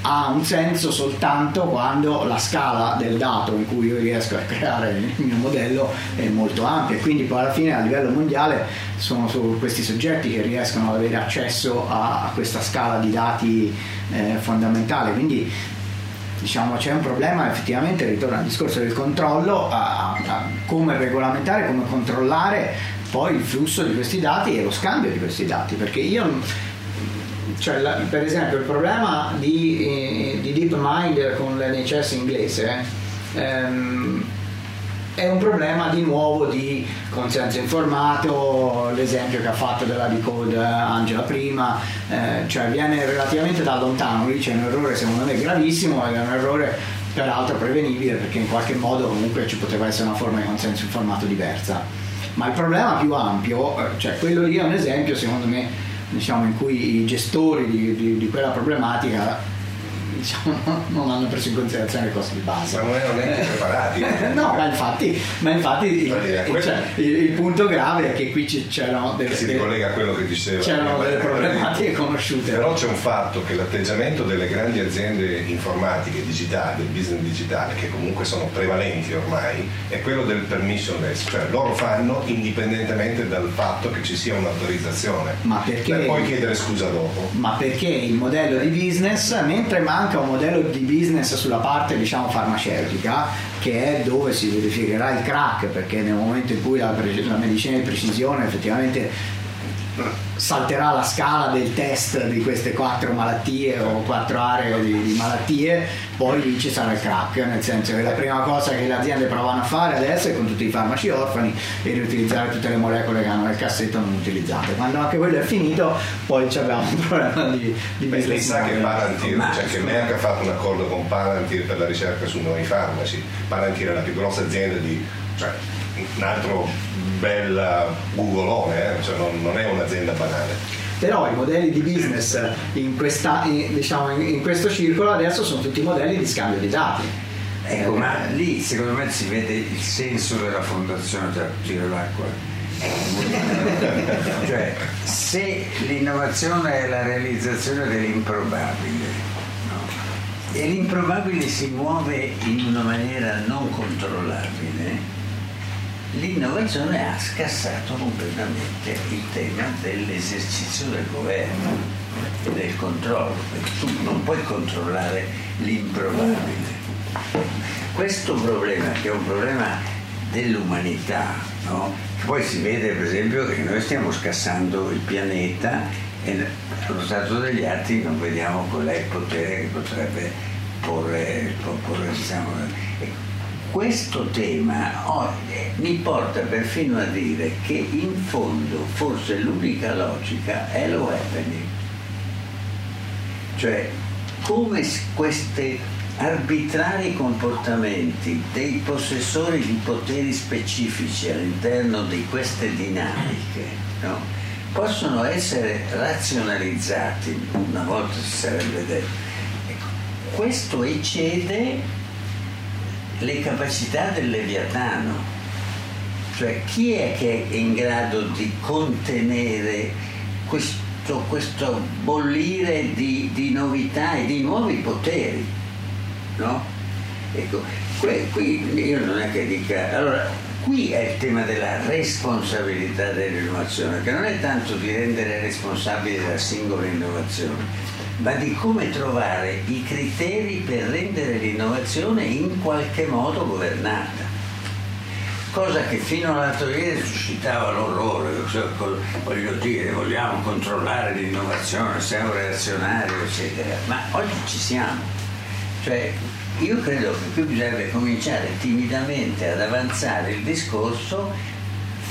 ha un senso soltanto quando la scala del dato in cui io riesco a creare il mio modello è molto ampia, e quindi poi alla fine a livello mondiale sono solo questi soggetti che riescono ad avere accesso a questa scala di dati eh, fondamentale. Quindi diciamo c'è un problema, effettivamente ritorno al discorso del controllo, a, a come regolamentare, come controllare poi il flusso di questi dati e lo scambio di questi dati, perché io, cioè la, per esempio il problema di, eh, di DeepMind con l'N H S inglese ehm, è un problema di nuovo di consenso informato, l'esempio che ha fatto della Decode Angela prima, eh, cioè viene relativamente da lontano, lì c'è un errore secondo me gravissimo, ed è un errore peraltro prevenibile, perché in qualche modo comunque ci poteva essere una forma di consenso informato diversa, ma il problema più ampio, cioè quello lì è un esempio secondo me, diciamo, in cui i gestori di, di, di quella problematica, diciamo, non hanno preso in considerazione le cose di base. Ma non erano neanche preparati. No, ma infatti, ma infatti il, cioè, il, il punto grave è che qui c'erano delle, si ricollega a quello che diceva, c'erano delle problematiche conosciute. Però c'è un fatto, che l'atteggiamento delle grandi aziende informatiche digitali, del business digitale, che comunque sono prevalenti ormai, è quello del permissionless, cioè loro fanno indipendentemente dal fatto che ci sia un'autorizzazione. Ma perché? Per poi chiedere scusa dopo. Ma perché il modello di business, mentre manca anche un modello di business sulla parte diciamo farmaceutica, che è dove si verificherà il crack, perché nel momento in cui la, pre- la medicina di precisione effettivamente salterà la scala del test di queste quattro malattie o quattro aree di, di malattie, poi lì ci sarà il crack, nel senso che la prima cosa che le aziende provano a fare adesso è con tutti i farmaci orfani e riutilizzare tutte le molecole che hanno nel cassetto non utilizzate. Quando anche quello è finito poi ci abbiamo un problema di, di business. Sa che Palantir, cioè che Merck ha fatto un accordo con Palantir per la ricerca su nuovi farmaci. Palantir è la più grossa azienda di, cioè un altro bel googolone, eh? Cioè non, non è un'azienda banale. Però i modelli di business in, questa, in, diciamo, in, in questo circolo adesso sono tutti modelli di scambio di dati. Ecco, eh, ma lì secondo me si vede il senso della fondazione del Giro d'Acqua. Cioè, se l'innovazione è la realizzazione dell'improbabile, no? E l'improbabile si muove in una maniera non controllabile, l'innovazione ha scassato completamente il tema dell'esercizio del governo e del controllo, perché tu non puoi controllare l'improbabile. Questo problema, che è un problema dell'umanità, no? Poi si vede per esempio che noi stiamo scassando il pianeta e allo stato degli atti non vediamo qual è il potere che potrebbe porre, porre diciamo. Questo tema oh, eh, mi porta perfino a dire che in fondo forse l'unica logica è lo happening, cioè come questi arbitrari comportamenti dei possessori di poteri specifici all'interno di queste dinamiche, no, possono essere razionalizzati, una volta si sarebbe detto. Ecco, questo eccede le capacità del Leviatano, cioè chi è che è in grado di contenere questo, questo bollire di, di novità e di nuovi poteri, no? Ecco, qui, qui io non è che dica, allora qui è il tema della responsabilità dell'innovazione, che non è tanto di rendere responsabile la singola innovazione, ma di come trovare i criteri per rendere l'innovazione in qualche modo governata. cosa che fino all'altro ieri suscitava l'orrore, voglio dire, vogliamo controllare l'innovazione, siamo reazionari, eccetera, ma oggi ci siamo. Cioè, io credo che qui bisognerebbe cominciare timidamente ad avanzare il discorso,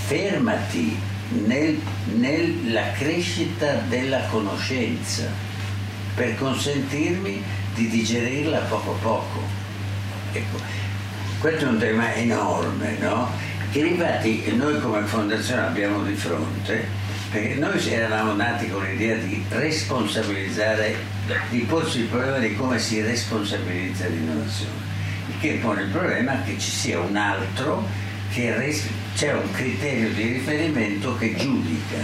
fermati nel, nella crescita della conoscenza, per consentirmi di digerirla poco a poco. Ecco. Questo è un tema enorme, no? Che infatti noi come fondazione abbiamo di fronte, perché noi eravamo nati con l'idea di responsabilizzare, di porsi il problema di come si responsabilizza l'innovazione, che pone il problema che ci sia un altro, che res- c'è un criterio di riferimento che giudica.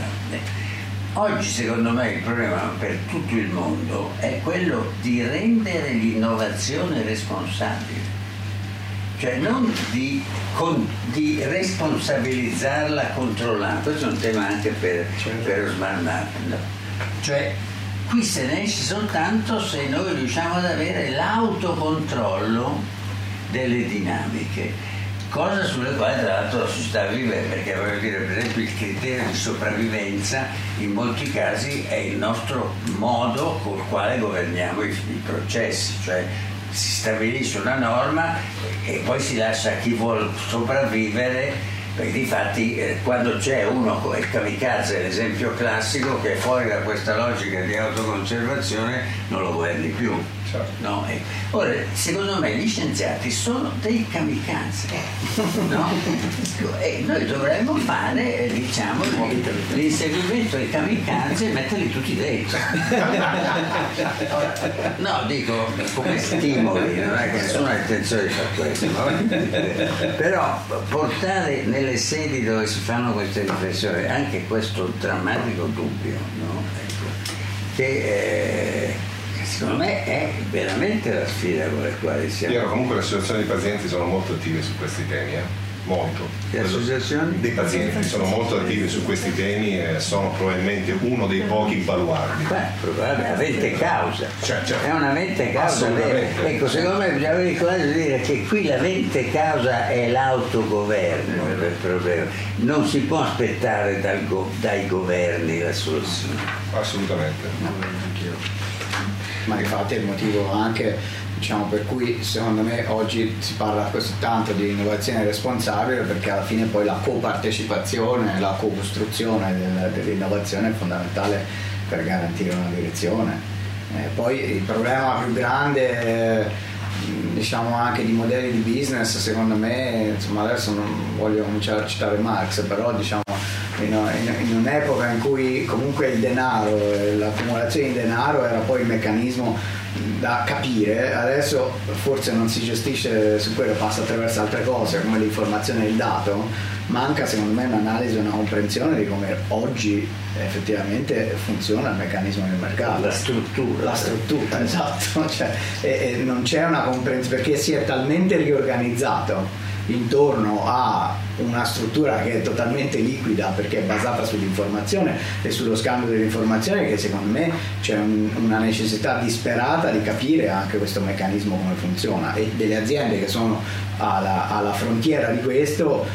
Oggi secondo me il problema per tutto il mondo è quello di rendere l'innovazione responsabile. Cioè non di, con, di responsabilizzarla controllando, questo è un tema anche per, certo. per lo Smart Map, no? Cioè qui se ne esce soltanto se noi riusciamo ad avere l'autocontrollo delle dinamiche, cosa sulle quali tra l'altro la società vive, perché voglio dire, per esempio il criterio di sopravvivenza in molti casi è il nostro modo col quale governiamo i, i processi, cioè si stabilisce una norma e poi si lascia a chi vuole sopravvivere, perché difatti eh, quando c'è uno come il kamikaze, l'esempio classico, che è fuori da questa logica di autoconservazione, non lo guardi più, certo. no? E, ora, secondo me gli scienziati sono dei kamikaze, no? E noi dovremmo fare, diciamo, l'inseguimento dei kamikaze e metterli tutti dentro. No, dico, come stimoli, non è che nessuno ha intenzione di fare questo, però portare nelle sedi dove si fanno queste riflessioni anche questo drammatico dubbio, no? Ecco, che eh, secondo me è veramente la sfida con la quale siamo. Io, comunque le associazioni dei pazienti sono molto attive su questi temi, eh? molto. Le associazioni dei pazienti sono molto attive su questi temi e sono probabilmente uno dei pochi baluardi. Beh, probabilmente avente causa, cioè, cioè, è una vente causa vera. Ecco, secondo me bisogna avere il coraggio di dire che qui la vente causa è l'autogoverno del problema, non si può aspettare dal go- dai governi la soluzione. Assolutamente. No, anch'io. Ma infatti è il motivo anche, diciamo, per cui secondo me oggi si parla così tanto di innovazione responsabile, perché alla fine poi la copartecipazione, la co-costruzione del, dell'innovazione è fondamentale per garantire una direzione. Eh, poi il problema più grande, eh, diciamo anche di modelli di business, secondo me, insomma, adesso non voglio cominciare a citare Marx, però diciamo In, in, in un'epoca in cui comunque il denaro, l'accumulazione di denaro era poi il meccanismo da capire, adesso forse non si gestisce su quello, passa attraverso altre cose come l'informazione e il dato. Manca secondo me un'analisi, una comprensione di come oggi effettivamente funziona il meccanismo del mercato, la struttura la struttura eh. Esatto, cioè, e, e non c'è una comprensione, perché si è talmente riorganizzato intorno a una struttura che è totalmente liquida, perché è basata sull'informazione e sullo scambio dell'informazione, che secondo me c'è un, una necessità disperata di capire anche questo meccanismo come funziona, e delle aziende che sono alla, alla frontiera di questo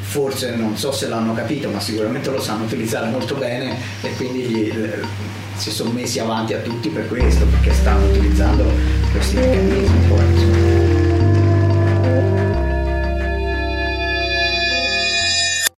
forse non so se l'hanno capito, ma sicuramente lo sanno utilizzare molto bene e quindi gli, si sono messi avanti a tutti per questo, perché stanno utilizzando questi meccanismi.